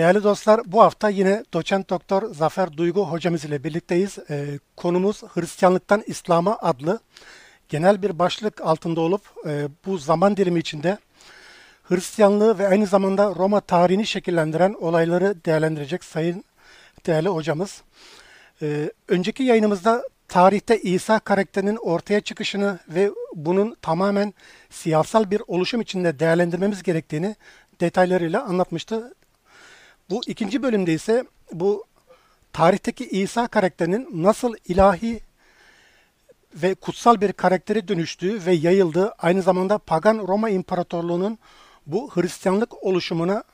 Değerli dostlar, bu hafta yine doçent doktor Zafer Duygu hocamız ile birlikteyiz. Konumuz Hristiyanlıktan İslam'a adlı genel bir başlık altında olup bu zaman dilimi içinde Hristiyanlığı ve aynı zamanda Roma tarihini şekillendiren olayları değerlendirecek sayın değerli hocamız. Önceki yayınımızda tarihte İsa karakterinin ortaya çıkışını ve bunun tamamen siyasal bir oluşum içinde değerlendirmemiz gerektiğini detaylarıyla anlatmıştı. Bu ikinci bölümde ise bu tarihteki İsa karakterinin nasıl ilahi ve kutsal bir karaktere dönüştüğü ve yayıldığı, aynı zamanda pagan Roma İmparatorluğu'nun bu Hristiyanlık oluşumuna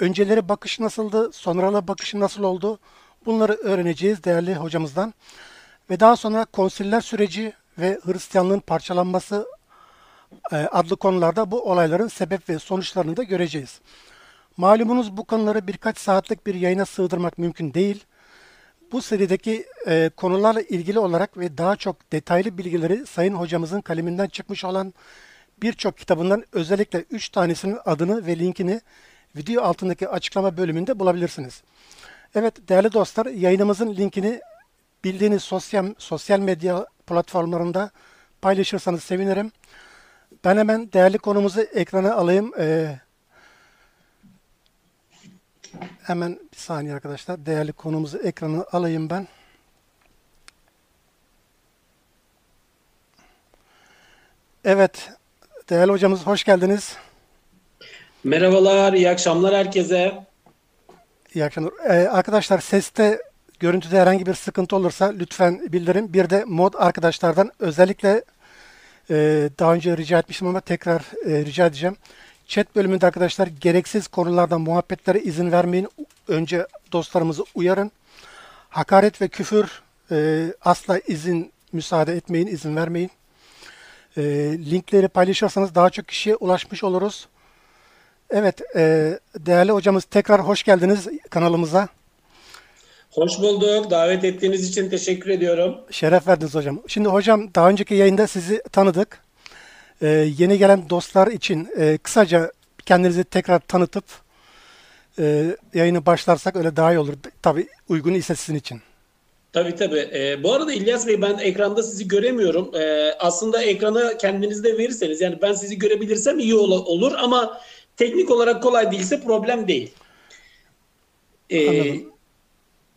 önceleri bakış nasıldı, sonraları bakışı nasıl oldu, bunları öğreneceğiz değerli hocamızdan. Ve daha sonra konsiller süreci ve Hristiyanlığın parçalanması adlı konularda bu olayların sebep ve sonuçlarını da göreceğiz. Malumunuz bu konuları birkaç saatlik bir yayına sığdırmak mümkün değil. Bu serideki konularla ilgili olarak ve daha çok detaylı bilgileri sayın hocamızın kaleminden çıkmış olan birçok kitabından özellikle 3 tanesinin adını ve linkini video altındaki açıklama bölümünde bulabilirsiniz. Evet değerli dostlar, yayınımızın linkini bildiğiniz sosyal medya platformlarında paylaşırsanız sevinirim. Ben hemen değerli konumuzu ekrana alayım. Hemen bir saniye arkadaşlar. Değerli konumuzu ekrana alayım ben. Evet. Değerli hocamız hoş geldiniz. Merhabalar. İyi akşamlar herkese. İyi akşamlar. Arkadaşlar seste, görüntüde herhangi bir sıkıntı olursa lütfen bildirin. Bir de mod arkadaşlardan özellikle daha önce rica etmiştim ama tekrar rica edeceğim. Chat bölümünde arkadaşlar gereksiz konulardan muhabbetlere izin vermeyin. Önce dostlarımızı uyarın. Hakaret ve küfür asla müsaade etmeyin, izin vermeyin. Linkleri paylaşırsanız daha çok kişiye ulaşmış oluruz. Evet, değerli hocamız tekrar hoş geldiniz kanalımıza. Hoş bulduk. Davet ettiğiniz için teşekkür ediyorum. Şeref verdiniz hocam. Şimdi hocam daha önceki yayında sizi tanıdık. Yeni gelen dostlar için kısaca kendinizi tekrar tanıtıp yayını başlarsak öyle daha iyi olur. Tabii uygun ise sizin için. Tabii. Bu arada İlyas Bey, ben ekranda sizi göremiyorum. Aslında ekrana kendiniz de verirseniz, yani ben sizi görebilirsem iyi olur ama teknik olarak kolay değilse problem değil. Anladım.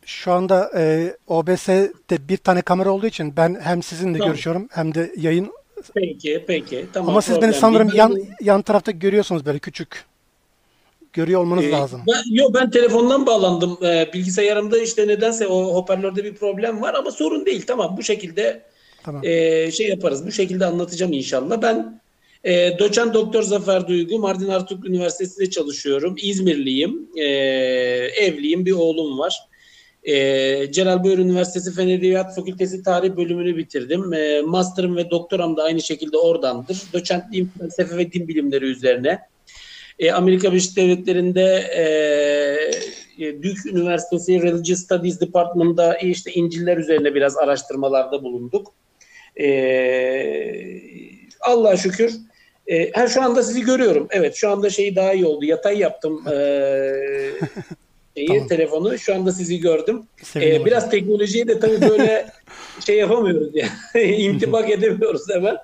Şu anda OBS'de bir tane kamera olduğu için ben hem sizinle görüşüyorum hem de yayın. Peki. Tamam, ama siz beni sanırım yan tarafta görüyorsunuz, böyle küçük. Görüyor olmanız lazım. Ben telefondan bağlandım. Bilgisayarımda işte nedense o hoparlörde bir problem var ama sorun değil. Tamam, bu şekilde yaparız. Bu şekilde anlatacağım inşallah. Ben doçent doktor Zafer Duygu, Mardin Artuklu Üniversitesi'nde çalışıyorum. İzmirliyim. Evliyim, bir oğlum var. Genel Buğra Üniversitesi Fen Edebiyat Fakültesi Tarih bölümünü bitirdim. Master'ım ve doktoram da aynı şekilde oradandır. Doçentliğim felsefe ve din bilimleri üzerine. Amerika Birleşik Devletleri'nde Duke Üniversitesi Religious Studies Department'da işte İncil'ler üzerine biraz araştırmalarda bulunduk. Allah'a şükür. Şu anda sizi görüyorum. Evet, şu anda daha iyi oldu. Yatay yaptım. Tamam. Telefonu. Şu anda sizi gördüm. Biraz teknolojiyi de tabii böyle yapamıyoruz. Yani. İntibak edemiyoruz hemen.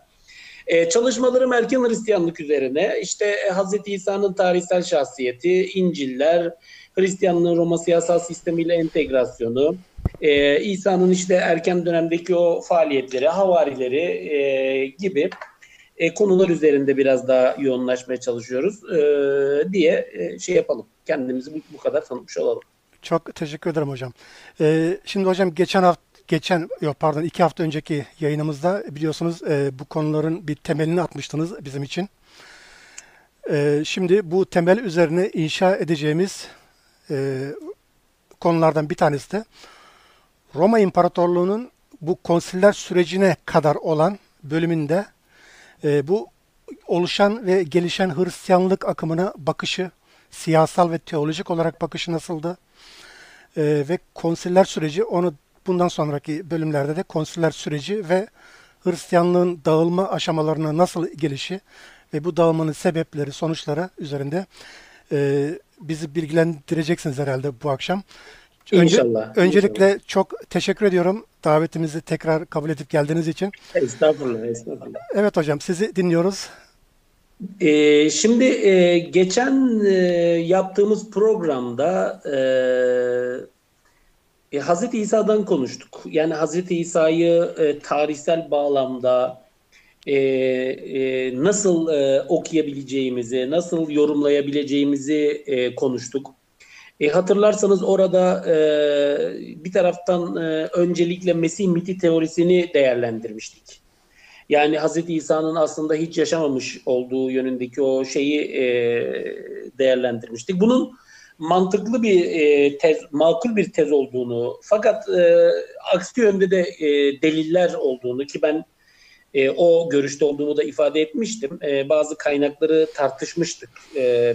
Çalışmalarım erken Hristiyanlık üzerine. İşte Hazreti İsa'nın tarihsel şahsiyeti, İncil'ler, Hristiyanlığın Roma siyasal sistemiyle entegrasyonu, İsa'nın erken dönemdeki o faaliyetleri, havarileri gibi konular üzerinde biraz daha yoğunlaşmaya çalışıyoruz diye yapalım. Kendimizi bu kadar tanıtmış olalım. Çok teşekkür ederim hocam. Şimdi hocam iki hafta önceki yayınımızda biliyorsunuz bu konuların bir temelini atmıştınız bizim için. Şimdi bu temel üzerine inşa edeceğimiz konulardan bir tanesi de Roma İmparatorluğu'nun bu konsiller sürecine kadar olan bölümünde bu oluşan ve gelişen Hristiyanlık akımına bakışı, siyasal ve teolojik olarak bakışı nasıldı? Ve konsiller süreci, bundan sonraki bölümlerde de konsiller süreci ve Hristiyanlığın dağılma aşamalarına nasıl gelişi ve bu dağılmanın sebepleri, sonuçları üzerinde bizi bilgilendireceksiniz herhalde bu akşam. İnşallah. Öncelikle İnşallah. Çok teşekkür ediyorum davetimizi tekrar kabul edip geldiğiniz için. Estağfurullah, estağfurullah. Evet hocam, sizi dinliyoruz. Şimdi geçen yaptığımız programda Hazreti İsa'dan konuştuk. Yani Hazreti İsa'yı tarihsel bağlamda nasıl okuyabileceğimizi, nasıl yorumlayabileceğimizi konuştuk. Hatırlarsanız orada bir taraftan öncelikle Mesih miti teorisini değerlendirmiştik. Yani Hazreti İsa'nın aslında hiç yaşamamış olduğu yönündeki o şeyi değerlendirmiştik. Bunun mantıklı bir tez, makul bir tez olduğunu, fakat aksi yönde de deliller olduğunu, ki ben o görüşte olduğumu da ifade etmiştim. Bazı kaynakları tartışmıştık.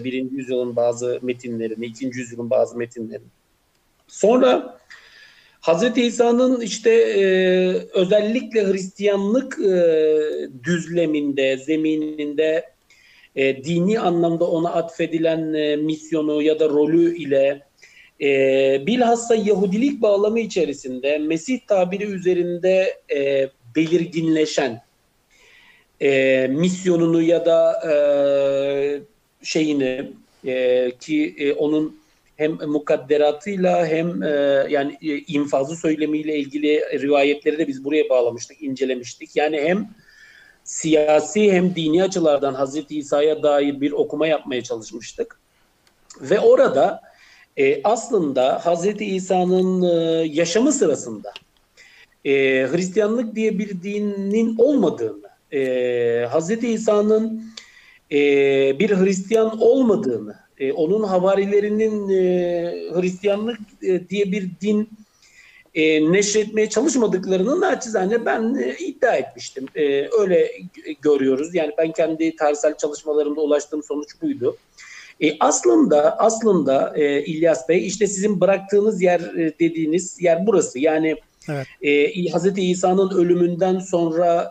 Birinci yüzyılın bazı metinlerini, ikinci yüzyılın bazı metinlerini. Sonra Hazreti İsa'nın işte özellikle Hristiyanlık düzleminde, zemininde dini anlamda ona atfedilen misyonu ya da rolü ile bilhassa Yahudilik bağlamı içerisinde Mesih tabiri üzerinde belirginleşen misyonunu ya da şeyini ki onun hem mukadderatıyla hem yani infazı söylemiyle ilgili rivayetleri de biz buraya bağlamıştık, incelemiştik. Yani hem siyasi hem dini açılardan Hazreti İsa'ya dair bir okuma yapmaya çalışmıştık. Ve orada aslında Hazreti İsa'nın yaşamı sırasında Hristiyanlık diye bir dinin olmadığını, Hazreti İsa'nın bir Hristiyan olmadığını, onun havarilerinin Hristiyanlık diye bir din neşretmeye çalışmadıklarını naçizane ben iddia etmiştim. Öyle görüyoruz. Yani ben kendi tarihsel çalışmalarımda ulaştığım sonuç buydu. Aslında İlyas Bey, işte sizin bıraktığınız yer dediğiniz yer burası. Yani evet. Hz. İsa'nın ölümünden sonra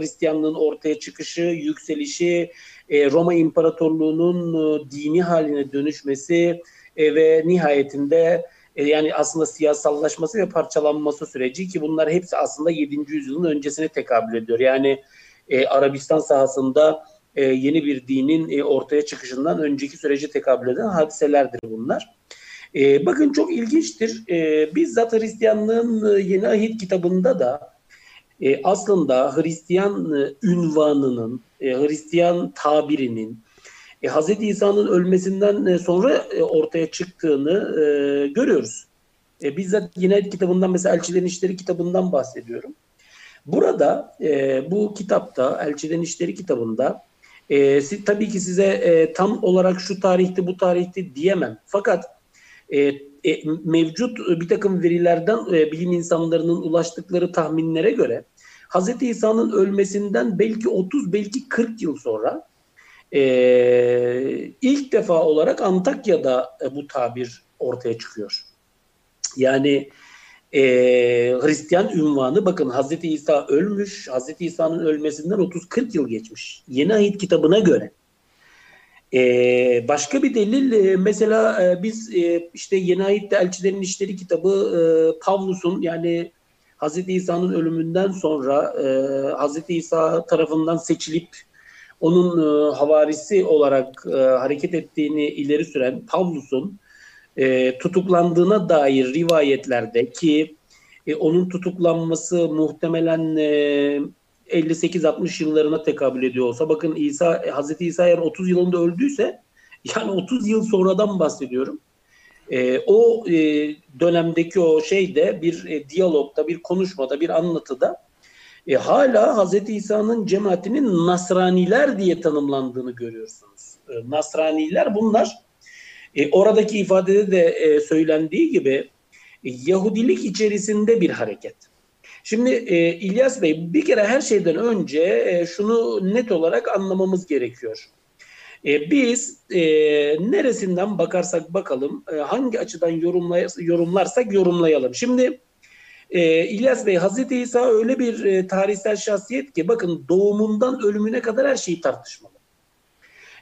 Hristiyanlığın ortaya çıkışı, yükselişi, Roma İmparatorluğu'nun dini haline dönüşmesi ve nihayetinde yani aslında siyasallaşması ve parçalanması süreci, ki bunlar hepsi aslında 7. yüzyılın öncesine tekabül ediyor. Yani Arabistan sahasında yeni bir dinin ortaya çıkışından önceki süreci tekabül eden hadiselerdir bunlar. Bakın çok ilginçtir. Bizzat Hristiyanlığın Yeni Ahit kitabında da aslında Hristiyan ünvanının, Hristiyan tabirinin Hz. İsa'nın ölmesinden sonra ortaya çıktığını görüyoruz. Bizzat Yeni Ahit kitabından, mesela Elçilerin İşleri kitabından bahsediyorum. Burada bu kitapta, Elçilerin İşleri kitabında tabii ki size tam olarak şu tarihte bu tarihte diyemem. Fakat mevcut bir takım verilerden bilim insanlarının ulaştıkları tahminlere göre Hz. İsa'nın ölmesinden belki 30 belki 40 yıl sonra ilk defa olarak Antakya'da bu tabir ortaya çıkıyor. Yani Hristiyan ünvanı, bakın Hz. İsa ölmüş, Hz. İsa'nın ölmesinden 30-40 yıl geçmiş. Yeni Ahit kitabına göre. Başka bir delil, mesela biz işte Yeni Ahit'te Elçilerin İşleri kitabı Pavlus'un, yani Hz. İsa'nın ölümünden sonra Hz. İsa tarafından seçilip onun havarisi olarak hareket ettiğini ileri süren Pavlus'un tutuklandığına dair rivayetlerde, ki onun tutuklanması muhtemelen 58-60 yıllarına tekabül ediyor olsa, bakın İsa, Hazreti İsa eğer 30 yılında öldüyse, yani 30 yıl sonradan bahsediyorum. O dönemdeki o şeyde, bir diyalogda, bir konuşmada, bir anlatıda hala Hazreti İsa'nın cemaatinin Nasraniler diye tanımlandığını görüyorsunuz. Nasraniler bunlar. Oradaki ifadede de söylendiği gibi Yahudilik içerisinde bir hareket. Şimdi İlyas Bey, bir kere her şeyden önce şunu net olarak anlamamız gerekiyor. Biz neresinden bakarsak bakalım, hangi açıdan yorumlarsak yorumlayalım. Şimdi İlyas Bey, Hz. İsa öyle bir tarihsel şahsiyet ki, bakın doğumundan ölümüne kadar her şeyi tartışmalı.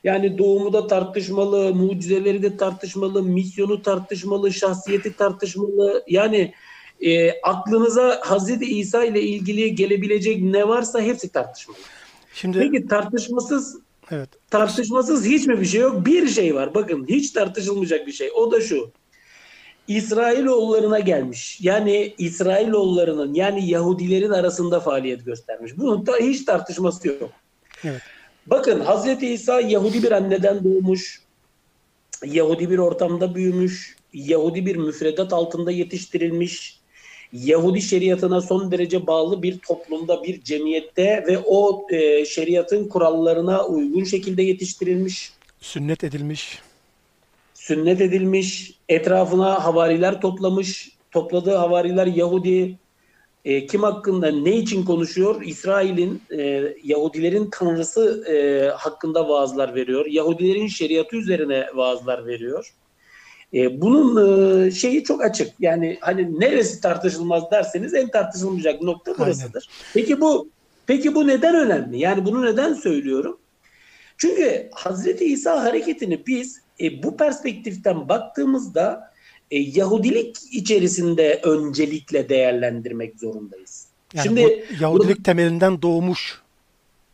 Yani doğumu da tartışmalı, mucizeleri de tartışmalı, misyonu tartışmalı, şahsiyeti tartışmalı. Yani aklınıza Hazreti İsa ile ilgili gelebilecek ne varsa hepsi tartışmalı. Şimdi, peki tartışmasız, evet, tartışmasız hiç mi bir şey yok? Bir şey var. Bakın hiç tartışılmayacak bir şey. O da şu. İsrailoğullarına gelmiş. Yani İsrailoğullarının, yani Yahudilerin arasında faaliyet göstermiş. Bunun da hiç tartışması yok. Evet. Bakın Hazreti İsa Yahudi bir anneden doğmuş. Yahudi bir ortamda büyümüş. Yahudi bir müfredat altında yetiştirilmiş. Yahudi şeriatına son derece bağlı bir toplumda, bir cemiyette ve o şeriatın kurallarına uygun şekilde yetiştirilmiş. Sünnet edilmiş. Sünnet edilmiş, etrafına havariler toplamış, topladığı havariler Yahudi. Kim hakkında, ne için konuşuyor? İsrail'in, Yahudilerin tanrısı hakkında vaazlar veriyor. Yahudilerin şeriatı üzerine vaazlar veriyor. Bunun şeyi çok açık. Yani hani neresi tartışılmaz derseniz en tartışılmayacak nokta burasıdır. Aynen. Peki bu neden önemli? Yani bunu neden söylüyorum? Çünkü Hazreti İsa hareketini biz bu perspektiften baktığımızda Yahudilik içerisinde öncelikle değerlendirmek zorundayız. Yani şimdi Yahudilik temelinden doğmuş.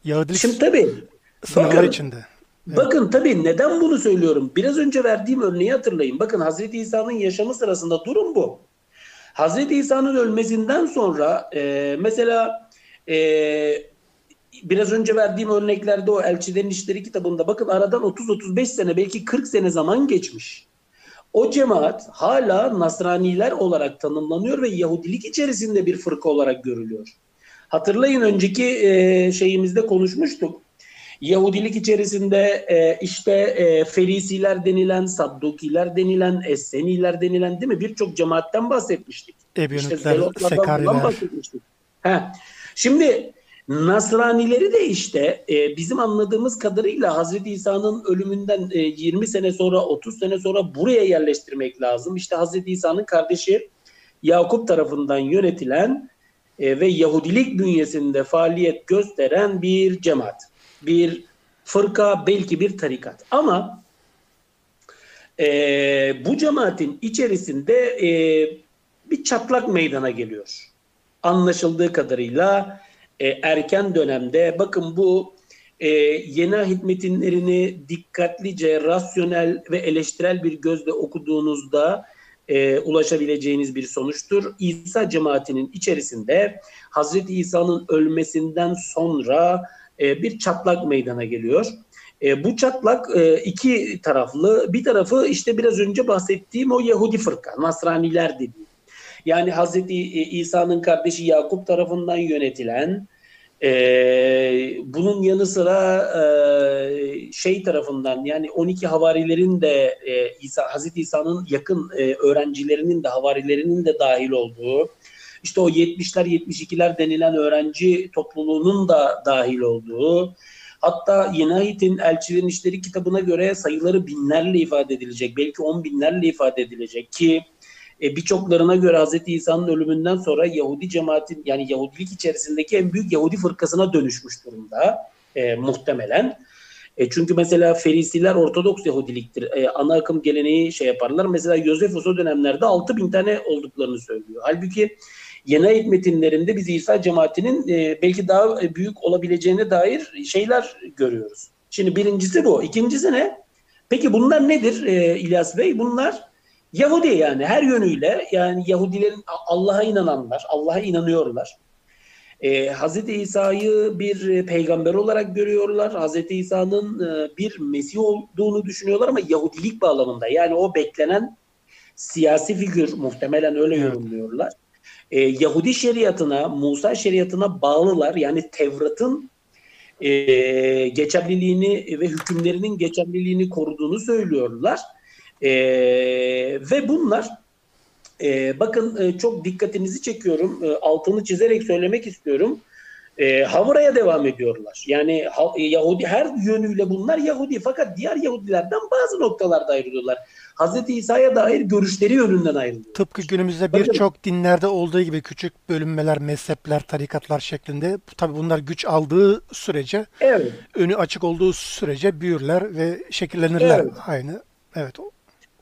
Yahudilik şimdi tabii sınırlar içinde. Evet. Bakın tabii neden bunu söylüyorum? Biraz önce verdiğim örneği hatırlayın. Bakın Hazreti İsa'nın yaşamı sırasında durum bu. Hazreti İsa'nın ölmesinden sonra mesela biraz önce verdiğim örneklerde o Elçilerin İşleri kitabında bakın aradan 30-35 sene belki 40 sene zaman geçmiş. O cemaat hala Nasraniler olarak tanımlanıyor ve Yahudilik içerisinde bir fırka olarak görülüyor. Hatırlayın önceki şeyimizde konuşmuştuk. Yahudilik içerisinde işte Ferisiler denilen, Saddukiler denilen, Esseniler denilen, değil mi? Birçok cemaatten bahsetmiştik. Ebionitler, işte Sekariler. Bahsetmiştik. Şimdi Nasranileri de işte bizim anladığımız kadarıyla Hazreti İsa'nın ölümünden 20 sene sonra, 30 sene sonra buraya yerleştirmek lazım. İşte Hazreti İsa'nın kardeşi Yakup tarafından yönetilen ve Yahudilik bünyesinde faaliyet gösteren bir cemaat, bir fırka, belki bir tarikat. Ama bu cemaatin içerisinde bir çatlak meydana geliyor. Anlaşıldığı kadarıyla erken dönemde bakın bu yeni ahit metinlerini dikkatlice, rasyonel ve eleştirel bir gözle okuduğunuzda ulaşabileceğiniz bir sonuçtur. İsa cemaatinin içerisinde Hazreti İsa'nın ölmesinden sonra bir çatlak meydana geliyor. Bu çatlak iki taraflı. Bir tarafı işte biraz önce bahsettiğim o Yahudi fırka, Nasraniler dediğim. Yani Hazreti İsa'nın kardeşi Yakup tarafından yönetilen, bunun yanı sıra şey tarafından, yani 12 havarilerin de Hazreti İsa'nın yakın öğrencilerinin de, havarilerinin de dahil olduğu, işte o 70'ler 72'ler denilen öğrenci topluluğunun da dahil olduğu, hatta Yeni Ahit'in Elçilerin İşleri kitabına göre sayıları binlerle ifade edilecek, belki 10 binlerle ifade edilecek ki birçoklarına göre Hazreti İsa'nın ölümünden sonra Yahudi cemaatin, yani Yahudilik içerisindeki en büyük Yahudi fırkasına dönüşmüş durumda muhtemelen. Çünkü mesela Ferisiler Ortodoks Yahudiliktir. Ana akım geleneği şey yaparlar. Mesela Josephus o dönemlerde 6.000 tane olduklarını söylüyor. Halbuki Yeni Ahit metinlerinde biz İsa cemaatinin belki daha büyük olabileceğine dair şeyler görüyoruz. Şimdi birincisi bu. İkincisi ne? Peki bunlar nedir İlyas Bey? Bunlar Yahudi, yani her yönüyle, yani Yahudilerin Allah'a inananlar, Allah'a inanıyorlar. Hazreti İsa'yı bir peygamber olarak görüyorlar. Hazreti İsa'nın bir Mesih olduğunu düşünüyorlar ama Yahudilik bağlamında. Yani o beklenen siyasi figür, muhtemelen öyle yorumluyorlar. Yahudi şeriatına, Musa şeriatına bağlılar. Yani Tevrat'ın geçerliliğini ve hükümlerinin geçerliliğini koruduğunu söylüyorlar. Ve bunlar bakın çok dikkatinizi çekiyorum, altını çizerek söylemek istiyorum, Havra'ya devam ediyorlar. Yani Yahudi her yönüyle bunlar Yahudi, fakat diğer Yahudilerden bazı noktalarda ayrılıyorlar. Hazreti İsa'ya dair görüşleri yönünden ayrılıyor. Tıpkı günümüzde birçok dinlerde olduğu gibi küçük bölünmeler, mezhepler, tarikatlar şeklinde. Tabii bunlar güç aldığı sürece, evet, önü açık olduğu sürece büyürler ve şekillenirler. Evet. Aynı. Evet.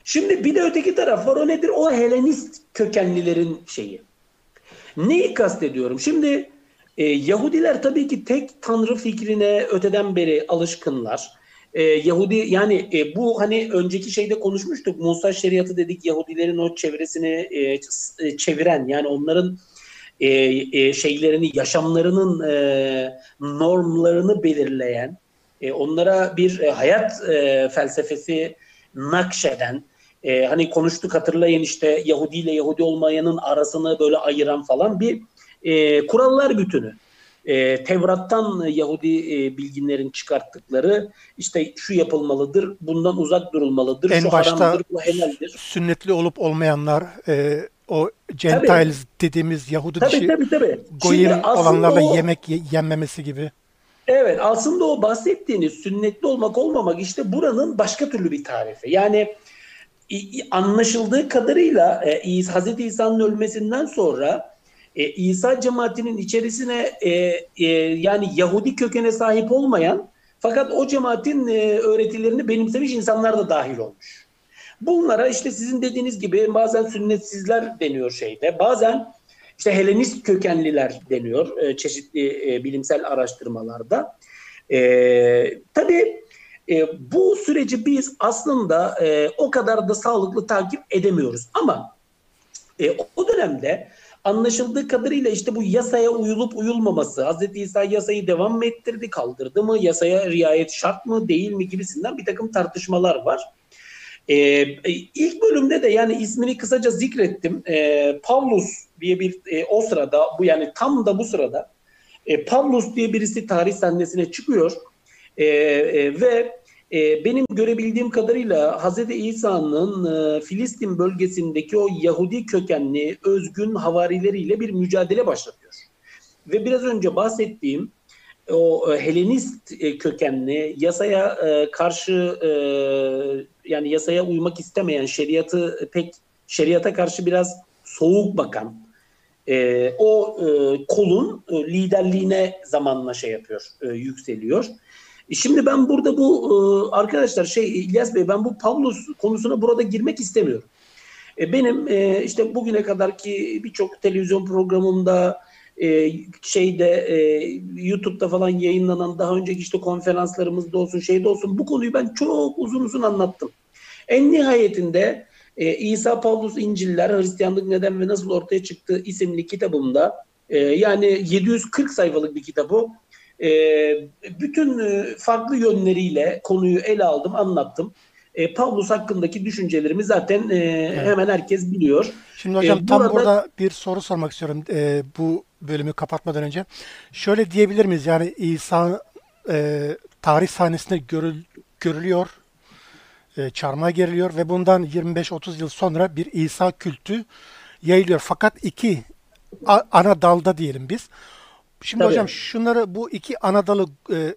Şimdi bir de öteki taraf var. O nedir? O Helenist kökenlilerin şeyi. Neyi kastediyorum? Şimdi Yahudiler tabii ki tek tanrı fikrine öteden beri alışkınlar. Yahudi yani bu hani önceki şeyde konuşmuştuk. Musa şeriatı dedik, Yahudilerin o çevresini çeviren, yani onların şeylerini, yaşamlarının normlarını belirleyen, onlara bir hayat felsefesi nakşeden, hani konuştuk hatırlayın işte Yahudi ile Yahudi olmayanın arasını böyle ayıran falan bir kurallar bütünü. Tevrat'tan Yahudi bilginlerin çıkarttıkları işte şu yapılmalıdır, bundan uzak durulmalıdır, en şu haramdır, bu helaldir. Sünnetli olup olmayanlar, o Gentiles dediğimiz Yahudi dışı goyim olanlarla yemek yenmemesi gibi. Evet, aslında o bahsettiğiniz sünnetli olmak olmamak işte buranın başka türlü bir tarifi. Yani anlaşıldığı kadarıyla Hazreti İsa'nın ölmesinden sonra İsa cemaatinin içerisine yani Yahudi kökene sahip olmayan fakat o cemaatin öğretilerini benimsemiş insanlar da dahil olmuş. Bunlara işte sizin dediğiniz gibi bazen sünnetsizler deniyor şeyde, bazen işte Helenist kökenliler deniyor çeşitli bilimsel araştırmalarda. Tabii bu süreci biz aslında o kadar da sağlıklı takip edemiyoruz ama o dönemde anlaşıldığı kadarıyla işte bu yasaya uyulup uyulmaması, Hazreti İsa yasayı devam mı ettirdi, kaldırdı mı, yasaya riayet şart mı, değil mi gibisinden bir takım tartışmalar var. İlk bölümde de yani ismini kısaca zikrettim. Pavlus diye bir o sırada, bu yani tam da bu sırada Pavlus diye birisi tarih sahnesine çıkıyor ve benim görebildiğim kadarıyla Hazreti İsa'nın Filistin bölgesindeki o Yahudi kökenli özgün havarileriyle bir mücadele başlatıyor. Ve biraz önce bahsettiğim o Helenist kökenli, yasaya karşı yani yasaya uymak istemeyen, şeriata karşı biraz soğuk bakan o kolun liderliğine zamanla şey yapıyor, yükseliyor. Şimdi ben burada bu arkadaşlar İlyas Bey, ben bu Pavlus konusuna burada girmek istemiyorum. Benim işte bugüne kadarki birçok televizyon programımda YouTube'da falan yayınlanan daha önceki işte konferanslarımızda olsun bu konuyu ben çok uzun uzun anlattım. En nihayetinde İsa Pavlus İnciller, Hristiyanlık Neden ve Nasıl Ortaya Çıktı isimli kitabımda yani 740 sayfalık bir kitabı bütün farklı yönleriyle konuyu ele aldım, anlattım. Pavlus hakkındaki düşüncelerimi zaten hemen herkes biliyor. Şimdi hocam burada bir soru sormak istiyorum bu bölümü kapatmadan önce. Şöyle diyebilir miyiz? Yani İsa tarih sahnesinde görülüyor, çarmıha geriliyor ve bundan 25-30 yıl sonra bir İsa kültü yayılıyor. Fakat iki ana dalda diyelim biz. Şimdi tabii hocam şunları, bu iki Anadolu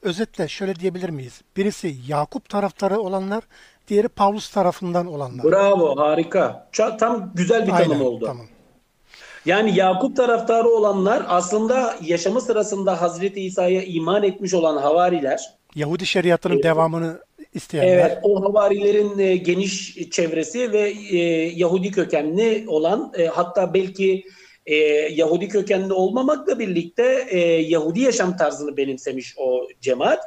özetle şöyle diyebilir miyiz? Birisi Yakup taraftarı olanlar, diğeri Pavlus tarafından olanlar. Bravo, harika. Tam güzel bir tanım oldu. Tamam. Yani Yakup taraftarı olanlar aslında yaşamı sırasında Hazreti İsa'ya iman etmiş olan havariler. Yahudi şeriatının devamını isteyenler. Evet, o havarilerin geniş çevresi ve Yahudi kökenli olan hatta belki Yahudi kökenli olmamakla birlikte Yahudi yaşam tarzını benimsemiş o cemaat.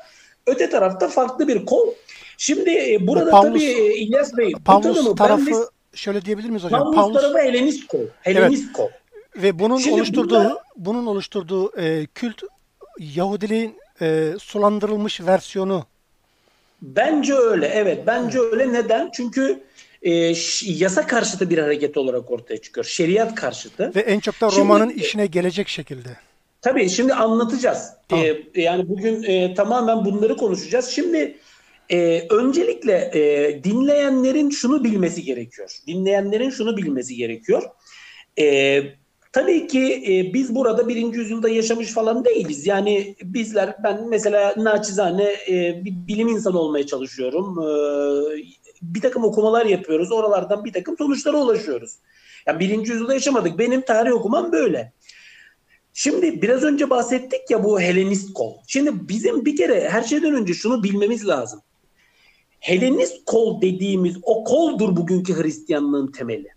Öte tarafta farklı bir kol. Şimdi burada tabii İlyas Bey, Pavlus tarafı şöyle diyebilir miyiz hocam? Pavlus tarafı Helenist kol. Helenist kol. Ve bunun oluşturduğu kült Yahudiliğin sulandırılmış versiyonu. Bence öyle. Evet, bence öyle. Neden? Çünkü yasa karşıtı bir hareket olarak ortaya çıkıyor. Şeriat karşıtı. Ve en çok da Roma'nın işine gelecek şekilde. Tabii şimdi anlatacağız. Tamam. Yani bugün tamamen bunları konuşacağız. Şimdi öncelikle dinleyenlerin şunu bilmesi gerekiyor. Tabii ki biz burada 1. yüzyılda yaşamış falan değiliz. Yani bizler, ben mesela naçizane bir bilim insanı olmaya çalışıyorum. Bir takım okumalar yapıyoruz. Oralardan bir takım sonuçlara ulaşıyoruz. Yani 1. yüzyılda yaşamadık. Benim tarih okumam böyle. Şimdi biraz önce bahsettik ya bu Helenist kol. Şimdi bizim bir kere her şeyden önce şunu bilmemiz lazım. Helenist kol dediğimiz o koldur bugünkü Hristiyanlığın temeli.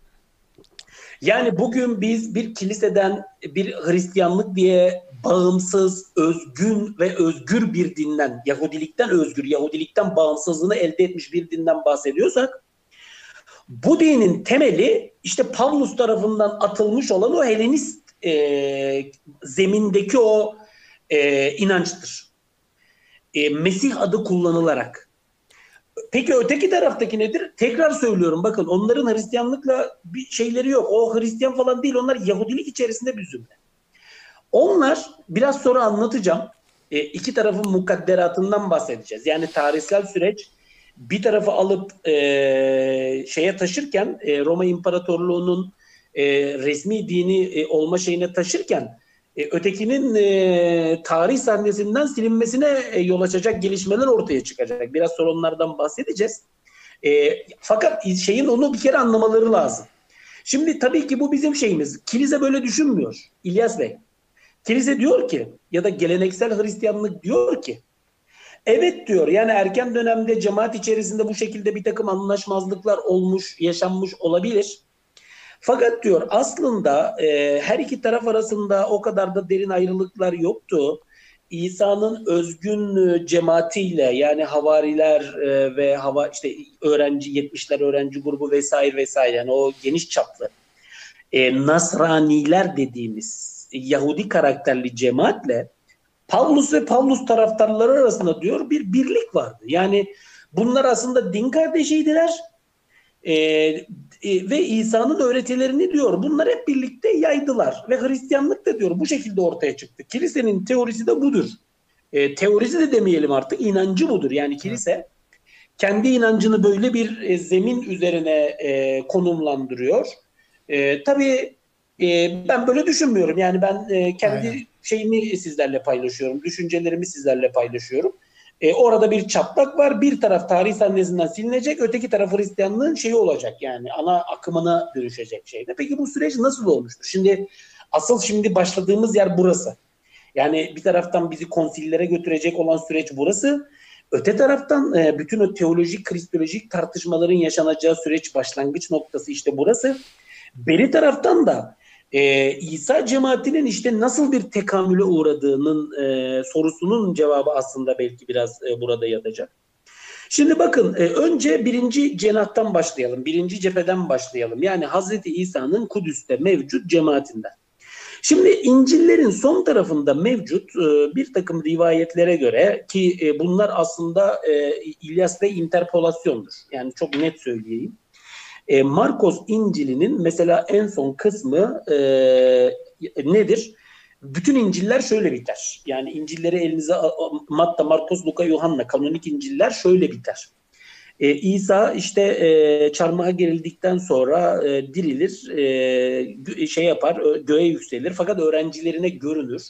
Yani bugün biz bir kiliseden bir Hristiyanlık diye bağımsız, özgün ve özgür bir dinden, Yahudilikten özgür, Yahudilikten bağımsızlığını elde etmiş bir dinden bahsediyorsak, bu dinin temeli işte Pavlus tarafından atılmış olan o Helenist zemindeki o inançtır. Mesih adı kullanılarak. Peki öteki taraftaki nedir? Tekrar söylüyorum, bakın onların Hristiyanlıkla bir şeyleri yok. O Hristiyan falan değil, onlar Yahudilik içerisinde bir zümre. Onlar, biraz sonra anlatacağım, iki tarafın mukadderatından bahsedeceğiz. Yani tarihsel süreç bir tarafı alıp şeye taşırken, Roma İmparatorluğu'nun resmi dini olma şeyine taşırken, ötekinin tarih sahnesinden silinmesine yol açacak gelişmeler ortaya çıkacak. Biraz sonra onlardan bahsedeceğiz. Fakat şeyin onu bir kere anlamaları lazım. Şimdi tabii ki bu bizim şeyimiz. Kilise böyle düşünmüyor İlyas Bey. Kilise diyor ki, ya da geleneksel Hristiyanlık diyor ki, evet diyor, yani erken dönemde cemaat içerisinde bu şekilde bir takım anlaşmazlıklar olmuş, yaşanmış olabilir. Fakat diyor aslında her iki taraf arasında o kadar da derin ayrılıklar yoktu. İsa'nın özgün cemaatiyle, yani havariler ve işte öğrenci 70'ler öğrenci grubu vesaire vesaire, yani o geniş çaplı Nasraniler dediğimiz Yahudi karakterli cemaatle Pavlus ve Pavlus taraftarları arasında diyor bir birlik vardı. Yani bunlar aslında din kardeşiydiler. Ve İsa'nın öğretilerini diyor bunlar hep birlikte yaydılar ve Hristiyanlık da diyor bu şekilde ortaya çıktı. Kilisenin teorisi de budur. Teorisi de demeyelim artık, inancı budur. Yani kilise kendi inancını böyle bir zemin üzerine konumlandırıyor. Tabii ben böyle düşünmüyorum. Yani ben kendi şeyimi sizlerle paylaşıyorum, düşüncelerimi sizlerle paylaşıyorum. Orada bir çatlak var. Bir taraf tarih sahnesinden silinecek. Öteki taraf Hristiyanlığın şeyi olacak. Yani ana akımına dönüşecek şeyde. Peki bu süreç nasıl olmuştur? Şimdi asıl şimdi başladığımız yer burası. Yani bir taraftan bizi konsillere götürecek olan süreç burası. Öte taraftan bütün o teolojik, kristolojik tartışmaların yaşanacağı süreç başlangıç noktası işte burası. Beri taraftan da İsa cemaatinin işte nasıl bir tekamüle uğradığının sorusunun cevabı aslında belki biraz burada yatacak. Şimdi bakın önce birinci cenahtan başlayalım. Birinci cepheden başlayalım. Yani Hazreti İsa'nın Kudüs'te mevcut cemaatinden. Şimdi İncil'lerin son tarafında mevcut bir takım rivayetlere göre ki bunlar aslında İlyas ve interpolasyondur. Yani çok net söyleyeyim. Markos İncil'inin mesela en son kısmı nedir? Bütün İncil'ler şöyle biter. Yani İncil'leri elinize Matta, Markos, Luca, Yuhanna, kanonik İncil'ler şöyle biter. İsa işte çarmıha gerildikten sonra dirilir, şey yapar, göğe yükselir fakat öğrencilerine görünür.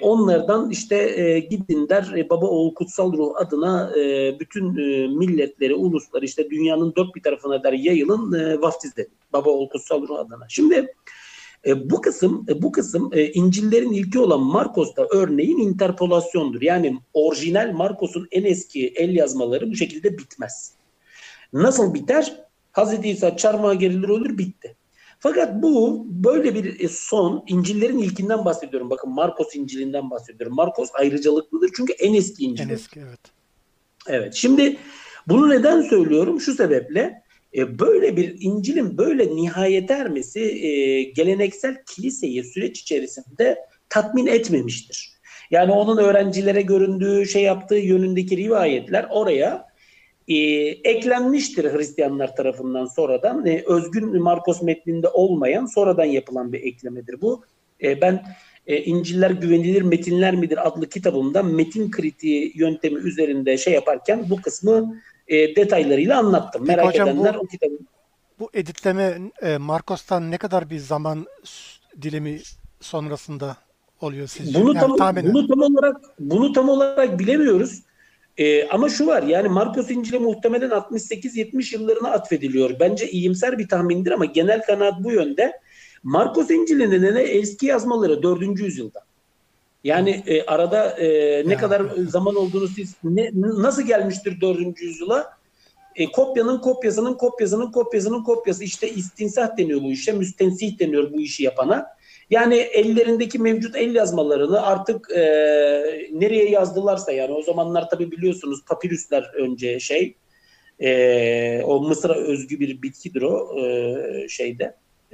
Onlardan işte gidin der, baba oğul kutsal ruh adına bütün milletleri, ulusları işte dünyanın dört bir tarafına der yayılın, vaftiz edin. Baba oğul kutsal ruh adına. Şimdi bu kısım İncil'lerin ilki olan Markos'ta örneğin interpolasyondur. Yani orijinal Markos'un en eski el yazmaları bu şekilde bitmez. Nasıl biter? Hazreti İsa çarmıha gerilir ölür, bitti. Fakat bu böyle bir son, İncil'lerin ilkinden bahsediyorum. Bakın Markos İncil'inden bahsediyorum. Markos ayrıcalıklıdır çünkü en eski İncil. En eski, evet. Evet, şimdi bunu neden söylüyorum? Şu sebeple böyle bir İncil'in böyle nihayet ermesi geleneksel kiliseyi süreç içerisinde tatmin etmemiştir. Yani onun öğrencilere göründüğü, şey yaptığı yönündeki rivayetler oraya eklenmiştir Hristiyanlar tarafından sonradan. Özgün Markos metninde olmayan, sonradan yapılan bir eklemedir bu. Ben İnciller Güvenilir Metinler Midir adlı kitabımda metin kritiği yöntemi üzerinde şey yaparken bu kısmı detaylarıyla anlattım. Peki merak hocam, edenler o kitabı. Bu editleme Markos'tan ne kadar bir zaman dilimi sonrasında oluyor sizce? Bunu tam olarak bilemiyoruz. Ama şu var, yani Markos İncil'e muhtemelen 68-70 yıllarına atfediliyor. Bence iyimser bir tahmindir ama genel kanaat bu yönde. Markos İncil'inin eski yazmaları 4. yüzyılda. Yani arada ne kadar zaman olduğunu siz nasıl gelmiştir 4. yüzyıla? Kopyanın kopyasının kopyasının kopyasının kopyası, işte istinsah deniyor bu işe, müstensih deniyor bu işi yapana. Yani ellerindeki mevcut el yazmalarını artık nereye yazdılarsa, yani o zamanlar tabii biliyorsunuz papirüsler önce o Mısır'a özgü bir bitkidir o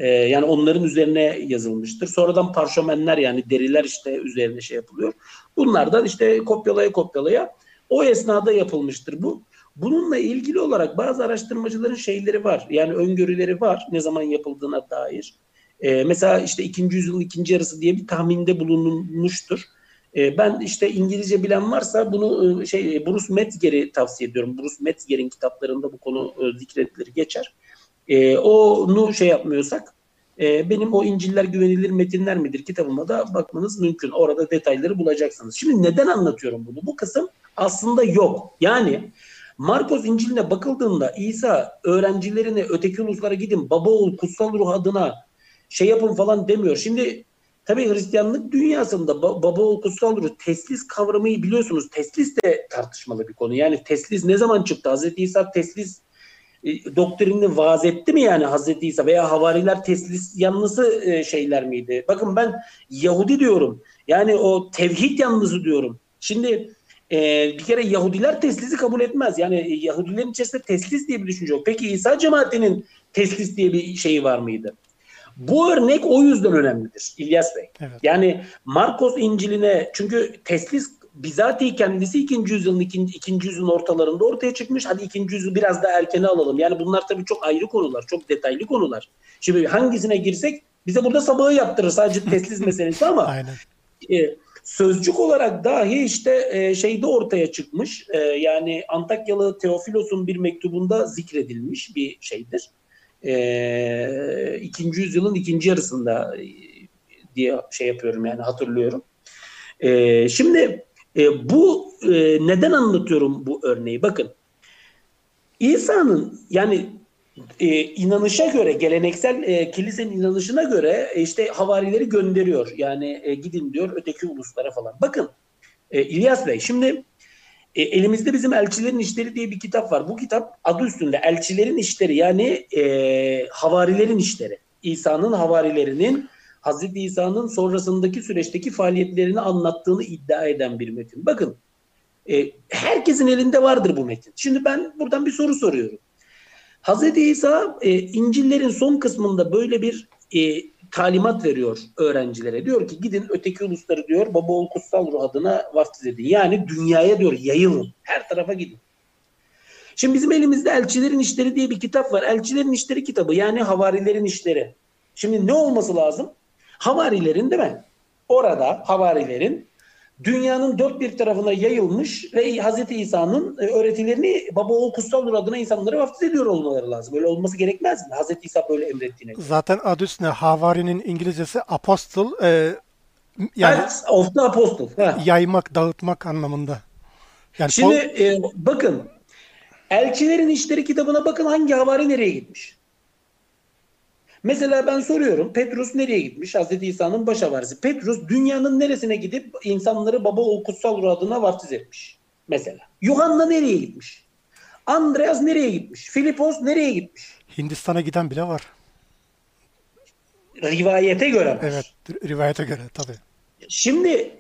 yani onların üzerine yazılmıştır. Sonradan parşömenler, yani deriler işte üzerine yapılıyor. Bunlardan işte kopyalaya o esnada yapılmıştır bu. Bununla ilgili olarak bazı araştırmacıların şeyleri var. Yani öngörüleri var ne zaman yapıldığına dair. Mesela işte 2. yüzyılın ikinci yarısı diye bir tahminde bulunmuştur. Ben işte İngilizce bilen varsa bunu Bruce Metzger'i tavsiye ediyorum. Bruce Metzger'in kitaplarında bu konu zikredilir, geçer. Onu yapmıyorsak benim o İnciller Güvenilir Metinler midir kitabıma da bakmanız mümkün. Orada detayları bulacaksınız. Şimdi neden anlatıyorum bunu? Bu kısım aslında yok. Yani Markos İncil'ine bakıldığında İsa öğrencilerine öteki uluslara gidin, baba oğul, kutsal ruh adına yapın falan demiyor. Şimdi tabii Hristiyanlık dünyasında baba oğul, kutsal ruh, teslis kavramı biliyorsunuz. Teslis de tartışmalı bir konu. Yani teslis ne zaman çıktı? Hazreti İsa teslis doktrinini vaaz etti mi yani Hazreti İsa, veya havariler teslis yanlısı şeyler miydi? Bakın ben Yahudi diyorum. Yani o tevhid yanlısı diyorum. Şimdi bir kere Yahudiler teslisi kabul etmez. Yani Yahudilerin içerisinde teslis diye bir düşünce yok. Peki İsa cemaatinin teslis diye bir var mıydı? Bu örnek o yüzden önemlidir İlyas Bey. Evet. Yani Markos İncil'ine, çünkü teslis bizatihi kendisi 2. yüzyılın ortalarında ortaya çıkmış. Hadi 2. yüzyıl biraz daha erkene alalım. Yani bunlar tabii çok ayrı konular, çok detaylı konular. Şimdi hangisine girsek bize burada sabahı yaptırır sadece teslis meselesi ama aynen. Sözcük olarak dahi ortaya çıkmış. Yani Antakyalı Teofilos'un bir mektubunda zikredilmiş bir şeydir. 2. yüzyılın ikinci yarısında diye yapıyorum, yani hatırlıyorum. Şimdi bu neden anlatıyorum bu örneği? Bakın, İsa'nın yani inanışa göre, geleneksel kilisenin inanışına göre havarileri gönderiyor. Yani gidin diyor öteki uluslara falan. Bakın İlyas Bey, şimdi elimizde bizim Elçilerin İşleri diye bir kitap var. Bu kitap adı üstünde Elçilerin İşleri, yani havarilerin işleri. İsa'nın havarilerinin, Hazreti İsa'nın sonrasındaki süreçteki faaliyetlerini anlattığını iddia eden bir metin. Bakın herkesin elinde vardır bu metin. Şimdi ben buradan bir soru soruyorum. Hazreti İsa İncil'lerin son kısmında böyle bir talimat veriyor öğrencilere. Diyor ki gidin öteki ulusları diyor baba oğul kutsal ruh adına vaftiz edin. Yani dünyaya diyor yayılın. Her tarafa gidin. Şimdi bizim elimizde Elçilerin İşleri diye bir kitap var. Elçilerin İşleri kitabı, yani havarilerin işleri. Şimdi ne olması lazım? Havarilerin, değil mi? Orada havarilerin dünyanın dört bir tarafına yayılmış ve Hazreti İsa'nın öğretilerini baba oğul kutsal ruh adına insanlara vaftiz ediyor olmaları lazım. Böyle olması gerekmez mi? Hazreti İsa böyle emrettiğine göre. Zaten adı üstüne havarinin İngilizcesi apostle, yani of the apostle. Yaymak, dağıtmak anlamında. Yani şimdi bakın Elçilerin İşleri kitabına bakın, hangi havari nereye gitmiş? Mesela ben soruyorum, Petrus nereye gitmiş? Hazreti İsa'nın baş havarisi. Petrus dünyanın neresine gidip insanları baba oğul kutsal ruh adına vaftiz etmiş? Mesela. Yuhanna nereye gitmiş? Andreas nereye gitmiş? Filipos nereye gitmiş? Hindistan'a giden bile var. Rivayete göre. Evet, rivayete göre tabii. Şimdi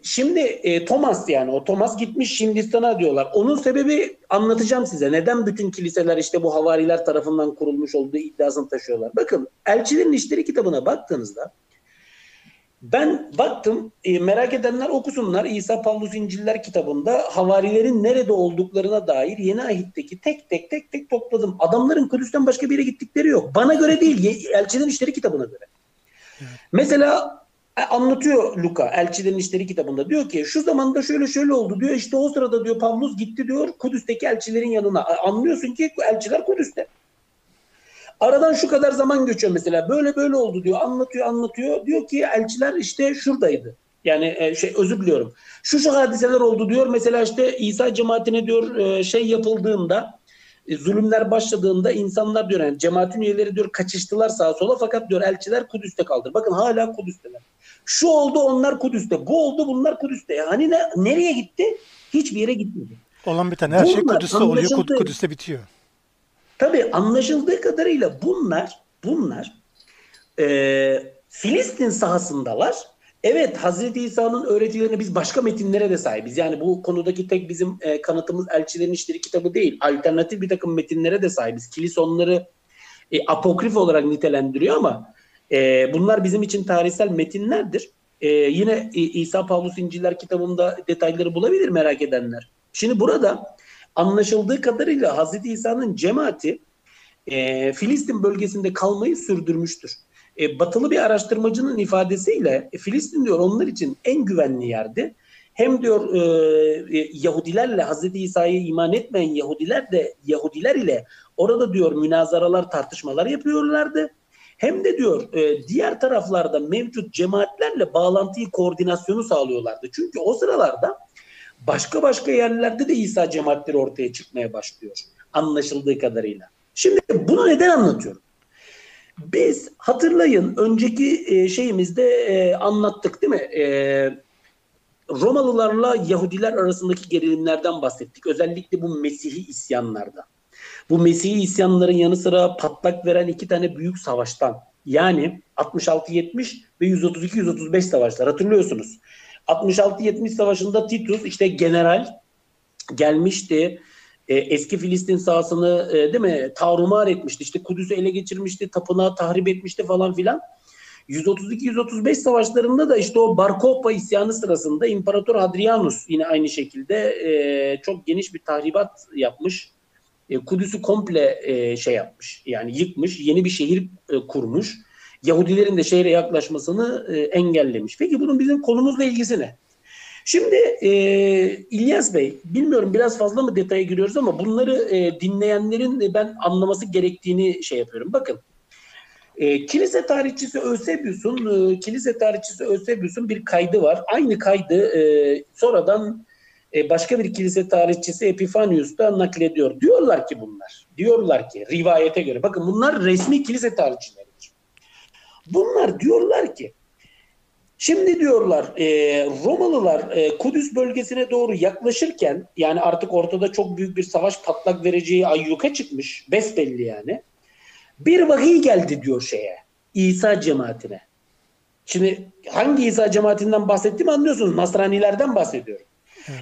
Thomas, yani o Thomas gitmiş Hindistan'a diyorlar. Onun sebebi anlatacağım size. Neden bütün kiliseler bu havariler tarafından kurulmuş olduğu iddiasını taşıyorlar. Bakın Elçilerin İşleri kitabına baktığınızda, ben baktım, merak edenler okusunlar. İsa Pavlus İnciller kitabında havarilerin nerede olduklarına dair Yeni Ahit'teki tek tek topladım. Adamların Kudüs'ten başka bir yere gittikleri yok. Bana göre değil, Elçilerin İşleri kitabına göre. Evet. Mesela anlatıyor Luca Elçilerin İşleri kitabında, diyor ki şu zamanda şöyle oldu diyor, o sırada diyor Pavlus gitti diyor Kudüs'teki elçilerin yanına. Anlıyorsun ki elçiler Kudüs'te. Aradan şu kadar zaman geçiyor mesela. Böyle böyle oldu diyor. Anlatıyor. Diyor ki elçiler işte şuradaydı. Yani özür diliyorum. Şu hadiseler oldu diyor. Mesela işte İsa cemaatine diyor şey yapıldığında, zulümler başladığında insanlar diyor, yani cemaatin üyeleri diyor kaçıştılar sağa sola, fakat diyor elçiler Kudüs'te kaldı. Bakın hala Kudüs'teler. Şu oldu, onlar Kudüs'te. Bu oldu, bunlar Kudüs'te. Yani nereye gitti? Hiçbir yere gitmedi. Olan bir tane her şey Kudüs'te oluyor. Kudüs'te bitiyor. Tabii anlaşıldığı kadarıyla bunlar Filistin sahasındalar. Evet, Hazreti İsa'nın öğretilerine biz başka metinlere de sahibiz. Yani bu konudaki tek bizim kanıtımız Elçilerin İşleri kitabı değil. Alternatif bir takım metinlere de sahibiz. Kilise onları apokrif olarak nitelendiriyor ama bunlar bizim için tarihsel metinlerdir. Yine İsa Pavlus İnciller kitabında detayları bulabilir merak edenler. Şimdi burada anlaşıldığı kadarıyla Hazreti İsa'nın cemaati Filistin bölgesinde kalmayı sürdürmüştür. Batılı bir araştırmacının ifadesiyle Filistin diyor onlar için en güvenli yerdi. Hem diyor Yahudilerle, Hazreti İsa'ya iman etmeyen Yahudiler ile orada diyor münazaralar, tartışmalar yapıyorlardı. Hem de diyor diğer taraflarda mevcut cemaatlerle bağlantıyı, koordinasyonu sağlıyorlardı. Çünkü o sıralarda başka yerlerde de İsa cemaatleri ortaya çıkmaya başlıyor anlaşıldığı kadarıyla. Şimdi bunu neden anlatıyorum? Biz hatırlayın önceki şeyimizde anlattık değil mi? Romalılarla Yahudiler arasındaki gerilimlerden bahsettik. Özellikle bu Mesih'i isyanlardan. Bu Mesih'i isyanların yanı sıra patlak veren iki tane büyük savaştan, yani 66-70 ve 132-135 savaşlar hatırlıyorsunuz. 66-70 savaşında Titus işte general gelmişti. Eski Filistin sahasını değil mi tarumar etmişti. İşte Kudüs'ü ele geçirmişti, tapınağı tahrip etmişti falan filan. 132-135 savaşlarında da işte o Bar Kokhba isyanı sırasında İmparator Hadrianus yine aynı şekilde çok geniş bir tahribat yapmış. Kudüs'ü komple şey yapmış, yani yıkmış, yeni bir şehir kurmuş. Yahudilerin de şehre yaklaşmasını engellemiş. Peki bunun bizim konumuzla ilgisi ne? Şimdi İlyas Bey, bilmiyorum biraz fazla mı detaya giriyoruz ama bunları dinleyenlerin ben anlaması gerektiğini şey yapıyorum. Bakın, kilise tarihçisi Eusebius'un bir kaydı var. Aynı kaydı sonradan başka bir kilise tarihçisi Epifanius da naklediyor. Diyorlar ki rivayete göre, bakın bunlar resmi kilise tarihçileridir. Bunlar diyorlar ki, şimdi diyorlar Romalılar Kudüs bölgesine doğru yaklaşırken, yani artık ortada çok büyük bir savaş patlak vereceği ayyuka çıkmış, besbelli yani. Bir vahiy geldi diyor İsa cemaatine. Şimdi hangi İsa cemaatinden bahsettiğimi anlıyorsunuz. Nasranilerden bahsediyorum.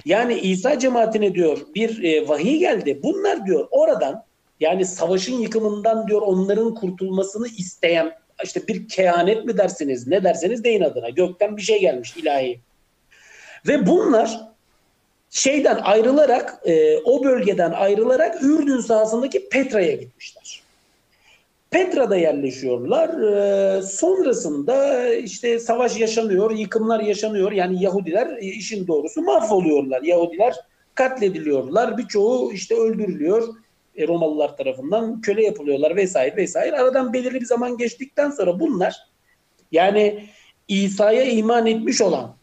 Yani İsa cemaatine diyor bir vahiy geldi. Bunlar diyor oradan, yani savaşın yıkımından diyor onların kurtulmasını isteyen, İşte bir kehanet mi dersiniz, ne derseniz deyin adına, gökten bir şey gelmiş ilahi. Ve bunlar şeyden ayrılarak, o bölgeden ayrılarak Ürdün sahasındaki Petra'ya gitmişler. Petra'da yerleşiyorlar. Sonrasında işte savaş yaşanıyor, yıkımlar yaşanıyor. Yani Yahudiler işin doğrusu mahvoluyorlar. Yahudiler katlediliyorlar. Birçoğu işte öldürülüyor. Romalılar tarafından köle yapılıyorlar vesaire. Aradan belirli bir zaman geçtikten sonra bunlar, yani İsa'ya iman etmiş olan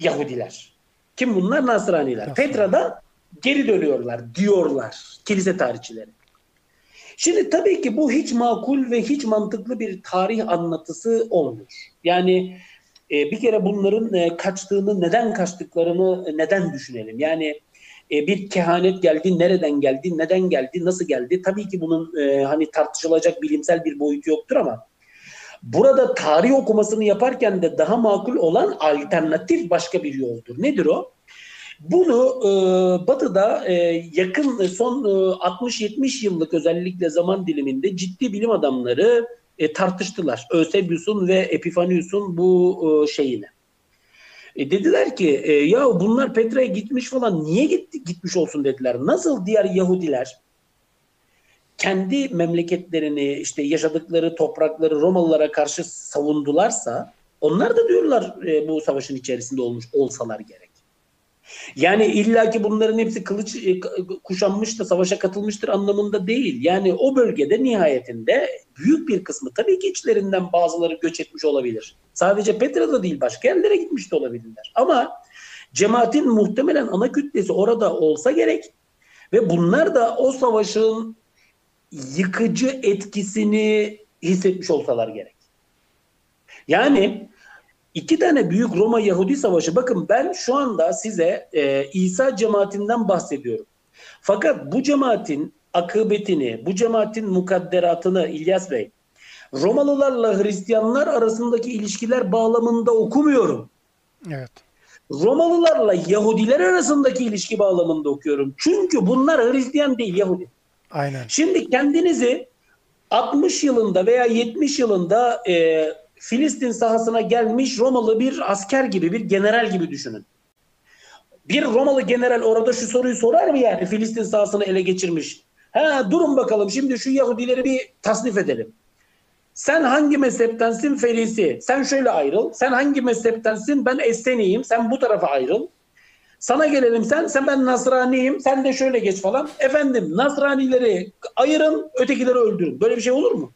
Yahudiler. Kim bunlar? Nasraniler. Petra'da geri dönüyorlar diyorlar kilise tarihçileri. Şimdi tabii ki bu hiç makul ve hiç mantıklı bir tarih anlatısı olmuyor. Yani bir kere bunların neden düşünelim. Yani bir kehanet geldi, nereden geldi, neden geldi, nasıl geldi? Tabii ki bunun hani tartışılacak bilimsel bir boyutu yoktur ama burada tarih okumasını yaparken de daha makul olan alternatif başka bir yoldur. Nedir o? Bunu Batı'da yakın son 60-70 yıllık özellikle zaman diliminde ciddi bilim adamları tartıştılar. Eusebius'un ve Epifanius'un bu şeyini. Dediler ki ya bunlar Petra'ya gitmiş falan, niye gitmiş olsun dediler. Nasıl diğer Yahudiler kendi memleketlerini, işte yaşadıkları toprakları Romalılara karşı savundularsa, onlar da diyorlar bu savaşın içerisinde olmuş olsalar gerek. Yani illaki bunların hepsi kılıç kuşanmış da savaşa katılmıştır anlamında değil. Yani o bölgede nihayetinde büyük bir kısmı tabii ki içlerinden bazıları göç etmiş olabilir. Sadece Petra'da değil başka yerlere gitmiş de olabilirler. Ama cemaatin muhtemelen ana kütlesi orada olsa gerek ve bunlar da o savaşın yıkıcı etkisini hissetmiş olsalar gerek. Yani iki tane büyük Roma Yahudi savaşı. Bakın ben şu anda size İsa cemaatinden bahsediyorum. Fakat bu cemaatin akıbetini, bu cemaatin mukadderatını İlyas Bey, Romalılarla Hristiyanlar arasındaki ilişkiler bağlamında okumuyorum. Evet. Romalılarla Yahudiler arasındaki ilişki bağlamında okuyorum. Çünkü bunlar Hristiyan değil, Yahudi. Aynen. Şimdi kendinizi 60 yılında veya 70 yılında Filistin sahasına gelmiş Romalı bir asker gibi, bir general gibi düşünün. Bir Romalı general orada şu soruyu sorar mı yani? Filistin sahasını ele geçirmiş. Ha, durun bakalım şimdi şu Yahudileri bir tasnif edelim. Sen hangi mezheptensin Ferisi? Sen şöyle ayrıl. Sen hangi mezheptensin? Ben Esseniyim. Sen bu tarafa ayrıl. Sana gelelim sen ben Nasraniyim. Sen de şöyle geç falan. Efendim Nasranileri ayırın, ötekileri öldürün. Böyle bir şey olur mu?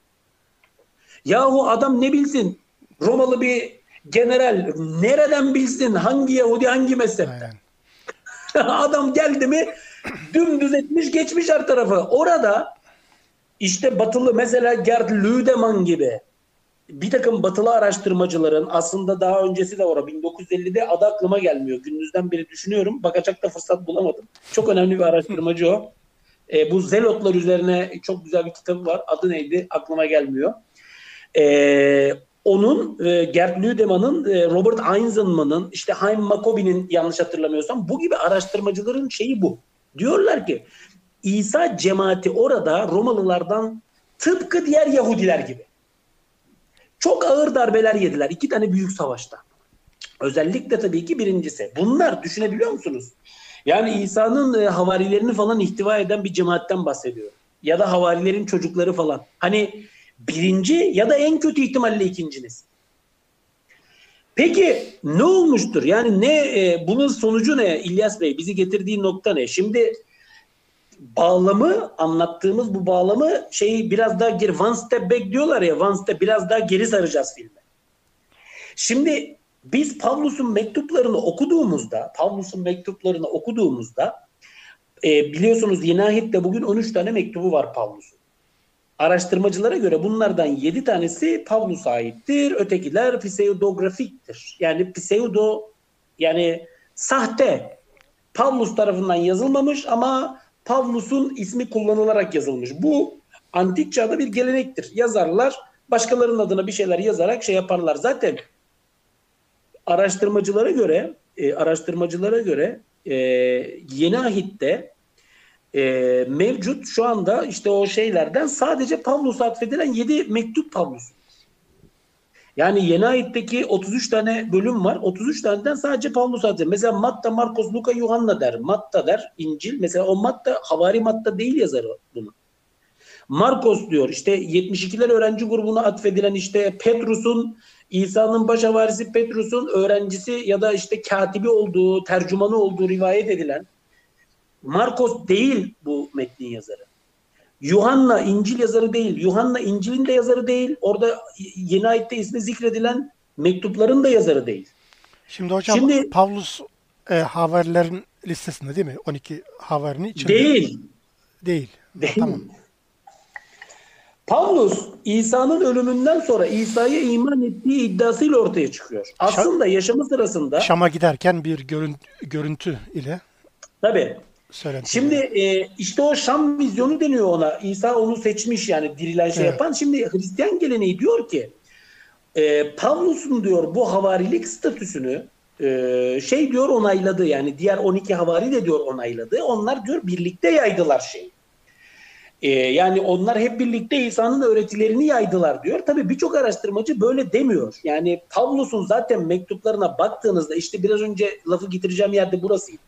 Yahu adam ne bilsin? Romalı bir general nereden bilsin hangi Yahudi hangi mezhepten? Adam geldi mi dümdüz etmiş geçmiş her tarafı. Orada işte batılı mesela Gerd Lüdemann gibi bir takım batılı araştırmacıların aslında daha öncesi de var. 1950'de adı aklıma gelmiyor. Gündüzden beri düşünüyorum. Bakacak da fırsat bulamadım. Çok önemli bir araştırmacı o. Bu Zelotlar üzerine çok güzel bir kitabı var. Adı neydi? Aklıma gelmiyor. Gerd Lüdemann'ın, Robert Einzelmann'ın, işte Haim Makobi'nin yanlış hatırlamıyorsam bu gibi araştırmacıların şeyi bu. Diyorlar ki İsa cemaati orada Romalılardan tıpkı diğer Yahudiler gibi. Çok ağır darbeler yediler. İki tane büyük savaşta. Özellikle tabii ki birincisi. Bunlar düşünebiliyor musunuz? Yani İsa'nın havarilerini falan ihtiva eden bir cemaatten bahsediyor. Ya da havarilerin çocukları falan. Hani birinci ya da en kötü ihtimalle ikinciniz. Peki ne olmuştur? Yani bunun sonucu ne İlyas Bey? Bizi getirdiği nokta ne? Şimdi bağlamı, anlattığımız bu bağlamı biraz daha geri, one step back diyorlar ya, one step, biraz daha geri saracağız filme. Şimdi biz Pavlus'un mektuplarını okuduğumuzda biliyorsunuz Yeni Ahit'te bugün 13 tane mektubu var Pavlus'un. Araştırmacılara göre bunlardan 7 tanesi Pavlus'a aittir. Ötekiler pseudografiktir. Yani pseudo, yani sahte. Pavlus tarafından yazılmamış ama Pavlus'un ismi kullanılarak yazılmış. Bu antik çağda bir gelenektir. Yazarlar başkalarının adına bir şeyler yazarak yaparlar. Zaten araştırmacılara göre Yeni Ahit'te mevcut şu anda işte o şeylerden sadece Pavlus'a atfedilen 7 mektup Pavlus'un. Yani Yeni Ahit'teki 33 tane bölüm var. 33 taneden sadece Pavlus'a atfedilen. Mesela Matta, Markos, Luca, Yuhanna der. Matta der İncil. Mesela o Matta, havari Matta değil yazarı bunu. Markos diyor işte 72'ler öğrenci grubuna atfedilen işte Petrus'un, İsa'nın baş havarisi Petrus'un öğrencisi ya da işte katibi olduğu, tercümanı olduğu rivayet edilen. Markos değil bu metnin yazarı. Yuhanna İncil yazarı değil. Yuhanna İncil'in de yazarı değil. Orada Yeni Ahit'te ismi zikredilen mektupların da yazarı değil. Şimdi hocam Pavlus havarilerin listesinde değil mi? 12 havarinin içinde. Değil. Tamam. Pavlus İsa'nın ölümünden sonra İsa'ya iman ettiği iddiasıyla ortaya çıkıyor. Aslında yaşamı sırasında Şam'a giderken bir görüntü ile. Tabii. Söylentim. Şimdi işte o Şam vizyonu deniyor ona. İsa onu seçmiş yani dirilen şey yapan. Şimdi Hristiyan geleneği diyor ki Pavlus'un diyor bu havarilik statüsünü diyor onayladı. Yani diğer 12 havari de diyor onayladı. Onlar diyor birlikte yaydılar şeyi. Yani onlar hep birlikte İsa'nın öğretilerini yaydılar diyor. Tabii birçok araştırmacı böyle demiyor. Yani Pavlus'un zaten mektuplarına baktığınızda işte biraz önce lafı getireceğim yerde burasıydı.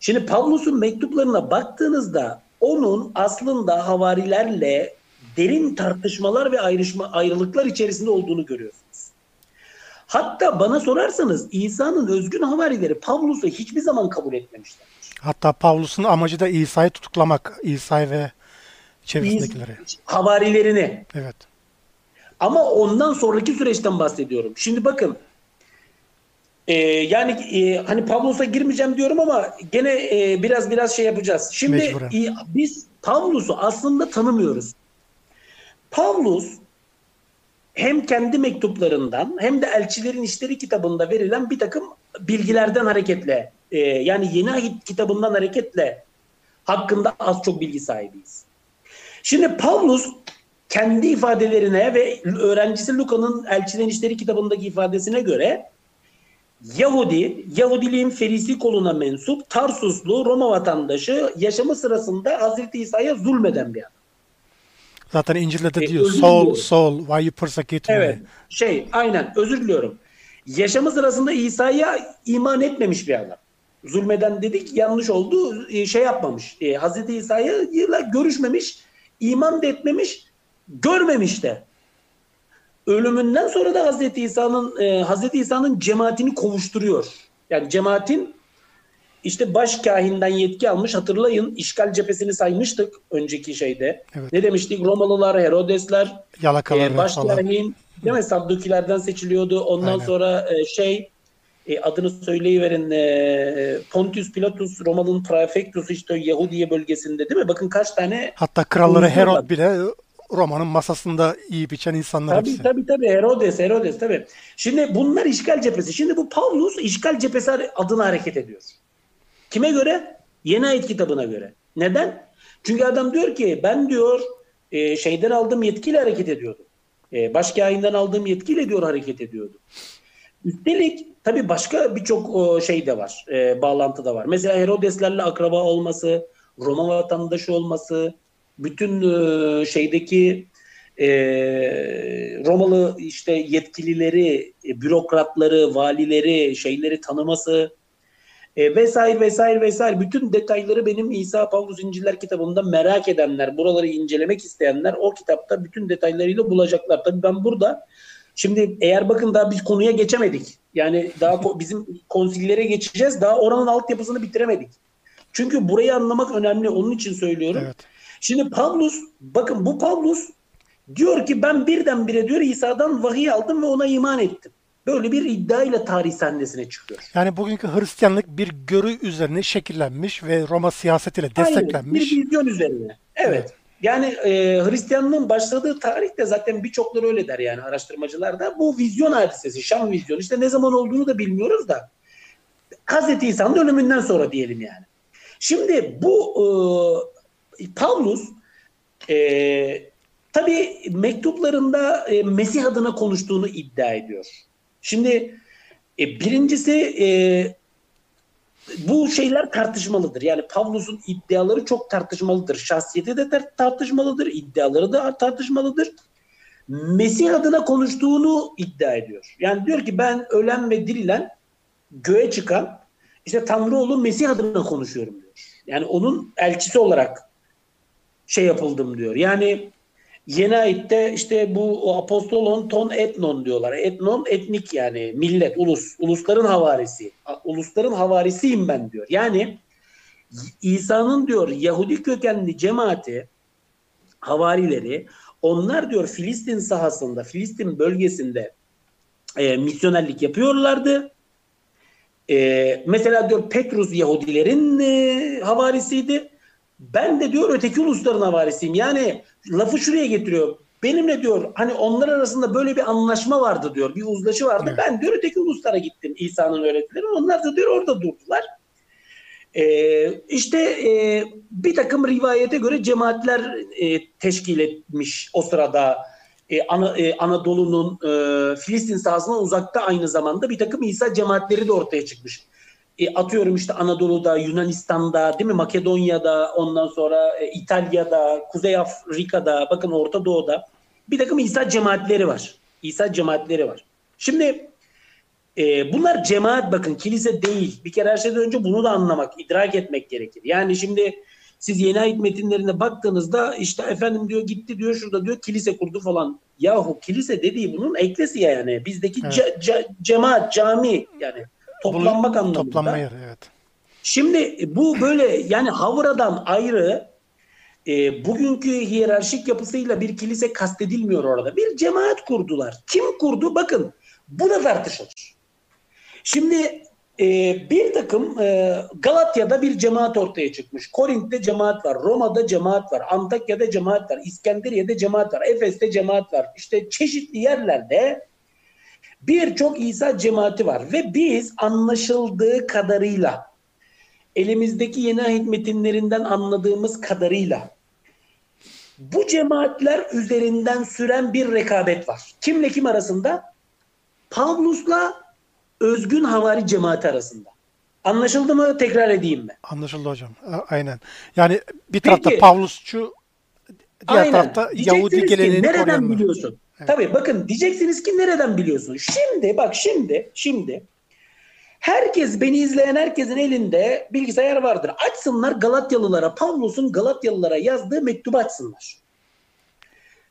Şimdi Pavlus'un mektuplarına baktığınızda onun aslında havarilerle derin tartışmalar ve ayrılıklar içerisinde olduğunu görüyorsunuz. Hatta bana sorarsanız İsa'nın özgün havarileri Pavlus'u hiçbir zaman kabul etmemişler. Hatta Pavlus'un amacı da İsa'yı tutuklamak. İsa'yı ve çevresindekileri. Havarilerini. Evet. Ama ondan sonraki süreçten bahsediyorum. Şimdi bakın. Hani Pavlus'a girmeyeceğim diyorum ama gene biraz şey yapacağız. Şimdi biz Pavlus'u aslında tanımıyoruz. Pavlus hem kendi mektuplarından hem de Elçilerin İşleri kitabında verilen bir takım bilgilerden hareketle yani Yeni Ahit kitabından hareketle hakkında az çok bilgi sahibiyiz. Şimdi Pavlus kendi ifadelerine ve öğrencisi Luca'nın Elçilerin İşleri kitabındaki ifadesine göre Yahudiliğin Ferisi koluna mensup Tarsuslu Roma vatandaşı yaşamı sırasında Hazreti İsa'ya zulmeden bir adam. Zaten İncil'de de diyor Saul, why you persecute me? Evet, özür diliyorum. Yaşamı sırasında İsa'ya iman etmemiş bir adam. Zulmeden dedik, yanlış oldu, yapmamış. Hazreti İsa'yla görüşmemiş, iman da etmemiş, görmemiş de. Ölümünden sonra da Hazreti İsa'nın cemaatini kovuşturuyor. Yani cemaatin başkâhinden yetki almış. Hatırlayın, işgal cephesini saymıştık önceki şeyde. Evet. Ne demiştik? Romalılar, Herodesler, başkâhin, değil mi? Saddukilerden seçiliyordu. Ondan sonra adını söyleyiverin, Pontius Pilatus, Roma'nın prefektusu Yahudiye bölgesinde, değil mi? Bakın kaç tane. Hatta kralları Herod bile Roma'nın masasında yiyip içen insanlar hepsi. Tabii. Herodes tabii. Şimdi bunlar işgal cephesi. Şimdi bu Pavlus işgal cephesi adına hareket ediyor. Kime göre? Yeni Ahit kitabına göre. Neden? Çünkü adam diyor ki ben diyor şeyden aldığım yetkiyle hareket ediyordum. Başkâhinden aldığım yetkiyle diyor hareket ediyordum. Üstelik tabii başka birçok şey de var. Bağlantı da var. Mesela Herodeslerle akraba olması, Roma vatandaşı olması, bütün Romalı yetkilileri, bürokratları, valileri, tanıması vesaire bütün detayları benim İsa Pavlus İnciller kitabında merak edenler, buraları incelemek isteyenler o kitapta bütün detaylarıyla bulacaklar. Tabii ben burada şimdi bakın daha biz konuya geçemedik. Yani daha bizim konsillere geçeceğiz. Daha oranın altyapısını bitiremedik. Çünkü burayı anlamak önemli. Onun için söylüyorum. Evet. Şimdi Pavlus, bakın bu Pavlus diyor ki ben birdenbire diyor İsa'dan vahiy aldım ve ona iman ettim. Böyle bir iddiayla tarih sahnesine çıkıyor. Yani bugünkü Hristiyanlık bir görü üzerine şekillenmiş ve Roma siyasetiyle desteklenmiş. Bir vizyon üzerine. Evet. Yani Hristiyanlığın başladığı tarihte zaten birçokları öyle der yani araştırmacılar da. Bu vizyon hadisesi, Şam vizyonu ne zaman olduğunu da bilmiyoruz da. Hazreti İsa'nın ölümünden sonra diyelim yani. Şimdi bu Pavlus tabii mektuplarında Mesih adına konuştuğunu iddia ediyor. Şimdi birincisi bu şeyler tartışmalıdır. Yani Pavlus'un iddiaları çok tartışmalıdır. Şahsiyeti de tartışmalıdır, iddiaları da tartışmalıdır. Mesih adına konuştuğunu iddia ediyor. Yani diyor ki ben ölen ve dirilen, göğe çıkan Tanrı oğlu Mesih adına konuşuyorum diyor. Yani onun elçisi olarak yapıldım diyor. Yani Yeni Ahit'te bu apostolon ton etnon diyorlar. Etnon etnik yani millet, ulus, ulusların havarisi. Ulusların havarisiyim ben diyor. Yani İsa'nın diyor Yahudi kökenli cemaati, havarileri, onlar diyor Filistin sahasında, Filistin bölgesinde misyonerlik yapıyorlardı. Mesela diyor Petrus Yahudilerin havarisiydi. Ben de diyor öteki ulusların havarisiyim. Yani lafı şuraya getiriyor. Benimle diyor onlar arasında böyle bir anlaşma vardı diyor. Bir uzlaşı vardı. Evet. Ben diyor öteki uluslara gittim İsa'nın öğretileri. Onlar da diyor orada durdular. Bir takım rivayete göre cemaatler teşkil etmiş o sırada Anadolu'nun Filistin sahasından uzakta aynı zamanda bir takım İsa cemaatleri de ortaya çıkmış. Atıyorum Anadolu'da, Yunanistan'da, değil mi? Makedonya'da, ondan sonra İtalya'da, Kuzey Afrika'da, bakın Orta Doğu'da bir takım İsa cemaatleri var. Şimdi bunlar cemaat, bakın kilise değil. Bir kere her şeyden önce bunu da anlamak, idrak etmek gerekir. Yani şimdi Siz Yeni Ahit metinlerine baktığınızda işte efendim diyor gitti diyor şurada diyor kilise kurdu falan. Yahu kilise dediği bunun eklesiya yani. Bizdeki evet. Cemaat, cami yani toplanmak anlamında. Toplanma yeri, evet. Şimdi bu böyle yani havradan ayrı bugünkü hiyerarşik yapısıyla bir kilise kastedilmiyor orada. Bir cemaat kurdular. Kim kurdu? Bakın bu da tartışılır. Şimdi bir takım Galatya'da bir cemaat ortaya çıkmış. Korint'te cemaat var. Roma'da cemaat var. Antakya'da cemaat var. İskenderiye'de cemaat var. Efes'te cemaat var. İşte çeşitli yerlerde birçok İsa cemaati var. Ve biz anlaşıldığı kadarıyla elimizdeki Yeni Ahit metinlerinden anladığımız kadarıyla bu cemaatler üzerinden süren bir rekabet var. Kimle kim arasında? Pavlus'la Özgün Havari cemaati arasında. Anlaşıldı mı? Tekrar edeyim mi? Anlaşıldı hocam. Aynen. Yani bir tarafta peki, Pavlusçu, diğer aynen. tarafta Yahudi geleneğini koruyanlar. Nereden biliyorsun? Evet. Tabii bakın diyeceksiniz ki nereden biliyorsun? Şimdi bak şimdi herkes, beni izleyen herkesin elinde bilgisayar vardır. Açsınlar Galatyalılara, Pavlus'un Galatyalılara yazdığı mektubu açsınlar.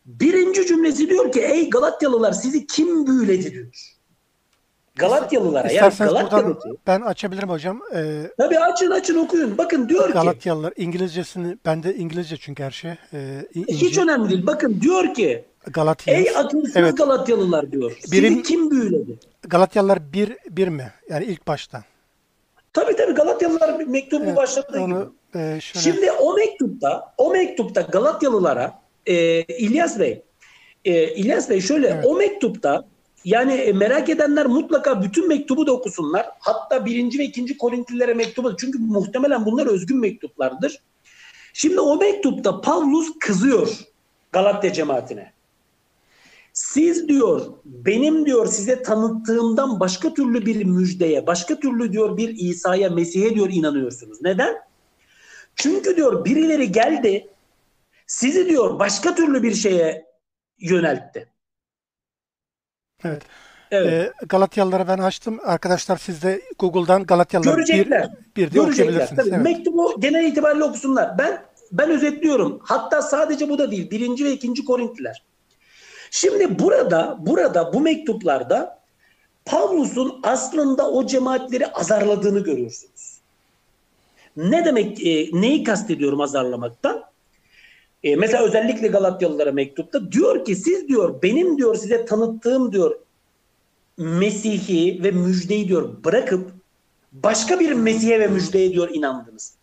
Birinci cümlesi diyor ki ey Galatyalılar sizi kim büyüledi diyor. Galatyalılara. İsterseniz yani Galatyalı... ben açabilirim hocam. Tabii açın okuyun. Bakın diyor Galatyalılar, ki. Galatyalılar İngilizcesini, ben de İngilizce çünkü her şey. Hiç önemli değil. Bakın diyor ki. Galatyalılar. Ey akılsız evet. Galatyalılar diyor. Sizi kim büyüledi? Galatyalılar bir mi? Yani ilk baştan. Tabii Galatyalılar mektubu evet, başladığı onu, gibi. Şöyle... Şimdi o mektupta Galatyalılara İlyas Bey şöyle evet. o mektupta yani merak edenler mutlaka bütün mektubu da okusunlar. Hatta 1. ve 2. Korintlilere mektubu. Çünkü muhtemelen bunlar özgün mektuplardır. Şimdi o mektupta Pavlus kızıyor Galatya cemaatine. Siz diyor, benim diyor size tanıttığımdan başka türlü bir müjdeye, başka türlü diyor bir İsa'ya, Mesih'e diyor inanıyorsunuz. Neden? Çünkü diyor birileri geldi, sizi diyor başka türlü bir şeye yöneltti. Evet. Evet. Galatyalıları ben açtım. Arkadaşlar siz de Google'dan Galatyalılar bir diye okuyabilirsiniz. Evet. Mektubu genel itibariyle okusunlar. Ben özetliyorum. Hatta sadece bu da değil. 1. ve 2. Korintliler. Şimdi burada bu mektuplarda Pavlus'un aslında o cemaatleri azarladığını görüyorsunuz. Ne demek, neyi kastediyorum azarlamaktan? Mesela özellikle Galatyalılara mektupta diyor ki siz diyor benim diyor size tanıttığım diyor Mesih'i ve müjdeyi diyor bırakıp başka bir Mesih'e ve müjdeye diyor inandınız.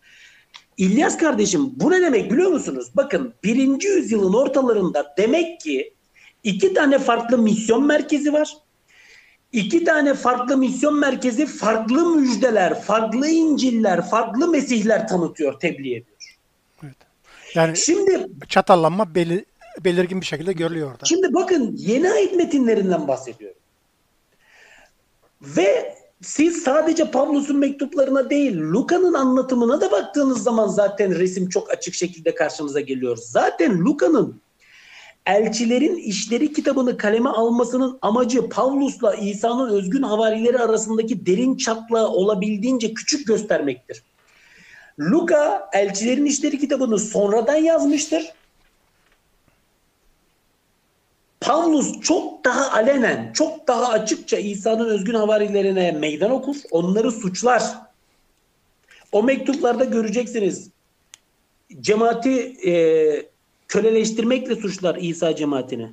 İlyas kardeşim bu ne demek biliyor musunuz? Bakın 1. yüzyılın ortalarında demek ki 2 tane farklı misyon merkezi var. 2 tane farklı misyon merkezi farklı müjdeler, farklı İncil'ler, farklı Mesih'ler tanıtıyor, tebliğ ediyor. Evet. Yani şimdi çatallanma belirgin bir şekilde görülüyor orada. Şimdi bakın Yeni Ahit metinlerinden bahsediyorum. Ve siz sadece Pavlus'un mektuplarına değil, Luca'nın anlatımına da baktığınız zaman zaten resim çok açık şekilde karşımıza geliyor. Zaten Luca'nın Elçilerin İşleri kitabını kaleme almasının amacı Pavlus'la İsa'nın özgün havarileri arasındaki derin çatlağı olabildiğince küçük göstermektir. Luca Elçilerin İşleri kitabını sonradan yazmıştır. Pavlus çok daha alenen, çok daha açıkça İsa'nın özgün havarilerine meydan okur, onları suçlar. O mektuplarda göreceksiniz. Cemaati köleleştirmekle suçlar İsa cemaatini.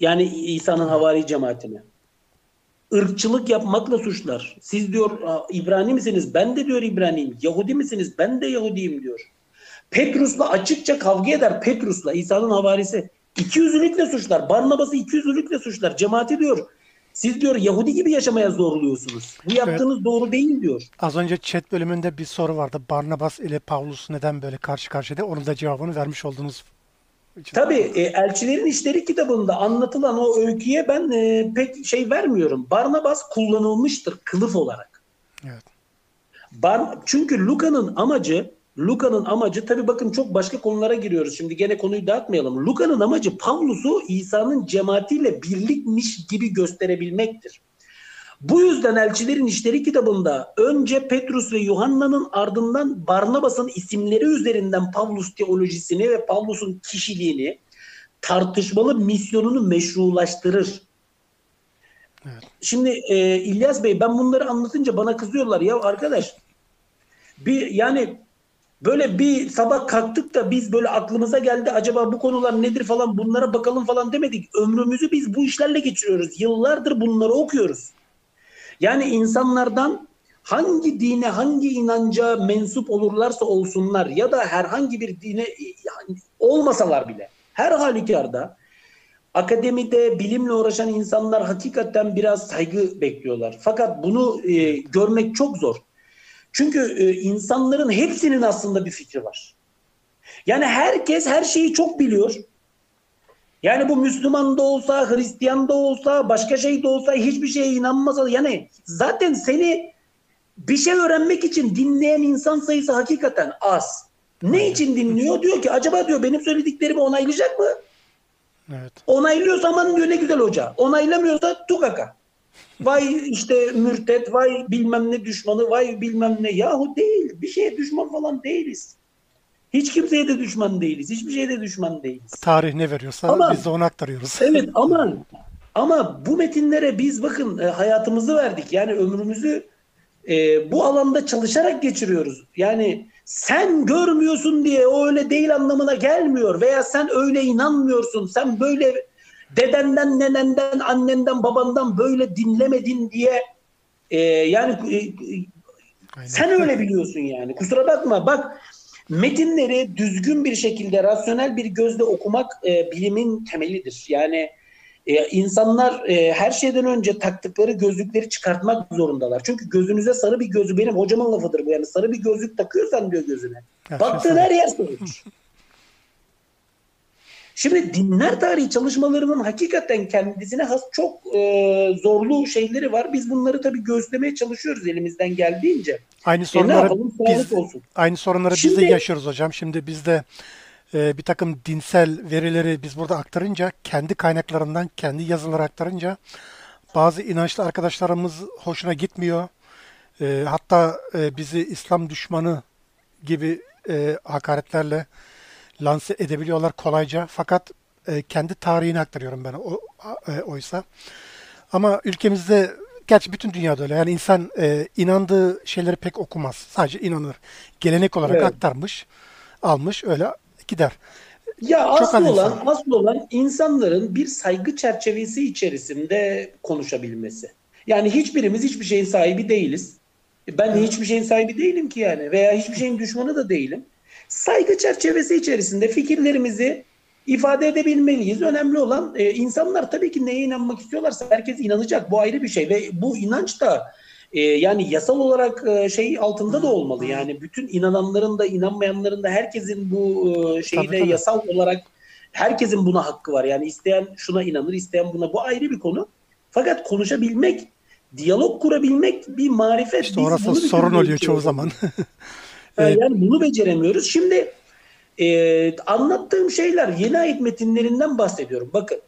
Yani İsa'nın havari cemaatini. Irkçılık yapmakla suçlar. Siz diyor İbrani misiniz? Ben de diyor İbraniyim. Yahudi misiniz? Ben de Yahudiyim diyor. Petrus'la açıkça kavga eder. Petrus'la İsa'nın havarisi. 200'lükle suçlar. Barnabas'ı 200'lükle suçlar. Cemaati diyor. Siz diyor Yahudi gibi yaşamaya zorluyorsunuz. Bu yaptığınız evet. doğru değil diyor. Az önce chat bölümünde bir soru vardı. Barnabas ile Pavlus neden böyle karşı karşıya? Onun da cevabını vermiş olduğunuz. Tabii Elçilerin İşleri kitabında anlatılan o öyküye ben pek şey vermiyorum. Barnabas kullanılmıştır kılıf olarak. Evet. Çünkü Luca'nın amacı tabii bakın çok başka konulara giriyoruz. Şimdi gene konuyu dağıtmayalım. Luca'nın amacı Pavlus'u İsa'nın cemaatiyle birlikmiş gibi gösterebilmektir. Bu yüzden elçilerin işleri kitabında önce Petrus ve Yuhanna'nın ardından Barnabas'ın isimleri üzerinden Pavlus teolojisini ve Pavlus'un kişiliğini, tartışmalı misyonunu meşrulaştırır. Evet. Şimdi İlyas Bey, ben bunları anlatınca bana kızıyorlar ya arkadaş. Yani böyle bir sabah kalktık da biz böyle aklımıza geldi, acaba bu konular nedir falan, bunlara bakalım falan demedik. Ömrümüzü biz bu işlerle geçiriyoruz. Yıllardır bunları okuyoruz. Yani insanlardan hangi dine, hangi inanca mensup olurlarsa olsunlar ya da herhangi bir dine olmasalar bile, her halükarda akademide bilimle uğraşan insanlar hakikaten biraz saygı bekliyorlar. Fakat bunu görmek çok zor. Çünkü insanların hepsinin aslında bir fikri var. Yani herkes her şeyi çok biliyor. Yani bu Müslüman da olsa, Hristiyan da olsa, başka şey de olsa, hiçbir şeye inanmasa, yani zaten seni bir şey öğrenmek için dinleyen insan sayısı hakikaten az. Ne için dinliyor? Diyor ki acaba diyor benim söylediklerimi onaylayacak mı? Evet. Onaylıyorsa aman diyor ne güzel hoca. Onaylamıyorsa tukaka. Vay işte mürtet, vay bilmem ne düşmanı, vay bilmem ne. Yahu değil, bir şeye düşman falan değiliz. Hiç kimseye de düşman değiliz. Hiçbir şeye de düşman değiliz. Tarih ne veriyorsa ama, biz de onu aktarıyoruz. Evet, ama bu metinlere biz bakın hayatımızı verdik. Yani ömrümüzü bu alanda çalışarak geçiriyoruz. Yani sen görmüyorsun diye o öyle değil anlamına gelmiyor. Veya sen öyle inanmıyorsun, sen böyle dedenden, nenenden, annenden, babandan böyle dinlemedin diye yani sen öyle biliyorsun yani. Kusura bakma, bak metinleri düzgün bir şekilde, rasyonel bir gözle okumak bilimin temelidir. Yani insanlar her şeyden önce taktıkları gözlükleri çıkartmak zorundalar. Çünkü gözünüze sarı bir gözlük, benim hocamın lafıdır bu yani, sarı bir gözlük takıyorsan diyor gözüne, baktığın her yer sarıdır. Şimdi dinler tarihi çalışmalarının hakikaten kendisine has çok zorlu şeyleri var. Biz bunları tabii gözlemeye çalışıyoruz elimizden geldiğince. Aynı sorunları biz de yaşıyoruz hocam. Şimdi biz de bir takım dinsel verileri biz burada aktarınca, kendi kaynaklarından, kendi yazıları aktarınca bazı inançlı arkadaşlarımız hoşuna gitmiyor. Hatta bizi İslam düşmanı gibi hakaretlerle lanse edebiliyorlar kolayca. Fakat kendi tarihini aktarıyorum ben oysa. Ama ülkemizde, gerçi bütün dünyada öyle. Yani insan inandığı şeyleri pek okumaz. Sadece inanır. Gelenek olarak aktarmış, almış, öyle gider. Ya asıl olan insanların bir saygı çerçevesi içerisinde konuşabilmesi. Yani hiçbirimiz hiçbir şeyin sahibi değiliz. Ben de hiçbir şeyin sahibi değilim ki yani. Veya hiçbir şeyin düşmanı da değilim. Saygı çerçevesi içerisinde fikirlerimizi ifade edebilmeliyiz. Önemli olan insanlar tabii ki neye inanmak istiyorlarsa herkes inanacak. Bu ayrı bir şey ve bu inanç da yani yasal olarak şey altında da olmalı. Yani bütün inananların da inanmayanların da herkesin bu şeyde yasal olarak herkesin buna hakkı var. Yani isteyen şuna inanır, isteyen buna. Bu ayrı bir konu. Fakat konuşabilmek, diyalog kurabilmek bir marifet. İşte orası sorun oluyor çoğu zaman. Evet. Yani bunu beceremiyoruz. Şimdi anlattığım şeyler yeni ayet metinlerinden bahsediyorum. Bakın,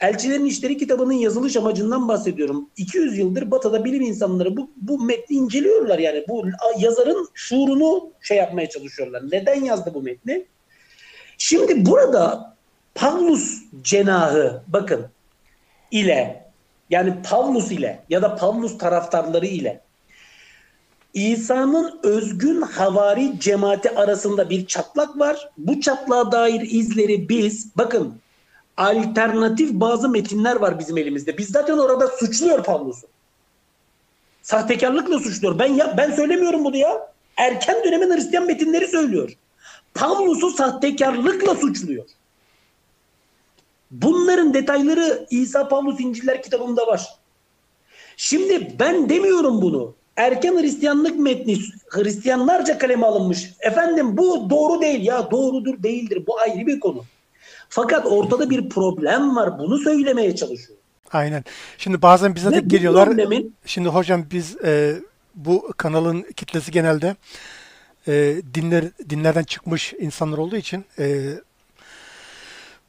Elçilerin İşleri kitabının yazılış amacından bahsediyorum. 200 yıldır Batı'da bilim insanları bu metni inceliyorlar. Yani bu yazarın şuurunu şey yapmaya çalışıyorlar. Neden yazdı bu metni? Şimdi burada Pavlus cenahı bakın ile, yani Pavlus ile ya da Pavlus taraftarları ile İsa'nın özgün havari cemaati arasında bir çatlak var. Bu çatlağa dair izleri biz, bakın alternatif bazı metinler var bizim elimizde. Biz zaten orada suçluyor Pavlus'u. Sahtekarlıkla suçluyor. Ben söylemiyorum bunu ya. Erken dönemin Hristiyan metinleri söylüyor. Pavlus'u sahtekarlıkla suçluyor. Bunların detayları İsa Pavlus İncil'ler kitabında var. Şimdi ben demiyorum bunu. Erken Hristiyanlık metni Hristiyanlarca kaleme alınmış. Efendim bu doğru değil. Ya doğrudur değildir. Bu ayrı bir konu. Fakat ortada bir problem var. Bunu söylemeye çalışıyor. Aynen. Şimdi bazen bize de geliyorlar. Şimdi hocam biz bu kanalın kitlesi genelde dinlerden çıkmış insanlar olduğu için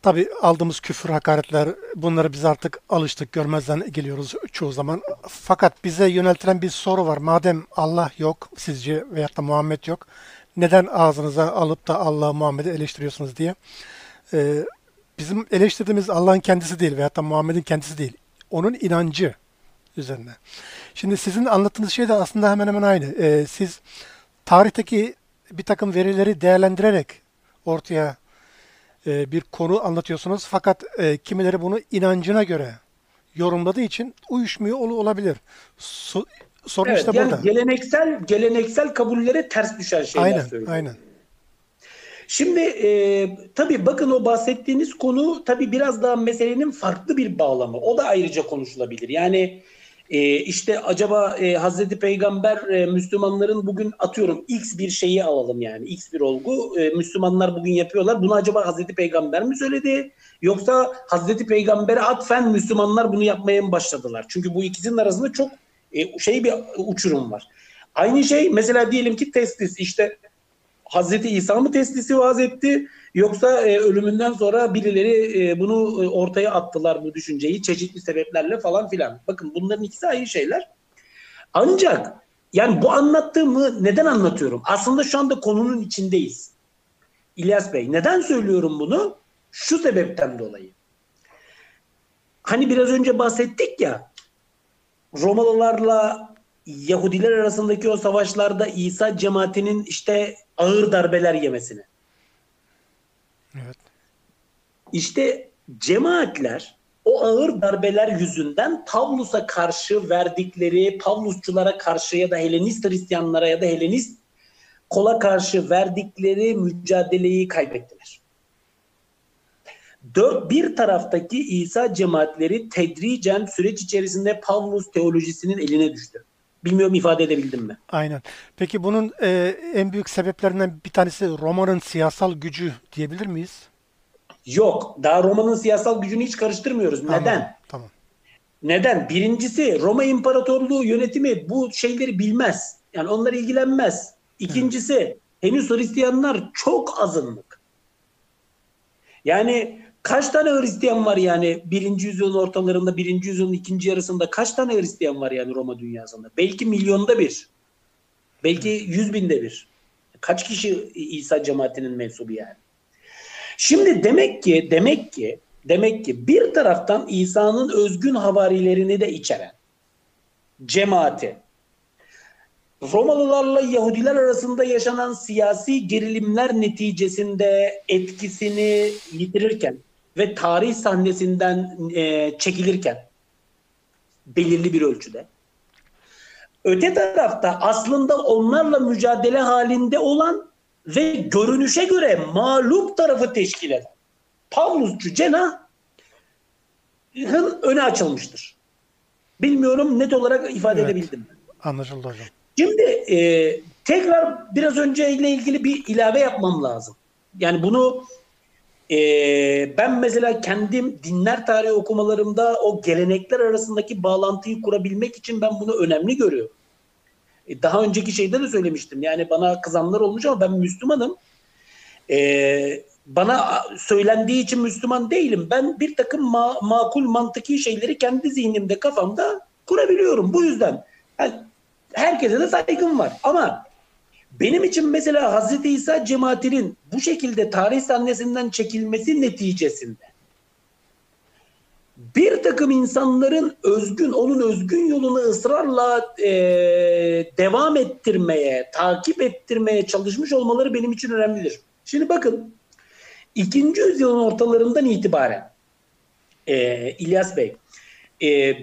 Tabi aldığımız küfür, hakaretler, bunları biz artık alıştık, görmezden geliyoruz çoğu zaman. Fakat bize yöneltilen bir soru var. Madem Allah yok sizce veyahut da Muhammed yok, neden ağzınıza alıp da Allah'ı, Muhammed'i eleştiriyorsunuz diye. Bizim eleştirdiğimiz Allah'ın kendisi değil veyahut da Muhammed'in kendisi değil. Onun inancı üzerine. Şimdi sizin anlattığınız şey de aslında hemen hemen aynı. Siz tarihteki bir takım verileri değerlendirerek ortaya bir konu anlatıyorsunuz. Fakat kimileri bunu inancına göre yorumladığı için uyuşmuyor olabilir. Sorun evet, işte yani burada. Geleneksel kabullere ters düşen şeyler söylüyorum. Aynen. Şimdi tabii bakın o bahsettiğiniz konu tabii biraz daha meselenin farklı bir bağlamı. O da ayrıca konuşulabilir. Yani işte acaba Hazreti Peygamber Müslümanların bugün atıyorum X bir şeyi alalım yani X bir olgu Müslümanlar bugün yapıyorlar. Bunu acaba Hazreti Peygamber mi söyledi? Yoksa Hazreti Peygamber'e atfen Müslümanlar bunu yapmaya mı başladılar? Çünkü bu ikisinin arasında çok bir uçurum var. Aynı şey mesela diyelim ki testis işte Hazreti İsa mı teslisi vaaz etti yoksa ölümünden sonra birileri bunu ortaya attılar bu düşünceyi çeşitli sebeplerle falan filan. Bakın bunların ikisi ayrı şeyler. Ancak yani bu anlattığımı neden anlatıyorum? Aslında şu anda konunun içindeyiz. İlyas Bey neden söylüyorum bunu? Şu sebepten dolayı. Hani biraz önce bahsettik ya Romalılarla Yahudiler arasındaki o savaşlarda İsa cemaatinin işte ağır darbeler yemesini. Evet. İşte cemaatler o ağır darbeler yüzünden Pavlus'a karşı verdikleri, Pavlusçulara karşı ya da Helenist Hristiyanlara ya da Helenist kola karşı verdikleri mücadeleyi kaybettiler. Bir taraftaki İsa cemaatleri tedricen süreç içerisinde Pavlus teolojisinin eline düştü. Bilmiyorum ifade edebildim mi? Aynen. Peki bunun en büyük sebeplerinden bir tanesi Roma'nın siyasal gücü diyebilir miyiz? Yok. Daha Roma'nın siyasal gücünü hiç karıştırmıyoruz. Tamam, neden? Tamam. Neden? Birincisi Roma İmparatorluğu yönetimi bu şeyleri bilmez. Yani onlara ilgilenmez. İkincisi henüz Hristiyanlar çok azınlık. Yani kaç tane Hristiyan var yani 1. yüzyılın ortalarında, 1. yüzyılın ikinci yarısında kaç tane Hristiyan var yani Roma dünyasında? Belki milyonda bir, belki 100.000'de bir. Kaç kişi İsa cemaatinin mensubu yani? Şimdi demek ki bir taraftan İsa'nın özgün havarilerini de içeren cemaati, Romalılarla Yahudiler arasında yaşanan siyasi gerilimler neticesinde etkisini yitirirken ve tarih sahnesinden çekilirken belirli bir ölçüde. Öte tarafta aslında onlarla mücadele halinde olan ve görünüşe göre mağlup tarafı teşkil eden Pavlusçu cenahın öne açılmıştır. Bilmiyorum net olarak ifade edebildim mi? Anlaşıldı hocam. Şimdi tekrar biraz önceyle ilgili bir ilave yapmam lazım. Yani bunu ben mesela kendim dinler tarihi okumalarımda o gelenekler arasındaki bağlantıyı kurabilmek için ben bunu önemli görüyorum. Daha önceki şeyde de söylemiştim. Yani bana kızanlar olmuş ama ben Müslümanım. Bana söylendiği için Müslüman değilim. Ben bir takım makul mantıki şeyleri kendi zihnimde, kafamda kurabiliyorum. Bu yüzden... Yani, herkese de saygım var ama benim için mesela Hazreti İsa cemaatinin bu şekilde tarih sahnesinden çekilmesi neticesinde bir takım insanların onun özgün yolunu ısrarla devam ettirmeye, takip ettirmeye çalışmış olmaları benim için önemlidir. Şimdi bakın 2. yüzyılın ortalarından itibaren İlyas Bey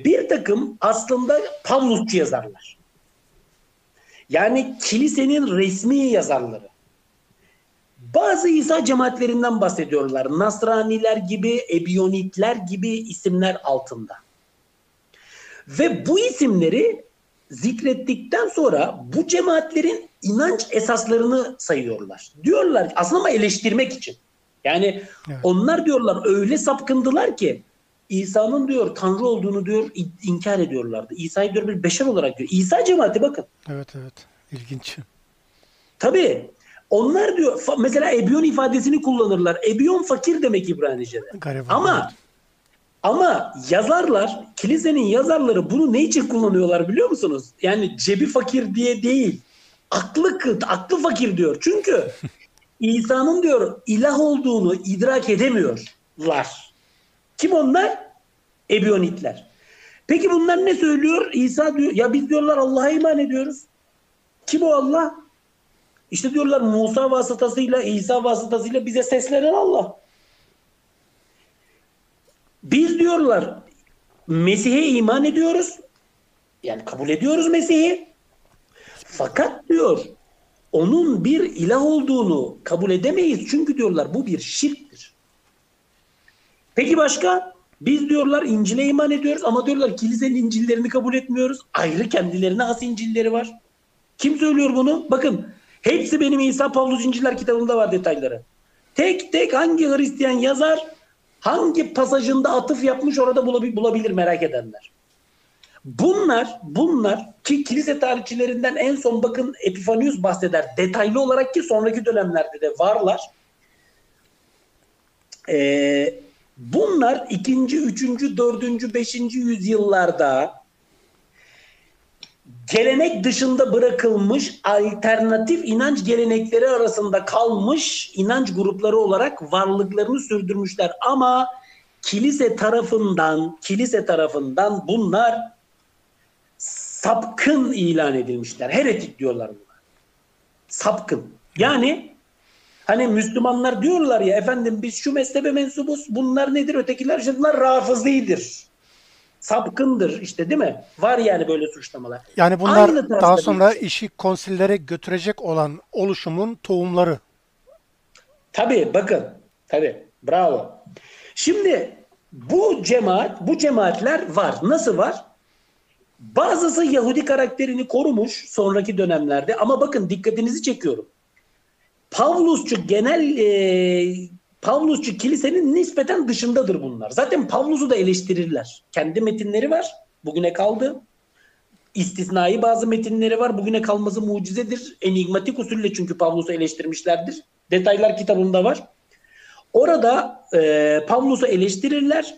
bir takım aslında Pavlusçu yazarlar. Yani kilisenin resmi yazarları. Bazı İsa cemaatlerinden bahsediyorlar. Nasraniler gibi, Ebiyonitler gibi isimler altında. Ve bu isimleri zikrettikten sonra bu cemaatlerin inanç esaslarını sayıyorlar. Diyorlar aslında ama eleştirmek için. Yani onlar diyorlar öyle sapkındılar ki İsa'nın diyor Tanrı olduğunu diyor inkar ediyorlardı. İsa'yı diyor bir beşer olarak diyor. İsa cemaati bakın. Evet ilginç. Tabii Onlar diyor mesela ebiyon ifadesini kullanırlar. Ebiyon fakir demek İbranice'de. Gariban. Ama yazarlar, kilisenin yazarları bunu ne için kullanıyorlar biliyor musunuz? Yani cebi fakir diye değil. Aklı kıt, aklı fakir diyor. Çünkü İsa'nın diyor ilah olduğunu idrak edemiyorlar. Kim onlar? Ebionitler. Peki bunlar ne söylüyor? İsa diyor ya biz diyorlar Allah'a iman ediyoruz. Kim o Allah? İşte diyorlar Musa vasıtasıyla, İsa vasıtasıyla bize seslenen Allah. Biz diyorlar Mesih'e iman ediyoruz. Yani kabul ediyoruz Mesih'i. Fakat diyor onun bir ilah olduğunu kabul edemeyiz. Çünkü diyorlar bu bir şirktir. Peki başka? Biz diyorlar İncil'e iman ediyoruz ama diyorlar kilisenin İncil'lerini kabul etmiyoruz. Ayrı kendilerine has İncil'leri var. Kim söylüyor bunu? Bakın hepsi benim İsa Pavlus İncil'ler kitabında var detayları. Tek tek hangi Hristiyan yazar hangi pasajında atıf yapmış orada bulabilir merak edenler. Bunlar ki kilise tarihçilerinden en son bakın Epifanius bahseder detaylı olarak ki sonraki dönemlerde de varlar. Bunlar 2. 3. 4. 5. yüzyıllarda gelenek dışında bırakılmış alternatif inanç gelenekleri arasında kalmış inanç grupları olarak varlıklarını sürdürmüşler. Ama kilise tarafından bunlar sapkın ilan edilmişler. Heretik diyorlar bunlar. Sapkın. Yani hani Müslümanlar diyorlar ya efendim biz şu mezhebe mensubuz. Bunlar nedir? Ötekiler işte bunlar rafızlidir. Sapkındır işte değil mi? Var yani böyle suçlamalar. Yani bunlar daha sonra işi konsillere götürecek olan oluşumun tohumları. Tabii bakın. Tabii. Bravo. Şimdi bu cemaatler var. Nasıl var? Bazısı Yahudi karakterini korumuş sonraki dönemlerde ama bakın dikkatinizi çekiyorum. Pavlusçu kilisenin nispeten dışındadır bunlar. Zaten Pavlus'u da eleştirirler. Kendi metinleri var. Bugüne kaldı. İstisnai bazı metinleri var. Bugüne kalması mucizedir. Enigmatik usulle çünkü Pavlus'u eleştirmişlerdir. Detaylar kitabında var. Orada Pavlus'u eleştirirler.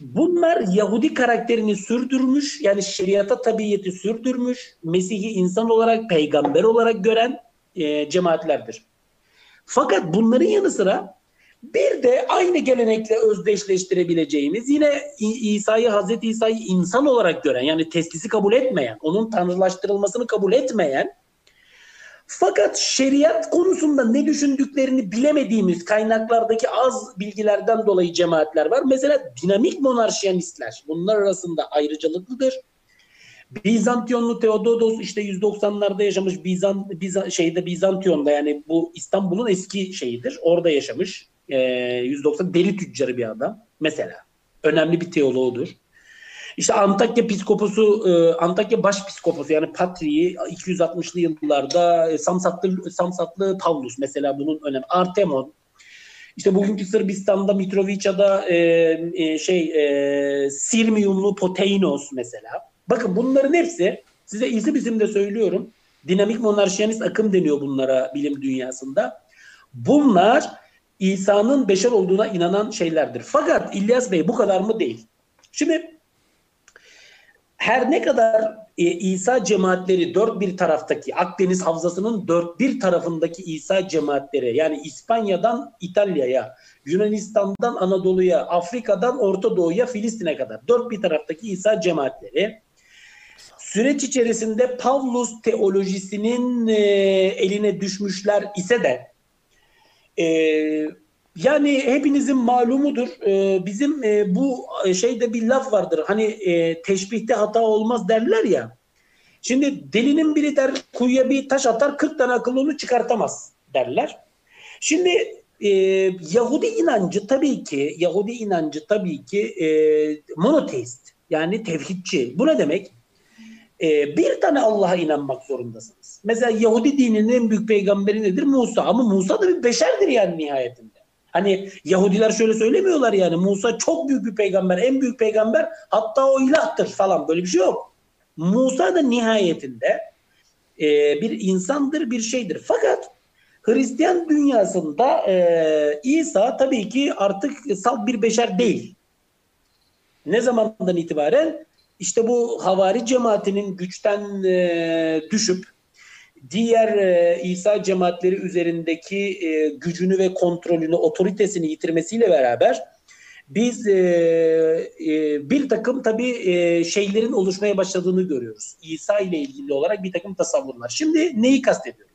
Bunlar Yahudi karakterini sürdürmüş. Yani şeriata tabiyeti sürdürmüş. Mesih'i insan olarak, peygamber olarak gören cemaatlerdir. Fakat bunların yanı sıra bir de aynı gelenekle özdeşleştirebileceğimiz yine Hazreti İsa'yı insan olarak gören yani teslisi kabul etmeyen, onun tanrılaştırılmasını kabul etmeyen fakat şeriat konusunda ne düşündüklerini bilemediğimiz kaynaklardaki az bilgilerden dolayı cemaatler var. Mesela dinamik monarşiyanistler bunlar arasında ayrıcalıklıdır. Bizantiyonlu Theododos işte 190'larda yaşamış Bizantiyon'da yani bu İstanbul'un eski şeyidir. Orada yaşamış 190 deli tüccarı bir adam mesela. Önemli bir teoloğudur. İşte Antakya Başpiskoposu yani Patriği 260'lı yıllarda Samsatlı Pavlus mesela bunun önemli. Artemon işte bugünkü Sırbistan'da Mitrovica'da Sirmiumlu Poteinos mesela. Bakın bunların hepsi, size isim de söylüyorum, dinamik monarşiyanist akım deniyor bunlara bilim dünyasında. Bunlar İsa'nın beşer olduğuna inanan şeylerdir. Fakat İlyas Bey bu kadar mı değil? Şimdi her ne kadar İsa cemaatleri dört bir taraftaki, Akdeniz Havzası'nın dört bir tarafındaki İsa cemaatleri, yani İspanya'dan İtalya'ya, Yunanistan'dan Anadolu'ya, Afrika'dan Orta Doğu'ya, Filistin'e kadar dört bir taraftaki İsa cemaatleri, süreç içerisinde Pavlus teolojisinin eline düşmüşler ise de yani hepinizin malumudur. Bizim bu şeyde bir laf vardır. Hani teşbihte hata olmaz derler ya. Şimdi delinin biri der kuyuya bir taş atar 40 tane akıllı onu çıkartamaz derler. Şimdi Yahudi inancı tabii ki monoteist yani tevhidçi. Bu ne demek? Bir tane Allah'a inanmak zorundasınız. Mesela Yahudi dininin en büyük peygamberi nedir? Musa. Ama Musa da bir beşerdir yani nihayetinde. Hani Yahudiler şöyle söylemiyorlar yani Musa çok büyük bir peygamber, en büyük peygamber hatta o ilahtır falan böyle bir şey yok. Musa da nihayetinde bir insandır, bir şeydir. Fakat Hristiyan dünyasında İsa tabii ki artık salt bir beşer değil. Ne zamandan itibaren? İşte bu havari cemaatinin güçten düşüp diğer İsa cemaatleri üzerindeki gücünü ve kontrolünü, otoritesini yitirmesiyle beraber biz bir takım tabii şeylerin oluşmaya başladığını görüyoruz. İsa ile ilgili olarak bir takım tasavvurlar. Şimdi neyi kastediyorum?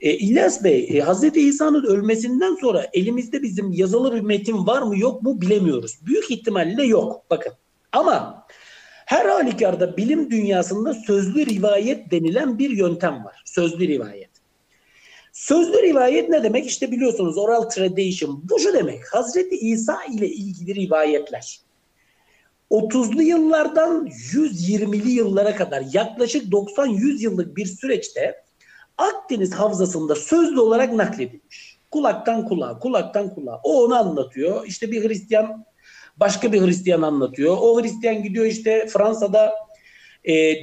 İlyas Bey, Hazreti İsa'nın ölmesinden sonra elimizde bizim yazılı bir metin var mı yok mu bilemiyoruz. Büyük ihtimalle yok. Bakın ama her halükarda bilim dünyasında sözlü rivayet denilen bir yöntem var. Sözlü rivayet. Sözlü rivayet ne demek? İşte biliyorsunuz oral tradition. Bu şu demek. Hazreti İsa ile ilgili rivayetler 30'lu yıllardan 120'li yıllara kadar yaklaşık 90-100 yıllık bir süreçte Akdeniz Havzası'nda sözlü olarak nakledilmiş. Kulaktan kulağa, kulaktan kulağa. O onu anlatıyor. İşte bir Hristiyan başka bir Hristiyan anlatıyor. O Hristiyan gidiyor işte Fransa'da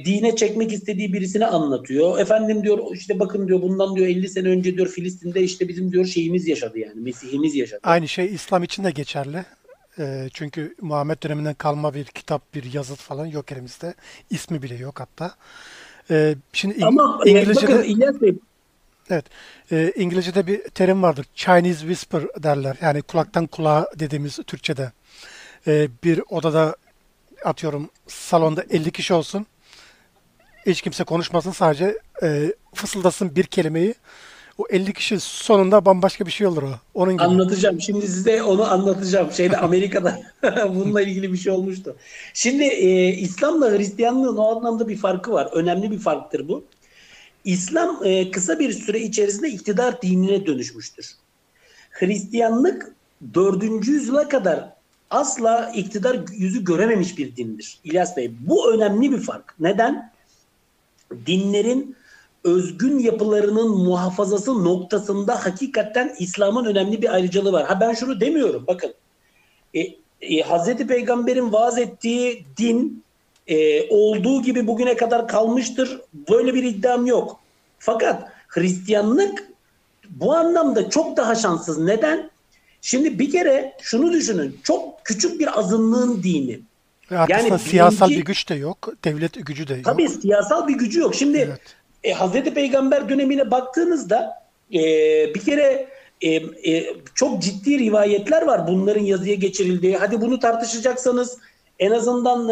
dine çekmek istediği birisine anlatıyor. Efendim diyor işte bakın diyor bundan diyor 50 sene önce diyor Filistin'de işte bizim diyor şeyimiz yaşadı yani Mesih'imiz yaşadı. Aynı şey İslam için de geçerli. Çünkü Muhammed döneminden kalma bir kitap, bir yazıt falan yok elimizde. İsmi bile yok hatta. Şimdi ama İngilizce'de, bakın, İlyas Bey. Evet, İngilizce'de bir terim vardır. Chinese whisper derler. Yani kulaktan kulağa dediğimiz Türkçe'de. Bir odada atıyorum salonda 50 kişi olsun. Hiç kimse konuşmasın sadece fısıldasın bir kelimeyi. O 50 kişi sonunda bambaşka bir şey olur o. Onun gibi. Anlatacağım. Şimdi size onu anlatacağım. Şeyde Amerika'da bununla ilgili bir şey olmuştu. Şimdi İslam'la Hristiyanlığın o anlamda bir farkı var. Önemli bir farktır bu. İslam kısa bir süre içerisinde iktidar dinine dönüşmüştür. Hristiyanlık 4. yüzyıla kadar asla iktidar yüzü görememiş bir dindir. İlyas Bey, bu önemli bir fark. Neden? Dinlerin özgün yapılarının muhafazası noktasında hakikaten İslam'ın önemli bir ayrıcalığı var. Ha ben şunu demiyorum, bakın. Hazreti Peygamber'in vaaz ettiği din olduğu gibi bugüne kadar kalmıştır. Böyle bir iddiam yok. Fakat Hristiyanlık bu anlamda çok daha şanssız. Neden? Şimdi bir kere şunu düşünün. Çok küçük bir azınlığın dini. Yani siyasal bir güç de yok. Devlet gücü de yok. Tabii siyasal bir gücü yok. Şimdi evet. Hazreti Peygamber dönemine baktığınızda bir kere çok ciddi rivayetler var bunların yazıya geçirildiği. Hadi bunu tartışacaksanız en azından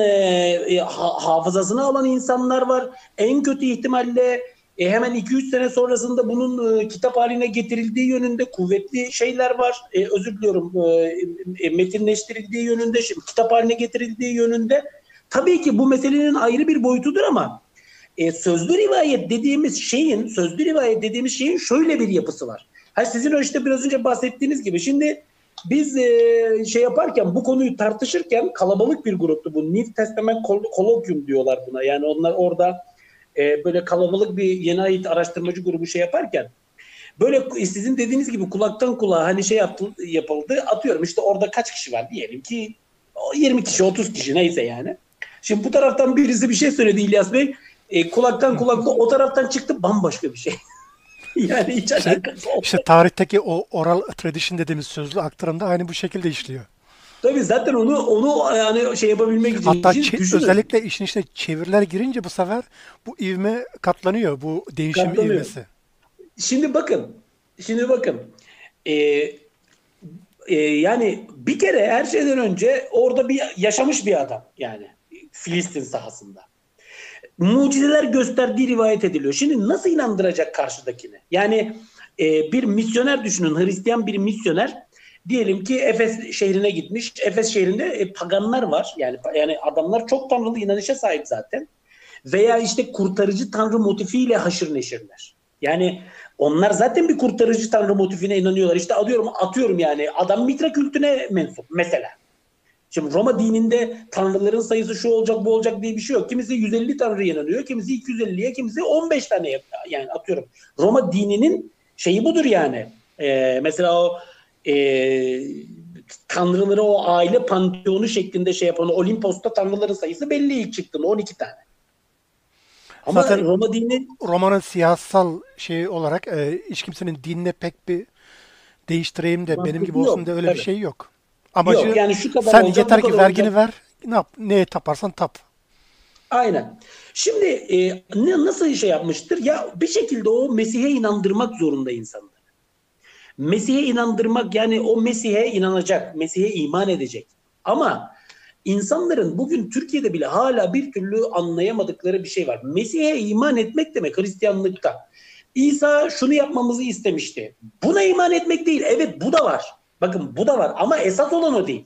hafızasını alan insanlar var. En kötü ihtimalle hemen 2-3 sene sonrasında bunun kitap haline getirildiği yönünde kuvvetli şeyler var. Özür diliyorum metinleştirildiği yönünde, kitap haline getirildiği yönünde. Tabii ki bu meselenin ayrı bir boyutudur ama sözlü rivayet dediğimiz şeyin, sözlü rivayet dediğimiz şeyin şöyle bir yapısı var. Ha sizin işte biraz önce bahsettiğiniz gibi şimdi biz şey yaparken bu konuyu tartışırken kalabalık bir gruptu bu. New Testament Colloquium diyorlar buna. Yani onlar orada böyle kalabalık bir yeni ait araştırmacı grubu şey yaparken böyle sizin dediğiniz gibi kulaktan kulağa hani şey yapıldı. Atıyorum işte orada kaç kişi var diyelim ki 20 kişi 30 kişi neyse yani. Şimdi bu taraftan birisi bir şey söyledi İlyas Bey. Kulaktan kulakla o taraftan çıktı bambaşka bir şey. Yani hiç alakası olmuyor. İşte tarihteki o oral tradition dediğimiz sözlü aktarımda aynı bu şekilde işliyor. Tabii zaten onu yani şey yapabilmek için. Hatta özellikle işin içine çeviriler girince bu sefer bu ivme katlanıyor. Bu değişim katlanıyor. İvmesi. Şimdi bakın. Yani bir kere her şeyden önce orada bir yaşamış bir adam yani Filistin sahasında. Mucizeler gösterdiği rivayet ediliyor. Şimdi nasıl inandıracak karşıdakini? Yani bir misyoner düşünün. Hristiyan bir misyoner. Diyelim ki Efes şehrine gitmiş. Efes şehrinde paganlar var. Yani adamlar çok tanrılı inanışa sahip zaten. Veya işte kurtarıcı tanrı motifiyle haşır neşirler. Yani onlar zaten bir kurtarıcı tanrı motifine inanıyorlar. İşte atıyorum yani adam Mitra kültüne mensup mesela. Şimdi Roma dininde tanrıların sayısı şu olacak bu olacak diye bir şey yok. Kimisi 150 tanrıya inanıyor, kimisi 250'ye, kimisi 15 tane yani atıyorum. Roma dininin şeyi budur yani. Mesela o tanrıları o aile panteonu şeklinde şey yapan Olimpos'ta tanrıların sayısı belli ilk çıktığında 12 tane. Ama zaten Roma dini, Roma'nın siyasal şeyi olarak hiç kimsenin dinle pek bir değiştireyim de benim gibi olsun da öyle tabii bir şey yok. Amacı yok, yani şu kadar sen olacak, yeter ki vergini olacak, ver, ne yap, neye taparsan tap. Aynen. Şimdi nasıl şey yapmıştır? Ya bir şekilde o Mesih'e inandırmak zorunda insanlar. Mesih'e inandırmak, yani o Mesih'e inanacak, Mesih'e iman edecek. Ama insanların bugün Türkiye'de bile hala bir türlü anlayamadıkları bir şey var. Mesih'e iman etmek demek Hristiyanlıkta, İsa şunu yapmamızı istemişti, buna iman etmek değil. Evet, bu da var. Bakın bu da var ama esas olan o değil.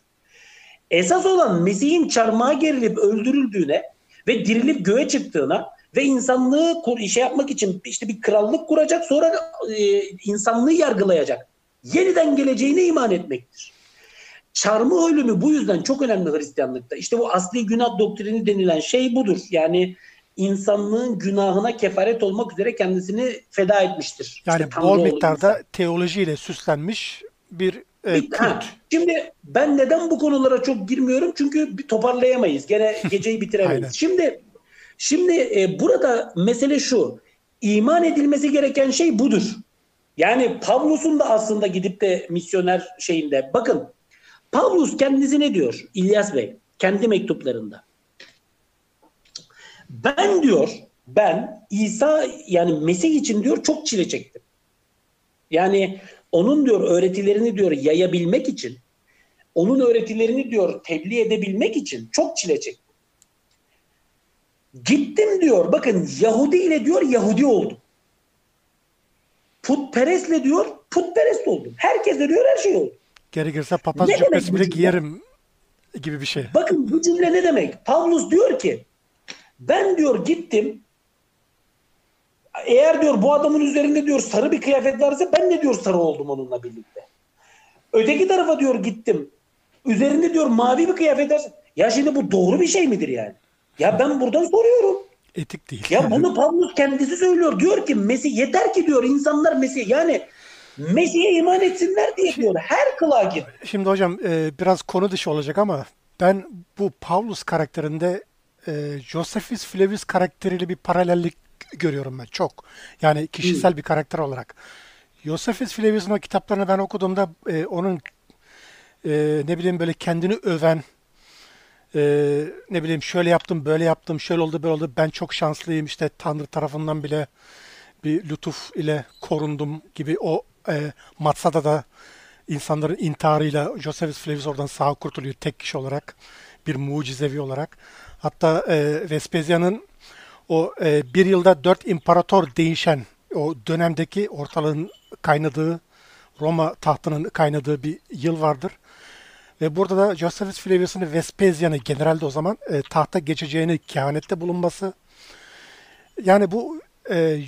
Esas olan Mesih'in çarmıha gerilip öldürüldüğüne ve dirilip göğe çıktığına ve insanlığı şey yapmak için işte bir krallık kuracak, sonra insanlığı yargılayacak, yeniden geleceğine iman etmektir. Çarmıh ölümü bu yüzden çok önemli Hristiyanlıkta. İşte bu asli günah doktrini denilen şey budur. Yani insanlığın günahına kefaret olmak üzere kendisini feda etmiştir. Yani işte bol miktarda insan teolojiyle süslenmiş bir kült. Şimdi ben neden bu konulara çok girmiyorum? Çünkü toparlayamayız. Gene geceyi bitiremeyiz. Şimdi burada mesele şu. İman edilmesi gereken şey budur. Yani Pavlus'un da aslında gidip de misyoner şeyinde. Bakın Pavlus kendisi ne diyor İlyas Bey kendi mektuplarında? Ben diyor, ben İsa yani Mesih için diyor çok çile çektim. Yani onun diyor öğretilerini diyor yayabilmek için, onun öğretilerini diyor tebliğ edebilmek için çok çile çektim. Gittim diyor, bakın Yahudi ile diyor Yahudi oldum. Putperestle diyor putperest oldum. Herkese diyor her şey oldu. Gerekirse papaz cübbesi bile giyerim gibi bir şey. Bakın bu cümle ne demek? Pavlus diyor ki ben diyor gittim, eğer diyor bu adamın üzerinde diyor sarı bir kıyafet varsa ben de diyor sarı oldum onunla birlikte. Öteki tarafa diyor gittim, üzerinde diyor mavi bir kıyafet varsa. Ya şimdi bu doğru bir şey midir yani? Ya ben buradan soruyorum. Etik değil. Ya bunu Pavlus kendisi söylüyor. Diyor ki Mesih, yeter ki diyor insanlar Mesih, yani Mesih'e iman etsinler diye diyor. Her kılığa gir. Şimdi hocam biraz konu dışı olacak ama ben bu Pavlus karakterinde Josephus Flavius karakteriyle bir paralellik görüyorum ben çok. Yani kişisel bir karakter olarak. Josephus Flavius'un o kitaplarını ben okuduğumda onun ne bileyim böyle kendini öven, ne bileyim şöyle yaptım, böyle yaptım, şöyle oldu, böyle oldu, ben çok şanslıyım, işte Tanrı tarafından bile bir lütuf ile korundum gibi o Matsa'da da insanların intiharıyla Josephus Flavius oradan sağ kurtuluyor tek kişi olarak, bir mucizevi olarak. Hatta Vespasian'ın o bir yılda 4 imparator değişen o dönemdeki ortalığın kaynadığı, Roma tahtının kaynadığı bir yıl vardır. Ve burada da Josephus Flavius'un Vespasian'ı generalde o zaman tahta geçeceğini kehanette bulunması. Yani bu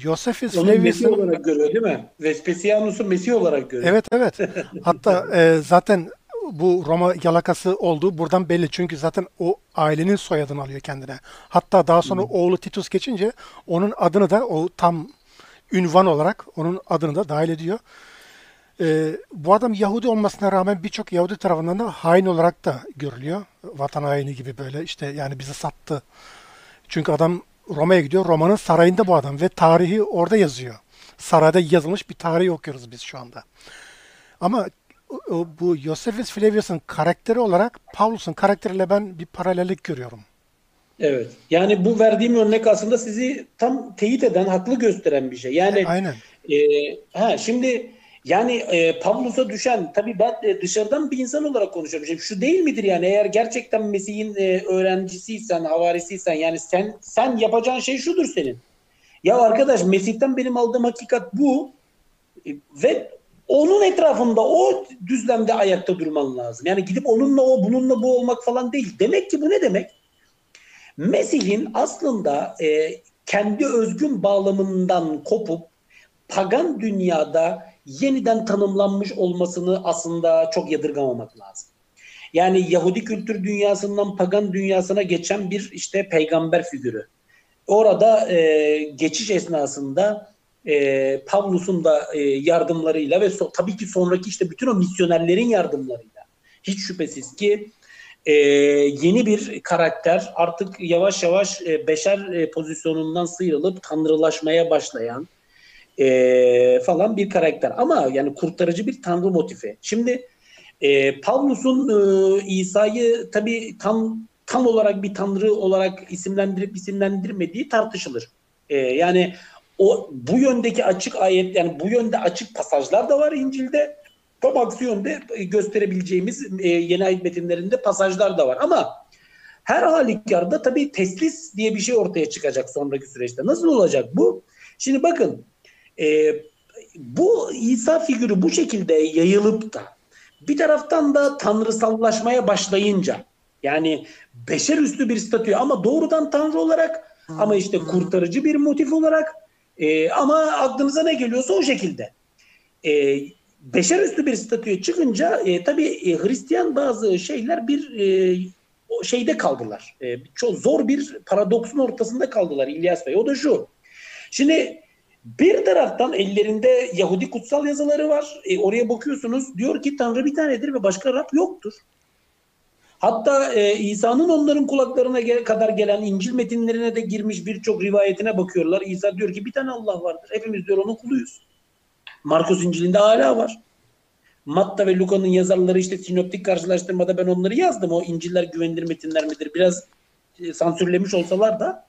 Josephus Flavius'u olarak görüyor değil mi? Vespasianus'u Mesih olarak görüyor. Evet evet. Hatta zaten bu Roma yalakası olduğu buradan belli. Çünkü zaten o ailenin soyadını alıyor kendine. Hatta daha sonra oğlu Titus geçince onun adını da o tam ünvan olarak onun adını da dahil ediyor. Bu adam Yahudi olmasına rağmen birçok Yahudi tarafından da hain olarak da görülüyor. Vatan haini gibi böyle işte, yani bizi sattı. Çünkü adam Roma'ya gidiyor. Roma'nın sarayında bu adam ve tarihi orada yazıyor. Sarayda yazılmış bir tarih okuyoruz biz şu anda. Ama bu Josephus Flavius'un karakteri olarak Pavlus'un karakteriyle ben bir paralellik görüyorum. Evet. Yani bu verdiğim örnek aslında sizi tam teyit eden, haklı gösteren bir şey. Yani aynen. Şimdi yani Pavlus'a düşen, tabii ben dışarıdan bir insan olarak konuşuyorum. Şimdi şu değil midir yani, eğer gerçekten Mesih'in öğrencisiysen, havarisiysen, yani sen yapacağın şey şudur senin. Ya arkadaş, Mesih'ten benim aldığım hakikat bu ve onun etrafında, o düzlemde ayakta durman lazım. Yani gidip onunla o, bununla bu olmak falan değil. Demek ki bu ne demek? Mesih'in aslında kendi özgün bağlamından kopup pagan dünyada yeniden tanımlanmış olmasını aslında çok yadırgamamak lazım. Yani Yahudi kültür dünyasından pagan dünyasına geçen bir işte peygamber figürü. Orada geçiş esnasında Pavlus'un da yardımlarıyla ve tabii ki sonraki işte bütün o misyonerlerin yardımlarıyla hiç şüphesiz ki yeni bir karakter, artık yavaş yavaş beşer pozisyonundan sıyrılıp tanrılaşmaya başlayan falan bir karakter. Ama yani kurtarıcı bir tanrı motifi. Şimdi Pavlus'un İsa'yı tabii tam olarak bir tanrı olarak isimlendirip isimlendirmediği tartışılır. Yani o bu yöndeki açık ayet, yani bu yönde açık pasajlar da var İncil'de. Tam aksi yönde gösterebileceğimiz yeni ayet metinlerinde pasajlar da var. Ama her halükarda tabii teslis diye bir şey ortaya çıkacak sonraki süreçte. Nasıl olacak bu? Şimdi bakın, bu İsa figürü bu şekilde yayılıp da bir taraftan da tanrısallaşmaya başlayınca, yani beşer üstü bir statü ama doğrudan tanrı olarak, ama işte kurtarıcı bir motif olarak, ama aklınıza ne geliyorsa o şekilde. Beşer üstü bir statüye çıkınca tabii Hristiyan bazı şeyler bir şeyde kaldılar. Çok zor bir paradoksun ortasında kaldılar İlyas Bey. O da şu. Şimdi bir taraftan ellerinde Yahudi kutsal yazıları var. Oraya bakıyorsunuz, diyor ki Tanrı bir tanedir ve başka Rab yoktur. Hatta İsa'nın onların kulaklarına kadar gelen İncil metinlerine de girmiş birçok rivayetine bakıyorlar. İsa diyor ki bir tane Allah vardır. Hepimiz diyor onun kuluyuz. Markos İncil'inde hala var. Matta ve Luca'nın yazarları işte sinoptik karşılaştırmada ben onları yazdım. O İncil'ler güvenilir metinler midir? Biraz sansürlemiş olsalar da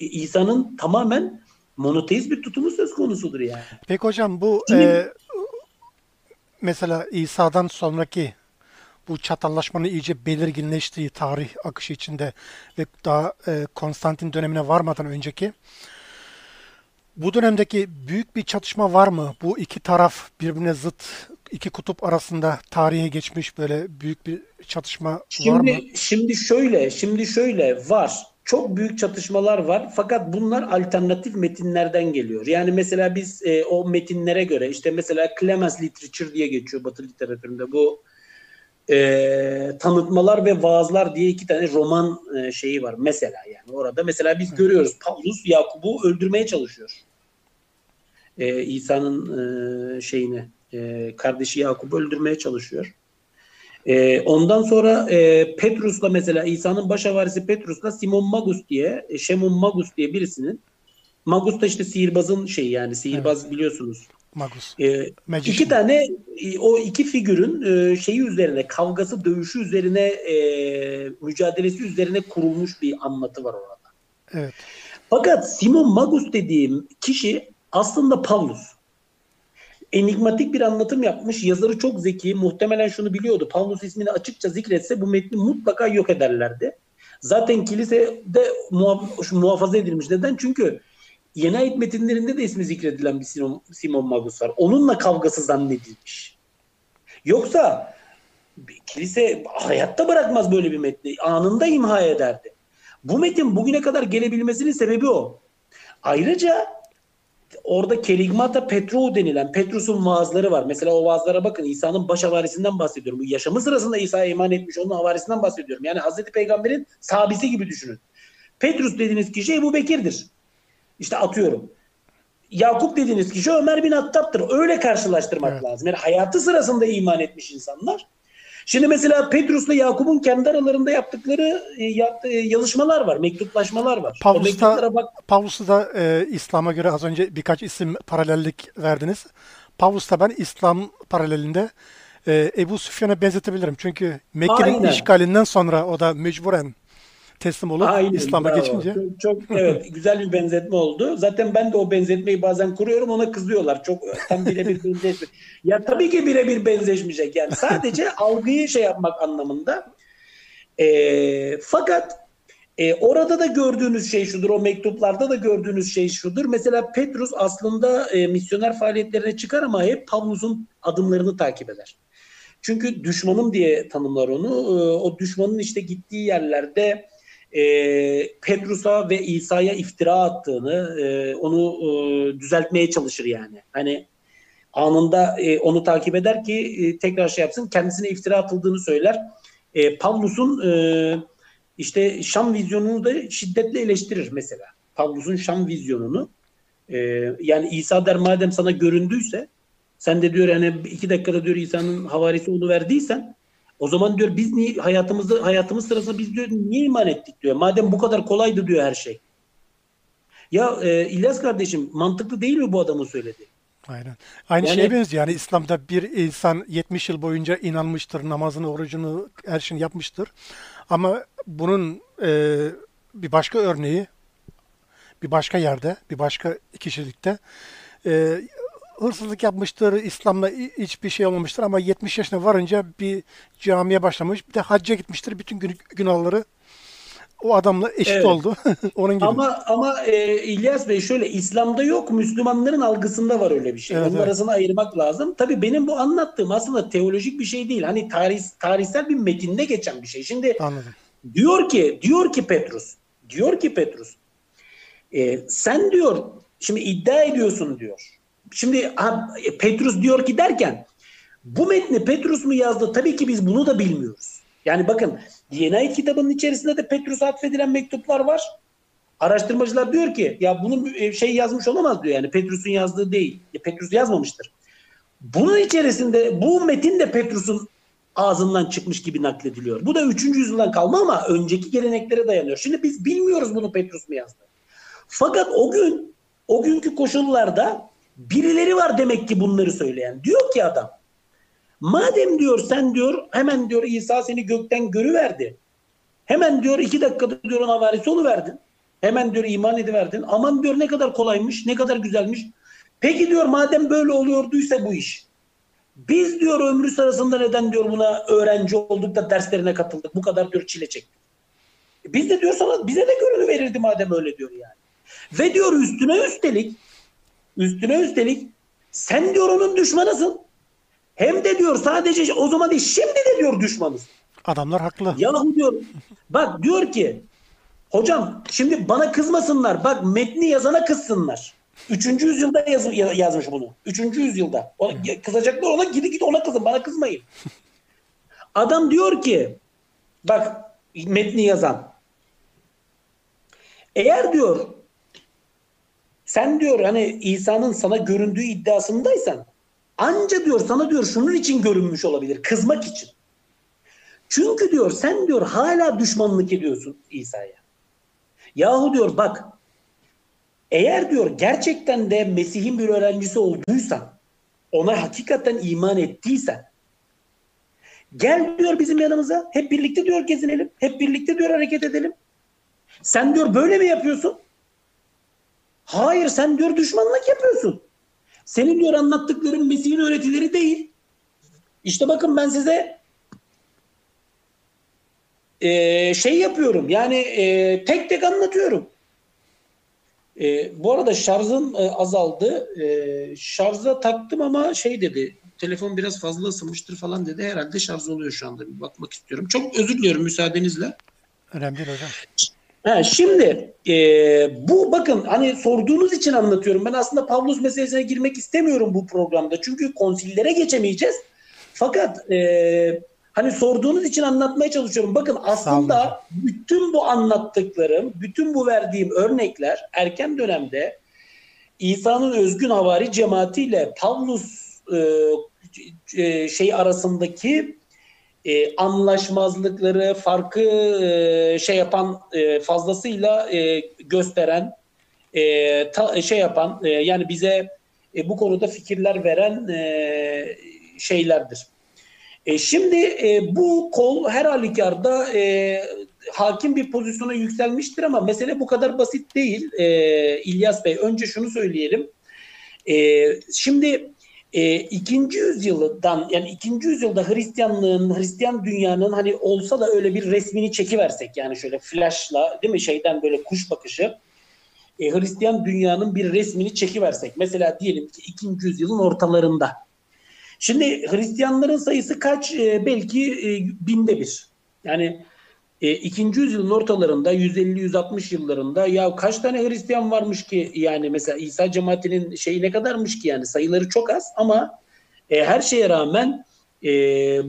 İsa'nın tamamen monoteist bir tutumu söz konusudur yani. Peki hocam bu mesela İsa'dan sonraki bu çatallaşmanın iyice belirginleştiği tarih akışı içinde ve daha Konstantin dönemine varmadan önceki bu dönemdeki büyük bir çatışma var mı? Bu iki taraf birbirine zıt, iki kutup arasında tarihe geçmiş böyle büyük bir çatışma var mı? Şimdi şöyle var. Çok büyük çatışmalar var fakat bunlar alternatif metinlerden geliyor. Yani mesela biz o metinlere göre işte mesela Clemens Literature diye geçiyor Batı literatüründe bu tanıtmalar ve vaazlar diye iki tane roman şeyi var mesela, yani orada mesela biz görüyoruz Pavlus Yakup'u öldürmeye çalışıyor. İsa'nın şeyini, kardeşi Yakup'u öldürmeye çalışıyor. Ondan sonra Petrus'la mesela İsa'nın başhavarisi Petrus'la Simon Magus diye Şemon Magus diye birisinin, Magus da işte sihirbazın şeyi, yani sihirbaz, evet, biliyorsunuz. Magus. İki tane o iki figürün şeyi üzerine, kavgası, dövüşü üzerine, mücadelesi üzerine kurulmuş bir anlatı var orada. Evet. Fakat Simon Magus dediğim kişi aslında Pavlus. Enigmatik bir anlatım yapmış. Yazarı çok zeki. Muhtemelen şunu biliyordu. Pavlus ismini açıkça zikretse bu metni mutlaka yok ederlerdi. Zaten kilisede muhafaza edilmiş. Neden? Çünkü Yeni Ayet metinlerinde de ismi zikredilen bir Simon Magus var. Onunla kavgası zannedilmiş. Yoksa kilise hayatta bırakmaz böyle bir metni. Anında imha ederdi. Bu metin bugüne kadar gelebilmesinin sebebi o. Ayrıca orada Kerigmata Petrou denilen Petrus'un vaazları var. Mesela o vaazlara bakın. İsa'nın baş havarisinden bahsediyorum. Bu yaşamı sırasında İsa'ya iman etmiş onun havarisinden bahsediyorum. Yani Hazreti Peygamber'in sahabesi gibi düşünün. Petrus dediğiniz kişi Ebu Bekir'dir. İşte atıyorum. Yakup dediğiniz kişi Ömer bin Hattab'tır. Öyle karşılaştırmak, evet, lazım. Yani hayatı sırasında iman etmiş insanlar. Şimdi mesela Petrus'la Yakup'un kendi aralarında yaptıkları yazışmalar var, mektuplaşmalar var. Pavlus'u da İslam'a göre az önce birkaç isim paralellik verdiniz. Pavlus'ta ben İslam paralelinde Ebu Süfyan'a benzetebilirim. Çünkü Mekke'nin, aynen, işgalinden sonra o da mecburen teslim olup İslam'a geçince. Çok, evet, güzel bir benzetme oldu. Zaten ben de o benzetmeyi bazen kuruyorum, ona kızıyorlar. Çok tam birebir benzeşmiş. Ya tabii ki birebir benzeşmeyecek yani. Sadece algıyı şey yapmak anlamında. Fakat orada da gördüğünüz şey şudur. O mektuplarda da gördüğünüz şey şudur. Mesela Petrus aslında misyoner faaliyetlerine çıkar ama hep Pavlus'un adımlarını takip eder. Çünkü düşmanım diye tanımlar onu. O düşmanın işte gittiği yerlerde Petrus'a ve İsa'ya iftira attığını, onu düzeltmeye çalışır yani. Hani anında onu takip eder ki tekrar şey yapsın, kendisine iftira atıldığını söyler. Pavlus'un işte Şam vizyonunu da şiddetle eleştirir mesela. Pavlus'un Şam vizyonunu. Yani İsa der madem sana göründüyse, sen de diyor hani 2 dakikada diyor İsa'nın havarisi oluverdiysen O zaman diyor biz niye hayatımız sırasında biz diyor niye iman ettik diyor. Madem bu kadar kolaydı diyor her şey. Ya İlyas kardeşim, mantıklı değil mi bu adamın söylediği? Aynen. Aynı yani, şeye benziyor. Yani İslam'da bir insan 70 yıl boyunca inanmıştır, namazını, orucunu, her şeyini yapmıştır. Ama bunun bir başka örneği, bir başka yerde, bir başka kişilikte hırsızlık yapmıştır, İslam'la hiçbir şey olmamıştır ama 70 yaşına varınca bir camiye başlamış, bir de hacca gitmiştir. Bütün günahları o adamla eşit oldu. Onun gibi. Ama İlyas Bey şöyle, İslam'da yok, Müslümanların algısında var öyle bir şey. Evet, onun arasını ayırmak lazım. Tabii benim bu anlattığım aslında teolojik bir şey değil. Hani tarihsel bir metinde geçen bir şey. Şimdi anladım. Diyor ki Petrus. Sen diyor, şimdi iddia ediyorsun diyor. Şimdi Petrus diyor ki derken, bu metni Petrus mu yazdı? Tabii ki biz bunu da bilmiyoruz. Yani bakın, Yeni Ahit kitabının içerisinde de Petrus'a atfedilen mektuplar var. Araştırmacılar diyor ki ya bunu şey yazmış olamaz diyor, yani Petrus'un yazdığı değil. Petrus yazmamıştır. Bunun içerisinde bu metin de Petrus'un ağzından çıkmış gibi naklediliyor. Bu da 3. yüzyıldan kalma ama önceki geleneklere dayanıyor. Şimdi biz bilmiyoruz bunu Petrus mu yazdı. Fakat o günkü koşullarda birileri var demek ki bunları söyleyen. Diyor ki adam, madem diyor sen diyor hemen diyor İsa seni gökten görüverdi. Hemen diyor 2 dakikada diyor ona varisi oluverdin. Hemen diyor iman ediverdin. Aman diyor ne kadar kolaymış, ne kadar güzelmiş. Peki diyor madem böyle oluyorduysa bu iş, biz diyor ömrü sırasında neden diyor buna öğrenci olduk da derslerine katıldık, bu kadar diyor çile çektik. Biz de diyor sana, bize de görünüverirdi madem öyle diyor yani. Ve diyor üstüne üstelik sen diyor onun düşmanısın. Hem de diyor sadece o zaman değil, şimdi de diyor düşmanız. Adamlar haklı. Yahu diyor. Bak diyor ki hocam şimdi bana kızmasınlar. Bak metni yazana kızsınlar. 3. yüzyılda yazmış bunu. 3. yüzyılda. Kızacaklar ona, gidin ona kızın. Bana kızmayın. Adam diyor ki bak metni yazan, eğer diyor sen diyor hani İsa'nın sana göründüğü iddiasındaysan, anca diyor sana diyor şunun için görünmüş olabilir. Kızmak için. Çünkü diyor sen diyor hala düşmanlık ediyorsun İsa'ya. Yahu diyor bak, eğer diyor gerçekten de Mesih'in bir öğrencisi olduysan, ona hakikaten iman ettiysen, gel diyor bizim yanımıza. Hep birlikte diyor gezinelim. Hep birlikte diyor hareket edelim. Sen diyor böyle mi yapıyorsun? Hayır, sen diyor düşmanlık yapıyorsun. Senin diyor anlattıkların Mesih'in öğretileri değil. İşte bakın ben size şey yapıyorum. Yani tek tek anlatıyorum. Bu arada şarjım azaldı. Şarja taktım ama şey dedi. Telefon biraz fazla ısınmıştır falan dedi. Herhalde şarj oluyor şu anda. Bir bakmak istiyorum. Çok özür diliyorum müsaadenizle. Önemli değil hocam. Şimdi bu bakın hani sorduğunuz için anlatıyorum. Ben aslında Pavlus meselesine girmek istemiyorum bu programda. Çünkü konsillere geçemeyeceğiz. Fakat hani sorduğunuz için anlatmaya çalışıyorum. Bakın aslında bütün bu anlattıklarım, bütün bu verdiğim örnekler erken dönemde İsa'nın özgün havari cemaatiyle Pavlus şey arasındaki anlaşmazlıkları, farkı şey yapan, fazlasıyla gösteren, şey yapan, yani bize bu konuda fikirler veren şeylerdir. Şimdi bu kol her halükarda hakim bir pozisyona yükselmiştir ama mesele bu kadar basit değil İlyas Bey. Önce şunu söyleyelim. Şimdi ikinci yüzyıldan, yani 2. yüzyılda Hristiyanlığın, Hristiyan dünyanın hani olsa da öyle bir resmini çekiversek, yani şöyle flashla değil mi, şeyden böyle kuş bakışı, Hristiyan dünyanın bir resmini çekiversek. Mesela diyelim ki 2. yüzyılın ortalarında. Şimdi Hristiyanların sayısı kaç? Belki 1000'de 1. Yani 2. yüzyılın ortalarında 150-160 yıllarında ya kaç tane Hristiyan varmış ki, yani mesela İsa cemaatinin şeyi ne kadarmış ki, yani sayıları çok az ama her şeye rağmen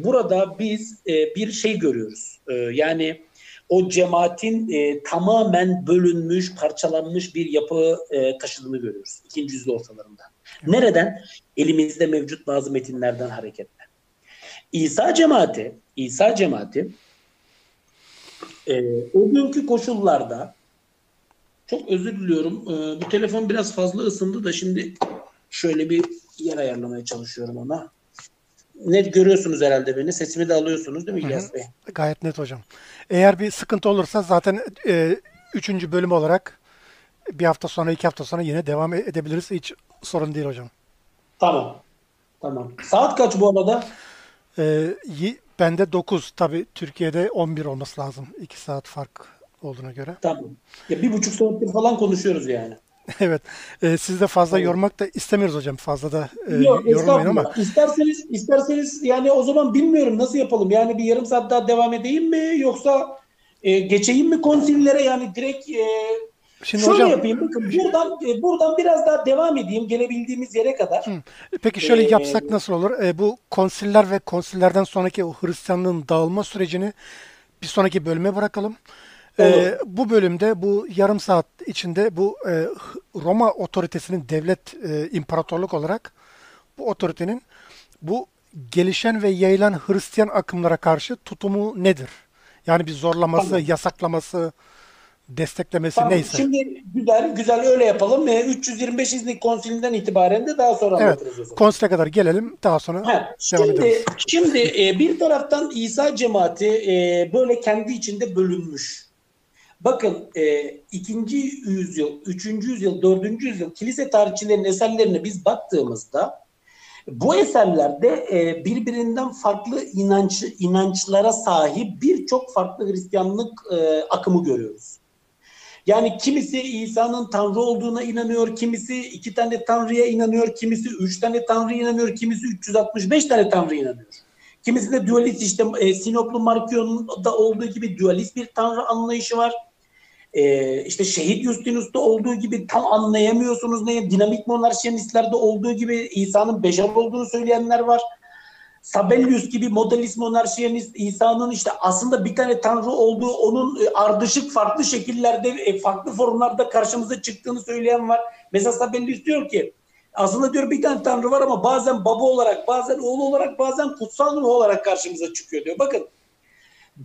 burada biz bir şey görüyoruz. Yani o cemaatin tamamen bölünmüş, parçalanmış bir yapı taşıdığını görüyoruz 2. yüzyıl ortalarında. Nereden? Elimizde mevcut bazı metinlerden hareketle. İsa cemaati İsa cemaati o günkü koşullarda, çok özür diliyorum, bu telefon biraz fazla ısındı da şimdi şöyle bir yer ayarlamaya çalışıyorum ona. Net görüyorsunuz herhalde beni. Sesimi de alıyorsunuz değil mi İlyas Bey? Gayet net hocam. Eğer bir sıkıntı olursa zaten 3. bölüm olarak bir hafta sonra, 2 hafta sonra yine devam edebiliriz. Hiç sorun değil hocam. Tamam. Tamam. Saat kaç bu arada? Bende 9. Tabii Türkiye'de 11 olması lazım. 2 saat fark olduğuna göre. Tamam. Ya 1,5 saattir falan konuşuyoruz yani. Evet. Siz de fazla yormak da istemiyoruz hocam. Fazla da yormayın ama. İsterseniz yani o zaman bilmiyorum nasıl yapalım. Yani bir yarım saat daha devam edeyim mi? Yoksa geçeyim mi konsillere? Yani direkt şimdi şöyle hocam, yapayım. Bakın buradan biraz daha devam edeyim. Gelebildiğimiz yere kadar. Peki şöyle yapsak nasıl olur? Bu konsiller ve konsillerden sonraki o Hristiyanlığın dağılma sürecini bir sonraki bölüme bırakalım. Bu bölümde, bu yarım saat içinde bu Roma otoritesinin devlet imparatorluk olarak bu otoritenin bu gelişen ve yayılan Hristiyan akımlara karşı tutumu nedir? Yani bir zorlaması, tamam, yasaklaması, desteklemesi, tamam, neyse. Şimdi güzel öyle yapalım. 325 İznik Konsilinden itibaren de daha sonra anlatırız. Evet, konsile kadar gelelim. Daha sonra devam ederiz. Şimdi bir taraftan İsa cemaati böyle kendi içinde bölünmüş. Bakın 2. yüzyıl, 3. yüzyıl, 4. yüzyıl kilise tarihçilerinin eserlerine biz baktığımızda bu eserlerde birbirinden farklı inançlara sahip birçok farklı Hristiyanlık akımı görüyoruz. Yani kimisi İsa'nın Tanrı olduğuna inanıyor, kimisi 2 tane Tanrı'ya inanıyor, kimisi 3 tane Tanrı'ya inanıyor, kimisi 365 tane Tanrı'ya inanıyor. Kimisinde dualist, işte Sinoplu Markion'da olduğu gibi dualist bir Tanrı anlayışı var. İşte Şehit Justinus'ta olduğu gibi tam anlayamıyorsunuz neye, dinamik monarşiyenistlerde olduğu gibi İsa'nın beşer olduğunu söyleyenler var. Sabellius gibi modalist monarşiyenist İsa'nın işte aslında 1 tane Tanrı olduğu, onun ardışık farklı şekillerde, farklı formlarda karşımıza çıktığını söyleyen var. Mesela Sabellius diyor ki aslında diyor 1 tane Tanrı var ama bazen baba olarak, bazen oğlu olarak, bazen kutsal ruh olarak karşımıza çıkıyor diyor. Bakın.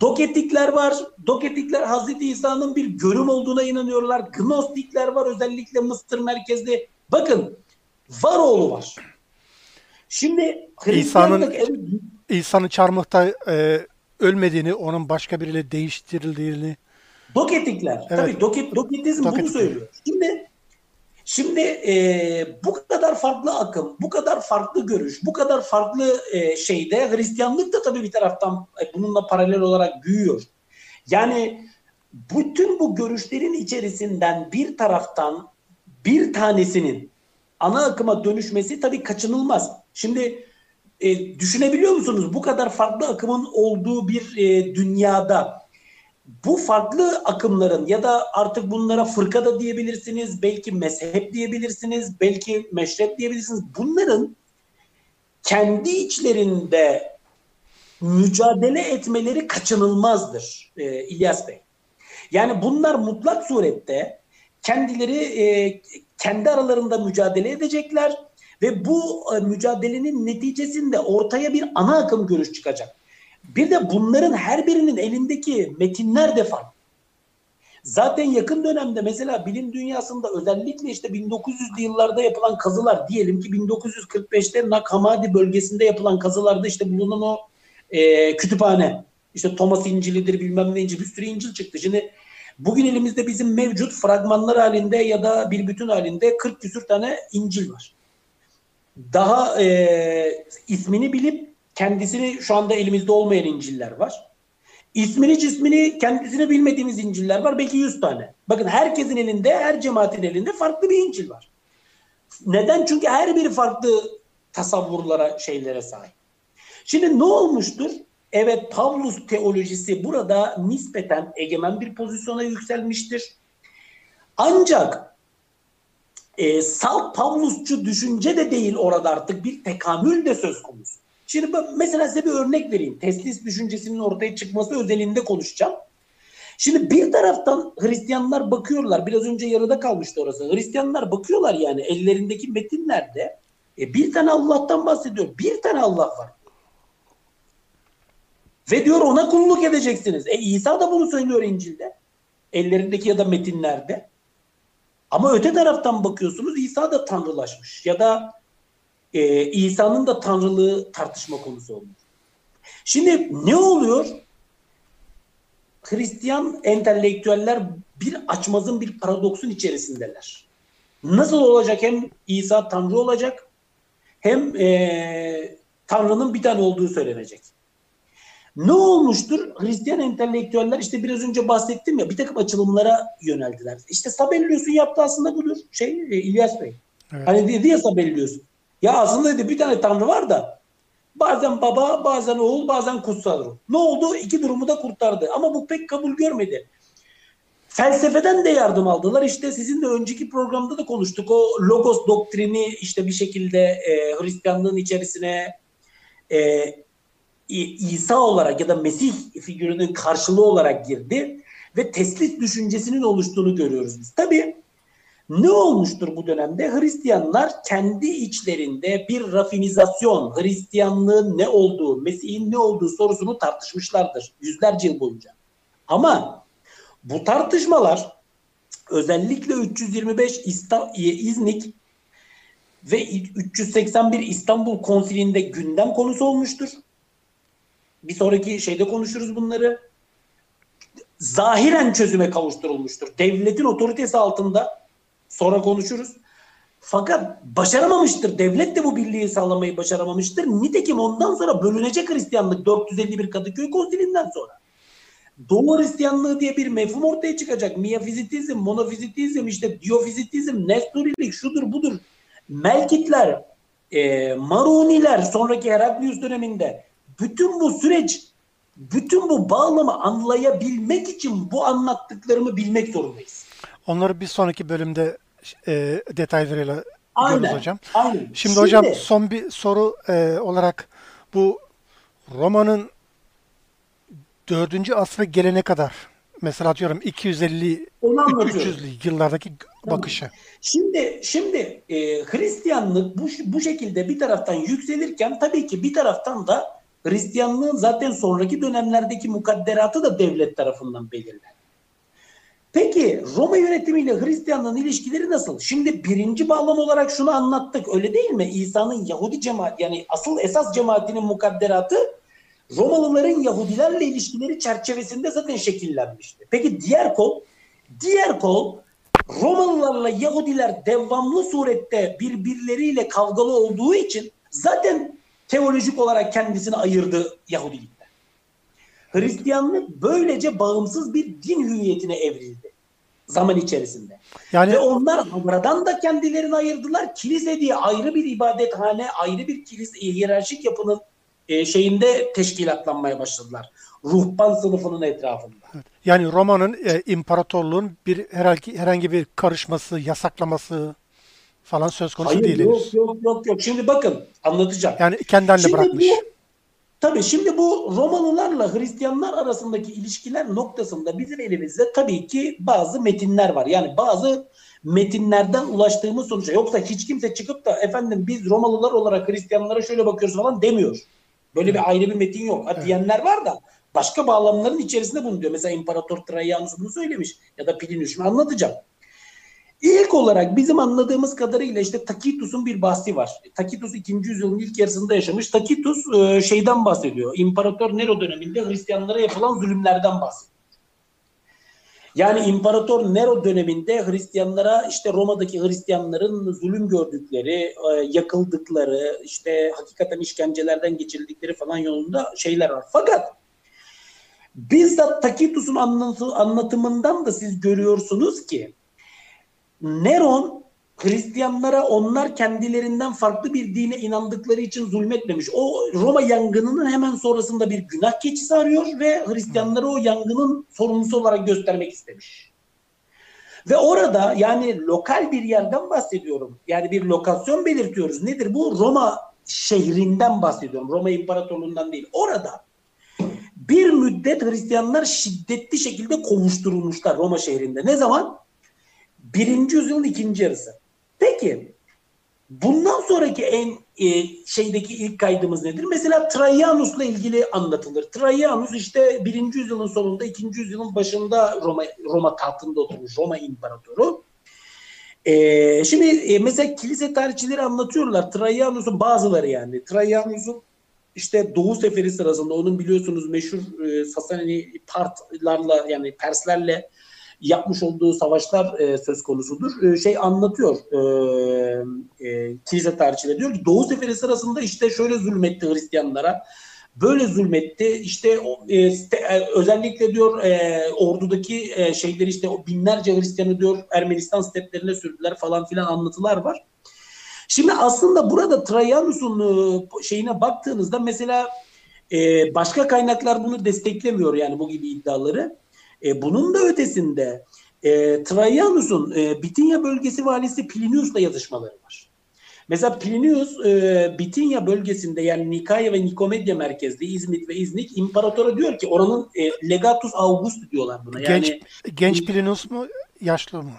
Doketikler var. Doketikler Hazreti İsa'nın bir görüm olduğuna inanıyorlar. Gnostikler var, özellikle Mısır merkezli. Bakın, var oğlu var. Şimdi İsa'nın çarmıhta ölmediğini, onun başka biriyle değiştirildiğini. Doketikler. Evet. Tabii doketizm bunu söylüyor. Şimdi bu kadar farklı akım, bu kadar farklı görüş, bu kadar farklı şeyde Hristiyanlık da tabii bir taraftan bununla paralel olarak büyüyor. Yani bütün bu görüşlerin içerisinden bir taraftan bir tanesinin ana akıma dönüşmesi tabii kaçınılmaz. Şimdi düşünebiliyor musunuz? Bu kadar farklı akımın olduğu bir dünyada bu farklı akımların ya da artık bunlara fırka da diyebilirsiniz, belki mezhep diyebilirsiniz, belki meşrep diyebilirsiniz. Bunların kendi içlerinde mücadele etmeleri kaçınılmazdır İlyas Bey. Yani bunlar mutlak surette kendileri kendi aralarında mücadele edecekler ve bu mücadelenin neticesinde ortaya bir ana akım görüş çıkacak. Bir de bunların her birinin elindeki metinler de farklı. Zaten yakın dönemde mesela bilim dünyasında özellikle işte 1900'lü yıllarda yapılan kazılar, diyelim ki 1945'te Nag Hammadi bölgesinde yapılan kazılarda işte bulunan o kütüphane, işte Thomas İncil'idir, bilmem ne İncil, bir sürü İncil çıktı. Şimdi bugün elimizde bizim mevcut fragmanlar halinde ya da bir bütün halinde 40 küsür tane İncil var. Daha ismini bilip kendisini, şu anda elimizde olmayan İncil'ler var. İsmini, cismini, kendisini bilmediğimiz İncil'ler var. Belki 100 tane. Bakın herkesin elinde, her cemaatin elinde farklı bir İncil var. Neden? Çünkü her biri farklı tasavvurlara, şeylere sahip. Şimdi ne olmuştur? Evet, Pavlus teolojisi burada nispeten egemen bir pozisyona yükselmiştir. Ancak salt Pavlusçu düşünce de değil orada, artık bir tekamül de söz konusu. Şimdi mesela size bir örnek vereyim. Teslis düşüncesinin ortaya çıkması özelinde konuşacağım. Şimdi bir taraftan Hristiyanlar bakıyorlar. Biraz önce yarıda kalmıştı orası. Hristiyanlar bakıyorlar yani ellerindeki metinlerde. Bir tane Allah'tan bahsediyor. Bir tane Allah var. Ve diyor ona kulluk edeceksiniz. İsa da bunu söylüyor İncil'de. Ellerindeki ya da metinlerde. Ama öte taraftan bakıyorsunuz İsa da tanrılaşmış. Ya da İsa'nın da tanrılığı tartışma konusu olmuş. Şimdi ne oluyor? Hristiyan entelektüeller bir açmazın, bir paradoksun içerisindeler. Nasıl olacak hem İsa tanrı olacak hem tanrının bir tane olduğu söylenecek. Ne olmuştur? Hristiyan entelektüeller işte biraz önce bahsettim ya bir takım açılımlara yöneldiler. İşte Sabellius'un yaptığı aslında budur. İlyas Bey. Evet. Hani dedi ya Sabellius. Ya aslında dedi bir tane tanrı var da bazen baba, bazen oğul, bazen kutsal ruh. Ne oldu? İki durumu da kurtardı. Ama bu pek kabul görmedi. Felsefeden de yardım aldılar. İşte sizin de önceki programda da konuştuk. O logos doktrini işte bir şekilde Hristiyanlığın içerisine İsa olarak ya da Mesih figürünün karşılığı olarak girdi ve teslis düşüncesinin oluştuğunu görüyoruz biz. Tabii ne olmuştur bu dönemde? Hristiyanlar kendi içlerinde bir rafinizasyon, Hristiyanlığın ne olduğu, Mesih'in ne olduğu sorusunu tartışmışlardır yüzlerce yıl boyunca. Ama bu tartışmalar özellikle 325 İznik ve 381 İstanbul Konsili'nde gündem konusu olmuştur. Bir sonraki şeyde konuşuruz bunları. Zahiren çözüme kavuşturulmuştur. Devletin otoritesi altında sonra konuşuruz. Fakat başaramamıştır. Devlet de bu birliği sağlamayı başaramamıştır. Nitekim ondan sonra bölünecek Hristiyanlık 451 Kadıköy Konsilinden sonra. Doğu Hristiyanlığı diye bir mefhum ortaya çıkacak. Miyafizitizm, monofizitizm, işte diyofizitizm, Nestorilik, şudur budur. Melkitler, Maruniler sonraki Heraklius döneminde. Bütün bu süreç, bütün bu bağlamı anlayabilmek için bu anlattıklarımı bilmek zorundayız. Onları bir sonraki bölümde detaylarıyla görürüz hocam. Aynen. Şimdi hocam son bir soru olarak bu Roma'nın 4. asra gelene kadar mesela atıyorum 250-300'lü yıllardaki bakışı. Şimdi Hristiyanlık bu şekilde bir taraftan yükselirken tabii ki bir taraftan da Hristiyanlığın zaten sonraki dönemlerdeki mukadderatı da devlet tarafından belirlenir. Peki Roma yönetimiyle Hristiyanlığın ilişkileri nasıl? Şimdi birinci bağlam olarak şunu anlattık öyle değil mi? İsa'nın Yahudi cemaati yani asıl esas cemaatinin mukadderatı Romalıların Yahudilerle ilişkileri çerçevesinde zaten şekillenmişti. Peki diğer kol Romalılarla Yahudiler devamlı surette birbirleriyle kavgalı olduğu için zaten teolojik olarak kendisini ayırdı Yahudilikten. Hristiyanlık böylece bağımsız bir din hüviyetine evrildi zaman içerisinde. Yani... Ve onlar buradan da kendilerini ayırdılar. Kilise diye ayrı bir ibadethane, ayrı bir kilise hiyerarşik yapının şeyinde teşkilatlanmaya başladılar. Ruhban sınıfının etrafında. Yani Roma'nın imparatorluğun bir herhangi bir karışması, yasaklaması falan söz konusu değil. Yok. Şimdi bakın anlatacağım. Yani kendilerine bırakmış. Şimdi bu Romalılarla Hristiyanlar arasındaki ilişkiler noktasında bizim elimizde tabii ki bazı metinler var. Yani bazı metinlerden ulaştığımız sonuçta. Yoksa hiç kimse çıkıp da efendim biz Romalılar olarak Hristiyanlara şöyle bakıyoruz falan demiyor. Böyle bir ayrı bir metin yok. Ha, diyenler var da başka bağlamların içerisinde bunu diyor. Mesela İmparator Trajanus bunu söylemiş ya da Plinius. Anlatacağım. İlk olarak bizim anladığımız kadarıyla işte Tacitus'un bir bahsi var. Tacitus 2. yüzyılın ilk yarısında yaşamış. Tacitus şeyden bahsediyor. İmparator Nero döneminde Hristiyanlara yapılan zulümlerden bahsediyor. Yani İmparator Nero döneminde Hristiyanlara işte Roma'daki Hristiyanların zulüm gördükleri, yakıldıkları, işte hakikaten işkencelerden geçirildikleri falan yolunda şeyler var. Fakat bizzat Tacitus'un anlatımından da siz görüyorsunuz ki Neron Hristiyanlara onlar kendilerinden farklı bir dine inandıkları için zulmetmemiş. O Roma yangınının hemen sonrasında bir günah keçisi arıyor ve Hristiyanları o yangının sorumlusu olarak göstermek istemiş. Ve orada yani lokal bir yerden bahsediyorum. Yani bir lokasyon belirtiyoruz. Nedir bu? Roma şehrinden bahsediyorum. Roma İmparatorluğundan değil. Orada bir müddet Hristiyanlar şiddetli şekilde kovuşturulmuşlar Roma şehrinde. Ne zaman? 1. yüzyılın ikinci yarısı. Peki Bundan sonraki en şeydeki ilk kaydımız nedir? Mesela Traianus'la ilgili anlatılır. Traianus işte 1. yüzyılın sonunda 2. yüzyılın başında Roma tahtında oturmuş Roma imparatoru. Şimdi mesela kilise tarihçileri anlatıyorlar. Traianus'un bazıları yani. Traianus'un işte Doğu Seferi sırasında onun biliyorsunuz meşhur Sasani partlarla yani Perslerle yapmış olduğu savaşlar söz konusudur. Anlatıyor kilise tarihçileri diyor ki Doğu Seferi sırasında işte şöyle zulmetti Hristiyanlara. Böyle zulmetti işte özellikle diyor ordudaki şeyleri işte o binlerce Hristiyanı diyor Ermenistan steplerine sürdüler falan filan anlatılar var. Şimdi aslında burada Traianus'un şeyine baktığınızda mesela başka kaynaklar bunu desteklemiyor yani bu gibi iddiaları. Bunun da ötesinde Traianus'un Bitinya bölgesi valisi Plinius'la yazışmaları var. Mesela Plinius Bitinya bölgesinde yani Nikaya ve Nikomedya merkezli İzmit ve İznik imparatora diyor ki oranın Legatus Augustus diyorlar buna. Yani, genç Plinius mu yaşlı mı?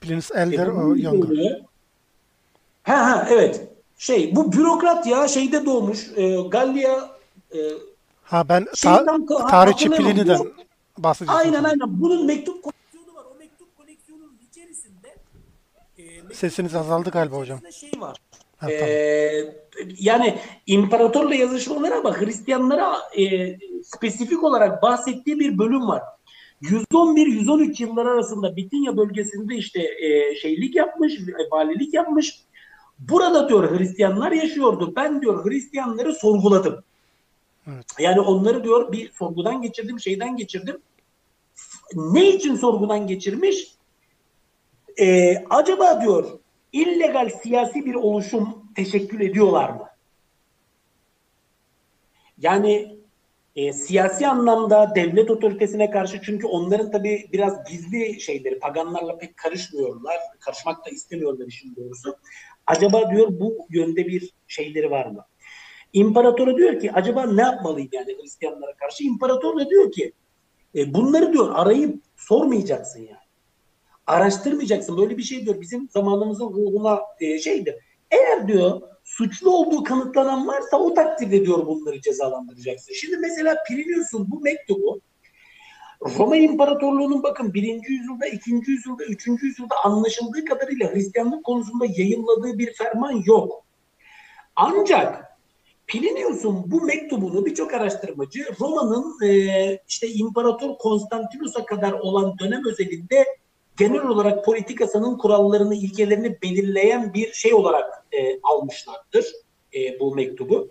Plinius elder o younger. Evet. Bu bürokrat ya şeyde doğmuş. Galya ben tarihçi Plini'den bahsedeceğim. Aynen. Bunun mektup koleksiyonu var. O mektup koleksiyonunun içerisinde sesiniz azaldı galiba hocam. Var. Yani imparatorla yazışmalara ama Hristiyanlara spesifik olarak bahsettiği bir bölüm var. 111-113 yılları arasında Bitinya bölgesinde işte şeylik yapmış, valilik yapmış. Burada diyor Hristiyanlar yaşıyordu. Ben diyor Hristiyanları sorguladım. Evet. Yani onları diyor bir sorgudan geçirdim, şeyden geçirdim. Ne için sorgudan geçirmiş? Acaba diyor illegal siyasi bir oluşum teşekkül ediyorlar mı? Yani siyasi anlamda devlet otoritesine karşı çünkü onların tabii biraz gizli şeyleri paganlarla pek karışmıyorlar. Karışmak da istemiyorlar işin doğrusu. Acaba diyor bu yönde bir şeyleri var mı? İmparatora diyor ki acaba ne yapmalıydı yani Hristiyanlara karşı? İmparator da diyor ki bunları diyor arayıp sormayacaksın yani. Araştırmayacaksın. Böyle bir şey diyor bizim zamanımızın ruhuna şeydi. Eğer diyor suçlu olduğu kanıtlanan varsa o takdirde diyor bunları cezalandıracaksın. Şimdi mesela Plinius'un bu mektubu Roma İmparatorluğu'nun bakın 1. yüzyılda, 2. yüzyılda, 3. yüzyılda anlaşıldığı kadarıyla Hristiyanlık konusunda yayınladığı bir ferman yok. Ancak Plinius'un bu mektubunu birçok araştırmacı Roma'nın İmparator Konstantinus'a kadar olan dönem özelinde genel olarak politikasının kurallarını, ilkelerini belirleyen bir şey olarak almışlardır bu mektubu.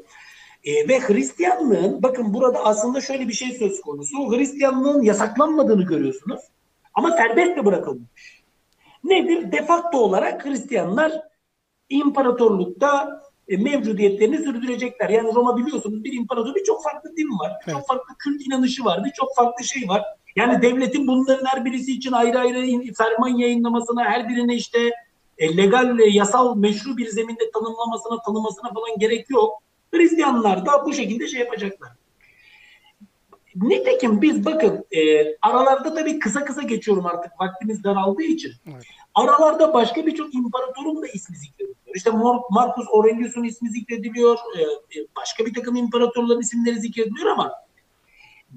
Ve Hristiyanlığın, bakın burada aslında şöyle bir şey söz konusu, Hristiyanlığın yasaklanmadığını görüyorsunuz ama serbest de bırakılmış. Nedir? De facto olarak Hristiyanlar imparatorlukta mevcudiyetlerini sürdürecekler. Yani Roma biliyorsunuz bir imparator birçok farklı din var, birçok farklı kült inanışı var, birçok farklı şey var. Yani devletin bunların her birisi için ayrı ayrı ferman yayınlamasına, her birine legal, yasal, meşru bir zeminde tanımlamasına, tanımasına falan gerek yok. Hristiyanlar da bu şekilde yapacaklar. Nitekim biz bakın aralarda tabii kısa geçiyorum artık vaktimiz daraldığı için. Evet. Aralarda başka birçok imparatorun da ismi zikrediliyor. İşte Marcus Aurelius'un ismi zikrediliyor. Başka bir takım imparatorların isimleri zikrediliyor ama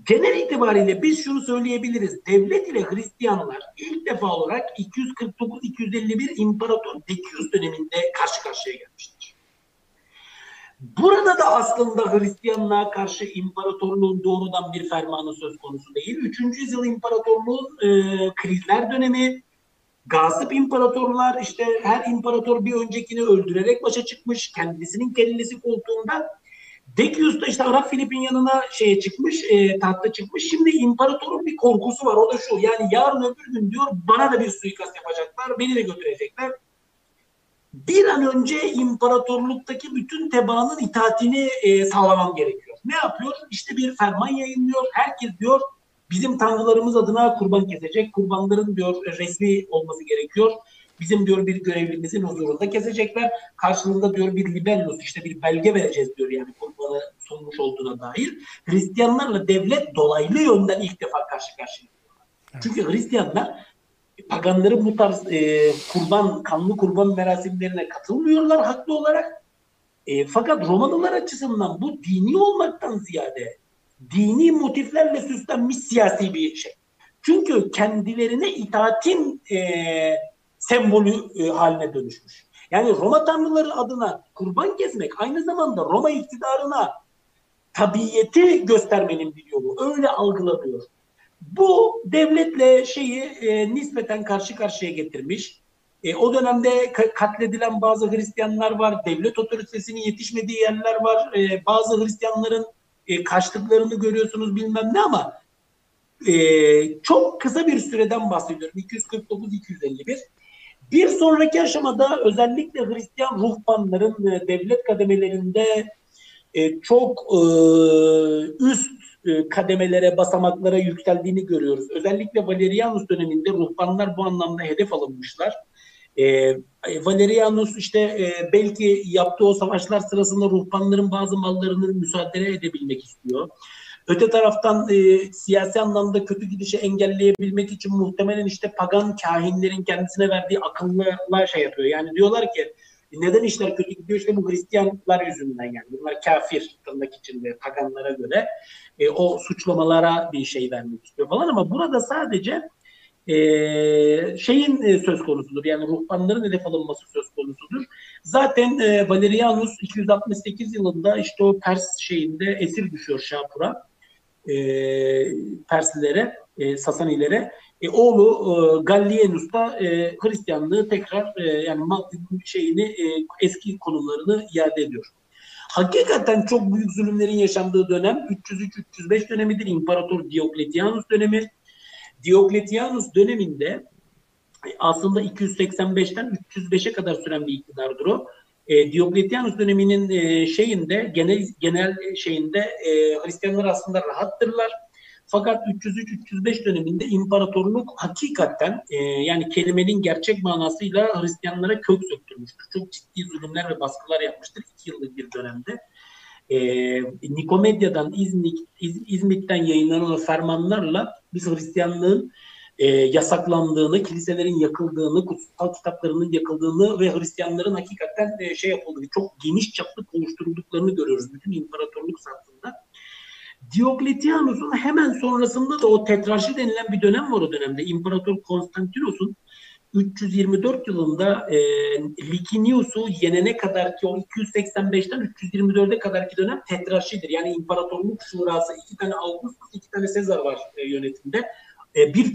genel itibariyle biz şunu söyleyebiliriz. Devlet ile Hristiyanlar ilk defa olarak 249-251 İmparator Decius döneminde karşı karşıya gelmiştir. Burada da aslında Hristiyanlığa karşı imparatorluğun doğrudan bir fermanı söz konusu değil. 3. yüzyıl imparatorluğun krizler dönemi, gasp imparatorlar her imparator bir öncekini öldürerek başa çıkmış, kendisinin kellesi koltuğunda. Decius da Arap Filip'in yanına çıkmış, tahta çıkmış. Şimdi imparatorun bir korkusu var. O da şu, yani yarın öbür gün diyor bana da bir suikast yapacaklar, beni de götürecekler. Bir an önce imparatorluktaki bütün tebaanın itaatini sağlamam gerekiyor. Ne yapıyor? Bir ferman yayınlıyor. Herkes diyor bizim tanrılarımız adına kurban kesecek. Kurbanların diyor resmi olması gerekiyor. Bizim diyor bir görevlimizin huzurunda kesecekler. Karşılığında diyor bir libellus bir belge vereceğiz diyor yani kurbanı sunmuş olduğuna dair. Hristiyanlarla devlet dolaylı yönden ilk defa karşı karşıya geliyorlar. Evet. Çünkü Hristiyanlar paganların bu tarz kanlı kurban merasimlerine katılmıyorlar haklı olarak. Fakat Romalılar açısından bu dini olmaktan ziyade dini motiflerle süslenmiş siyasi bir şey. Çünkü kendilerine itaatin sembolü haline dönüşmüş. Yani Roma tanrıları adına kurban kesmek aynı zamanda Roma iktidarına tabiyeti göstermenin bir yolu. Öyle algılanıyor. Bu devletle şeyi nispeten karşı karşıya getirmiş. O dönemde katledilen bazı Hristiyanlar var. Devlet otoritesinin yetişmediği yerler var. Bazı Hristiyanların kaçtıklarını görüyorsunuz bilmem ne ama çok kısa bir süreden bahsediyorum. 249-251. Bir sonraki aşamada özellikle Hristiyan ruhbanların devlet kademelerinde çok üst kademelere, basamaklara yükseldiğini görüyoruz. Özellikle Valerianus döneminde ruhbanlar bu anlamda hedef alınmışlar. Valerianus işte belki yaptığı o savaşlar sırasında ruhbanların bazı mallarını müsaade edebilmek istiyor. Öte taraftan siyasi anlamda kötü gidişi engelleyebilmek için muhtemelen işte pagan kahinlerin kendisine verdiği akıllarla şey yapıyor. Yani diyorlar ki neden işler kötü gidiyor? İşte bu Hristiyanlar yüzünden yani. Bunlar kafir tırnak içinde paganlara göre o suçlamalara bir şey vermek istiyor falan ama burada sadece şeyin söz konusudur. Yani ruhbanların hedef alınması söz konusudur. Zaten Valerianus 268 yılında işte o Pers şeyinde esir düşüyor Şapur'a. Perslilere, Sasanilere. Oğlu Gallienus da Hristiyanlığı tekrar yani şeyini eski konumlarını iade ediyor. Hakikaten çok büyük zulümlerin yaşandığı dönem 303-305 dönemidir. İmparator Diocletianus dönemi. Diocletianus döneminde aslında 285'ten 305'e kadar süren bir iktidardır o. Diocletianus döneminin şeyinde genel şeyinde Hristiyanlar aslında rahattırlar. Fakat 303-305 döneminde imparatorluk hakikaten yani kelimenin gerçek manasıyla Hristiyanlara kök söktürmüştür. Çok ciddi zulümler ve baskılar yapmıştır 2 yıllık bir dönemde. Nikomedya'dan İzmit'ten yayınlanan fermanlarla biz Hristiyanlığın yasaklandığını, kiliselerin yakıldığını, kutsal kitaplarının yakıldığını ve Hristiyanların hakikaten şey yapıldığını, çok geniş çaplı konuşturulduklarını görüyoruz bütün imparatorluk sattığında. Diocletianus'un hemen sonrasında da o tetrarşi denilen bir dönem var o dönemde. İmparator Konstantinos'un 324 yılında Licinius'u yenene kadar ki o 285'ten 324'e kadarki dönem tetrarşidir. Yani imparatorluk şurası 2 tane Augustus, 2 tane Sezar var yönetimde.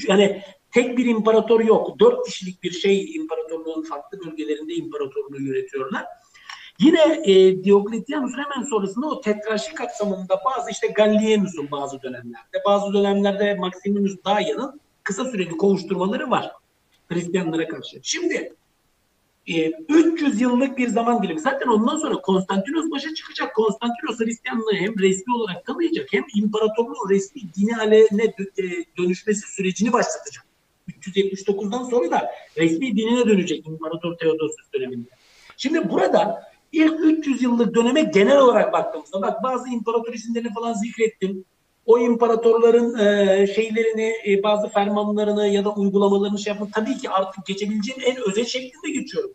Yani tek bir imparator yok. 4 kişilik bir şey imparatorluğun farklı bölgelerinde imparatorluğu yönetiyorlar. Yine Diocletianus hemen sonrasında o tetrarşi kapsamında bazı işte Gallienus'un bazı dönemlerde Maximinus Daya'nın kısa süreli kovuşturmaları var Hristiyanlara karşı. Şimdi 300 yıllık bir zaman dilimi. Zaten ondan sonra Konstantinos başa çıkacak. Konstantinos Hristiyanlığı hem resmi olarak tanıyacak hem imparatorluğun resmi dini haline dönüşmesi sürecini başlatacak. 379'dan sonra da resmi dinine dönecek İmparator Theodosius döneminde. Şimdi burada ilk 300 yıllık döneme genel olarak baktığımızda bak bazı imparator isimlerini falan zikrettim. O imparatorların şeylerini, bazı fermanlarını ya da uygulamalarını şey yapmak tabii ki artık geçebileceğim en özel şeklinde geçiyorum.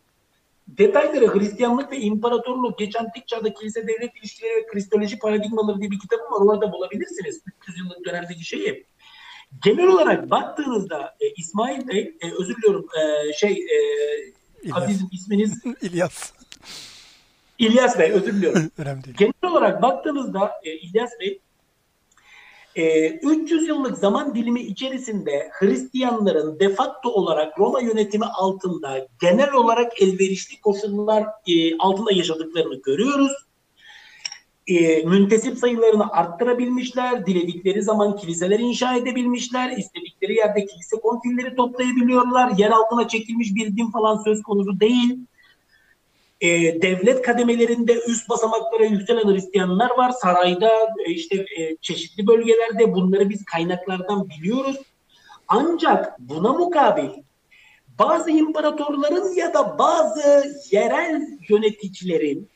Detayları Hristiyanlık ve İmparatorluk, Geç Antik Çağ'da Kilise Devlet İlişkileri ve Kristoloji Paradigmaları diye bir kitabım var. Orada bulabilirsiniz 300 yıllık dönemdeki şeyi. Genel olarak baktığınızda İsmail Bey, özür diliyorum Aziz'in isminiz İlyas Bey, özür diliyorum. Önemli değil. Genel olarak baktığınızda İlyas Bey, 300 yıllık zaman dilimi içerisinde Hristiyanların de facto olarak Roma yönetimi altında genel olarak elverişli koşullar altında yaşadıklarını görüyoruz. Müntesip sayılarını arttırabilmişler, diledikleri zaman kiliseler inşa edebilmişler, istedikleri yerde kilise konfilleri toplayabiliyorlar, yer altına çekilmiş bir din falan söz konusu değil. Devlet kademelerinde üst basamaklara yükselen Hristiyanlar var. Sarayda işte çeşitli bölgelerde bunları biz kaynaklardan biliyoruz. Ancak buna mukabil bazı imparatorların ya da bazı yerel yöneticilerin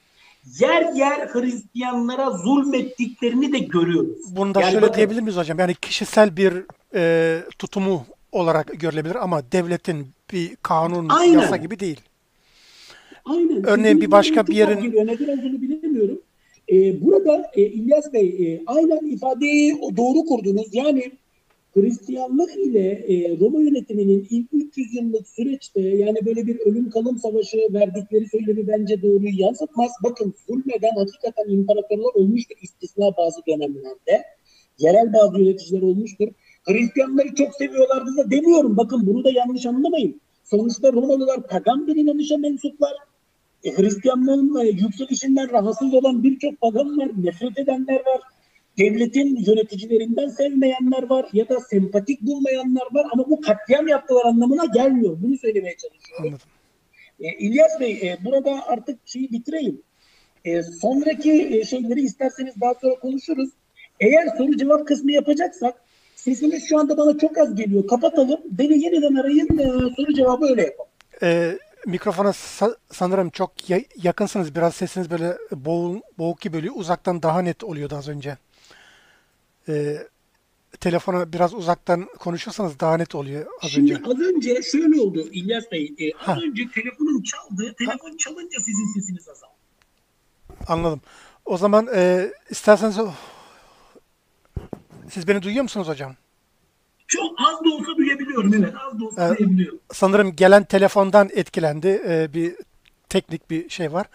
yer yer Hristiyanlara zulmettiklerini de görüyoruz. Bunu da yani şöyle diyebilir miyiz hocam? Yani kişisel bir tutumu olarak görülebilir ama devletin bir kanun, aynen, yasa gibi değil. Aynen. Örneğin bir başka bir yerin... Neden olduğunu bilemiyorum. Burada İlyas Bey aynen ifadeyi doğru kurdunuz. Yani Hristiyanlık ile Roma yönetiminin ilk 300 yıllık süreçte yani böyle bir ölüm kalım savaşı verdikleri söylemi bence doğruyu yansıtmaz. Bakın zulmeden hakikaten imparatorlar olmuştur istisna bazı dönemlerde. Yerel bazı yöneticiler olmuştur. Hristiyanları çok seviyorlardı da demiyorum. Bakın bunu da yanlış anlamayın. Sonuçta Romalılar pagan bir inanışa mensuplar. Hristiyanlığın yükselişinden rahatsız olan birçok pagan var, nefret edenler var. Devletin yöneticilerinden sevmeyenler var ya da sempatik bulmayanlar var ama bu katliam yaptılar anlamına gelmiyor. Bunu söylemeye çalışıyorum. İlyas Bey burada artık şeyi bitireyim. Sonraki şeyleri isterseniz daha sonra konuşuruz. Eğer soru cevap kısmı yapacaksak sesimiz şu anda bana çok az geliyor. Kapatalım. Beni yeniden arayın. Soru cevabı öyle yapalım. Mikrofona sanırım çok yakınsınız. Biraz sesiniz böyle boğuk gibi böyle uzaktan daha net oluyordu az önce. Telefona biraz uzaktan konuşursanız daha net oluyor az önce. Şimdi az önce şöyle oldu İlyas Bey. Az önce telefonum çaldı. Telefon çalınca sizin sesiniz azaldı. Anladım. O zaman isterseniz siz beni duyuyor musunuz hocam? Çok az da olsa duyabiliyorum. Evet, az da olsa duyabiliyorum. Sanırım gelen telefondan etkilendi. Bir teknik bir şey var.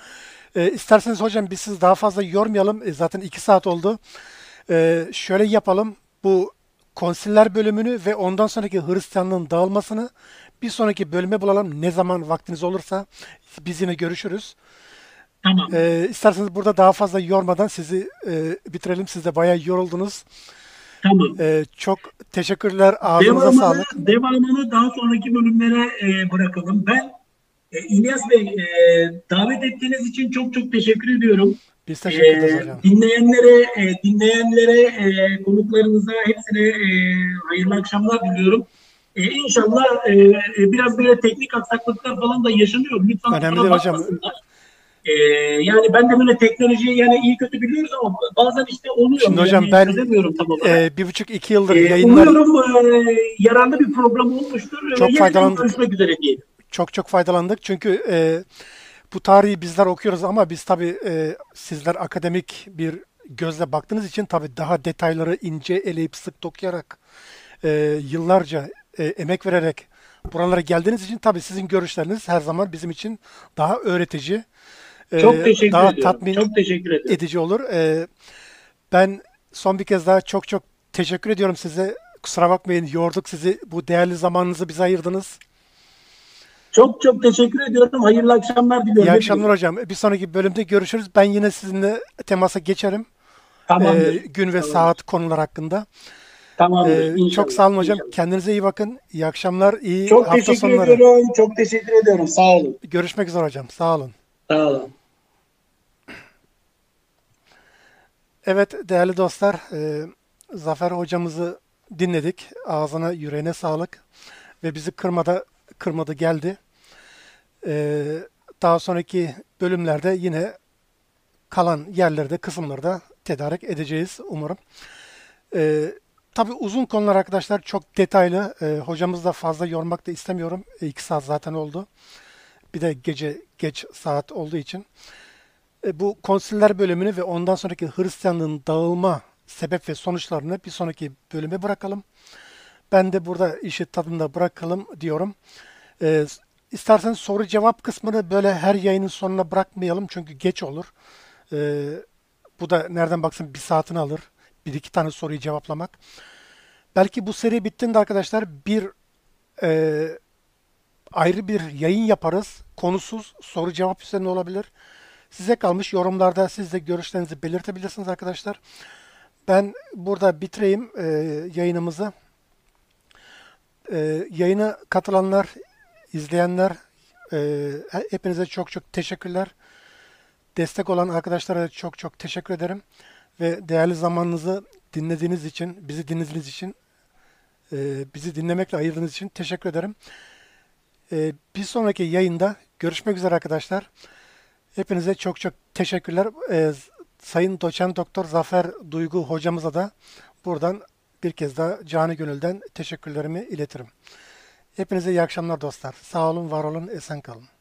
İsterseniz hocam biz sizi daha fazla yormayalım. Zaten 2 saat oldu. Şöyle yapalım, bu konsiller bölümünü ve ondan sonraki Hristiyanlığın dağılmasını bir sonraki bölüme bulalım. Ne zaman vaktiniz olursa biz yine görüşürüz. Tamam. İsterseniz burada daha fazla yormadan sizi bitirelim. Siz de bayağı yoruldunuz. Tamam. Çok teşekkürler. Ağzınıza sağlık. Devamını daha sonraki bölümlere bırakalım. Ben İlyas Bey davet ettiğiniz için çok çok teşekkür ediyorum. Biz teşekkür ederiz hocam. Dinleyenlere, konuklarınıza hepsine hayırlı akşamlar diliyorum. İnşallah biraz böyle teknik aksaklıklar falan da yaşanıyor. Lütfen önemlidir hocam. Yani ben de böyle teknolojiyi yani iyi kötü biliyoruz ama bazen işte oluyor. Şimdi yani hocam ben 1,5-2 yıldır yayınlar... Umuyorum yararlı bir program olmuştur. Çok faydalandık. Çok faydalandık çünkü... bu tarihi bizler okuyoruz ama biz tabii sizler akademik bir gözle baktığınız için tabii daha detayları ince eleyip sık dokuyarak yıllarca emek vererek buralara geldiğiniz için tabii sizin görüşleriniz her zaman bizim için daha öğretici, daha tatmin edici olur. Ben son bir kez daha çok teşekkür ediyorum size. Kusura bakmayın yorduk sizi. Bu değerli zamanınızı bize ayırdınız. Çok teşekkür ediyorum. Hayırlı akşamlar diliyorum. İyi akşamlar hocam. Bir sonraki bölümde görüşürüz. Ben yine sizinle temasa geçerim. Tamamdır. Gün ve saat konular hakkında. Tamamdır. Çok sağ olun hocam. İnşallah. Kendinize iyi bakın. İyi akşamlar. İyi çok hafta teşekkür sonları. Ediyorum. Çok teşekkür ediyorum. Sağ olun. Görüşmek üzere hocam. Sağ olun. Sağ olun. Evet değerli dostlar. Zafer hocamızı dinledik. Ağzına yüreğine sağlık. Ve bizi kırmadı geldi. Daha sonraki bölümlerde yine kalan yerlerde, kısımlarda tedarik edeceğiz umarım. Tabii uzun konular arkadaşlar, çok detaylı. Hocamızı da fazla yormak da istemiyorum. 2 saat zaten oldu. Bir de gece geç saat olduğu için. Bu konsiller bölümünü ve ondan sonraki Hristiyanlığın dağılma sebep ve sonuçlarını bir sonraki bölüme bırakalım. Ben de burada işi tadında bırakalım diyorum. İsterseniz soru cevap kısmını böyle her yayının sonuna bırakmayalım. Çünkü geç olur. Bu da nereden baksın bir saatini alır. 1-2 tane soruyu cevaplamak. Belki bu seri bittiğinde arkadaşlar bir ayrı bir yayın yaparız. Konusuz soru cevap üzerine olabilir. Size kalmış yorumlarda siz de görüşlerinizi belirtebilirsiniz arkadaşlar. Ben burada bitireyim yayınımızı. Yayına katılanlar, izleyenler, hepinize çok teşekkürler. Destek olan arkadaşlara çok teşekkür ederim. Ve değerli zamanınızı dinlediğiniz için, bizi dinlediğiniz için, bizi dinlemekle ayırdığınız için teşekkür ederim. Bir sonraki yayında görüşmek üzere arkadaşlar. Hepinize çok teşekkürler. Sayın Doçent Doktor Zafer Duygu hocamıza da buradan bir kez daha canı gönülden teşekkürlerimi iletirim. Hepinize iyi akşamlar dostlar. Sağ olun, var olun, esen kalın.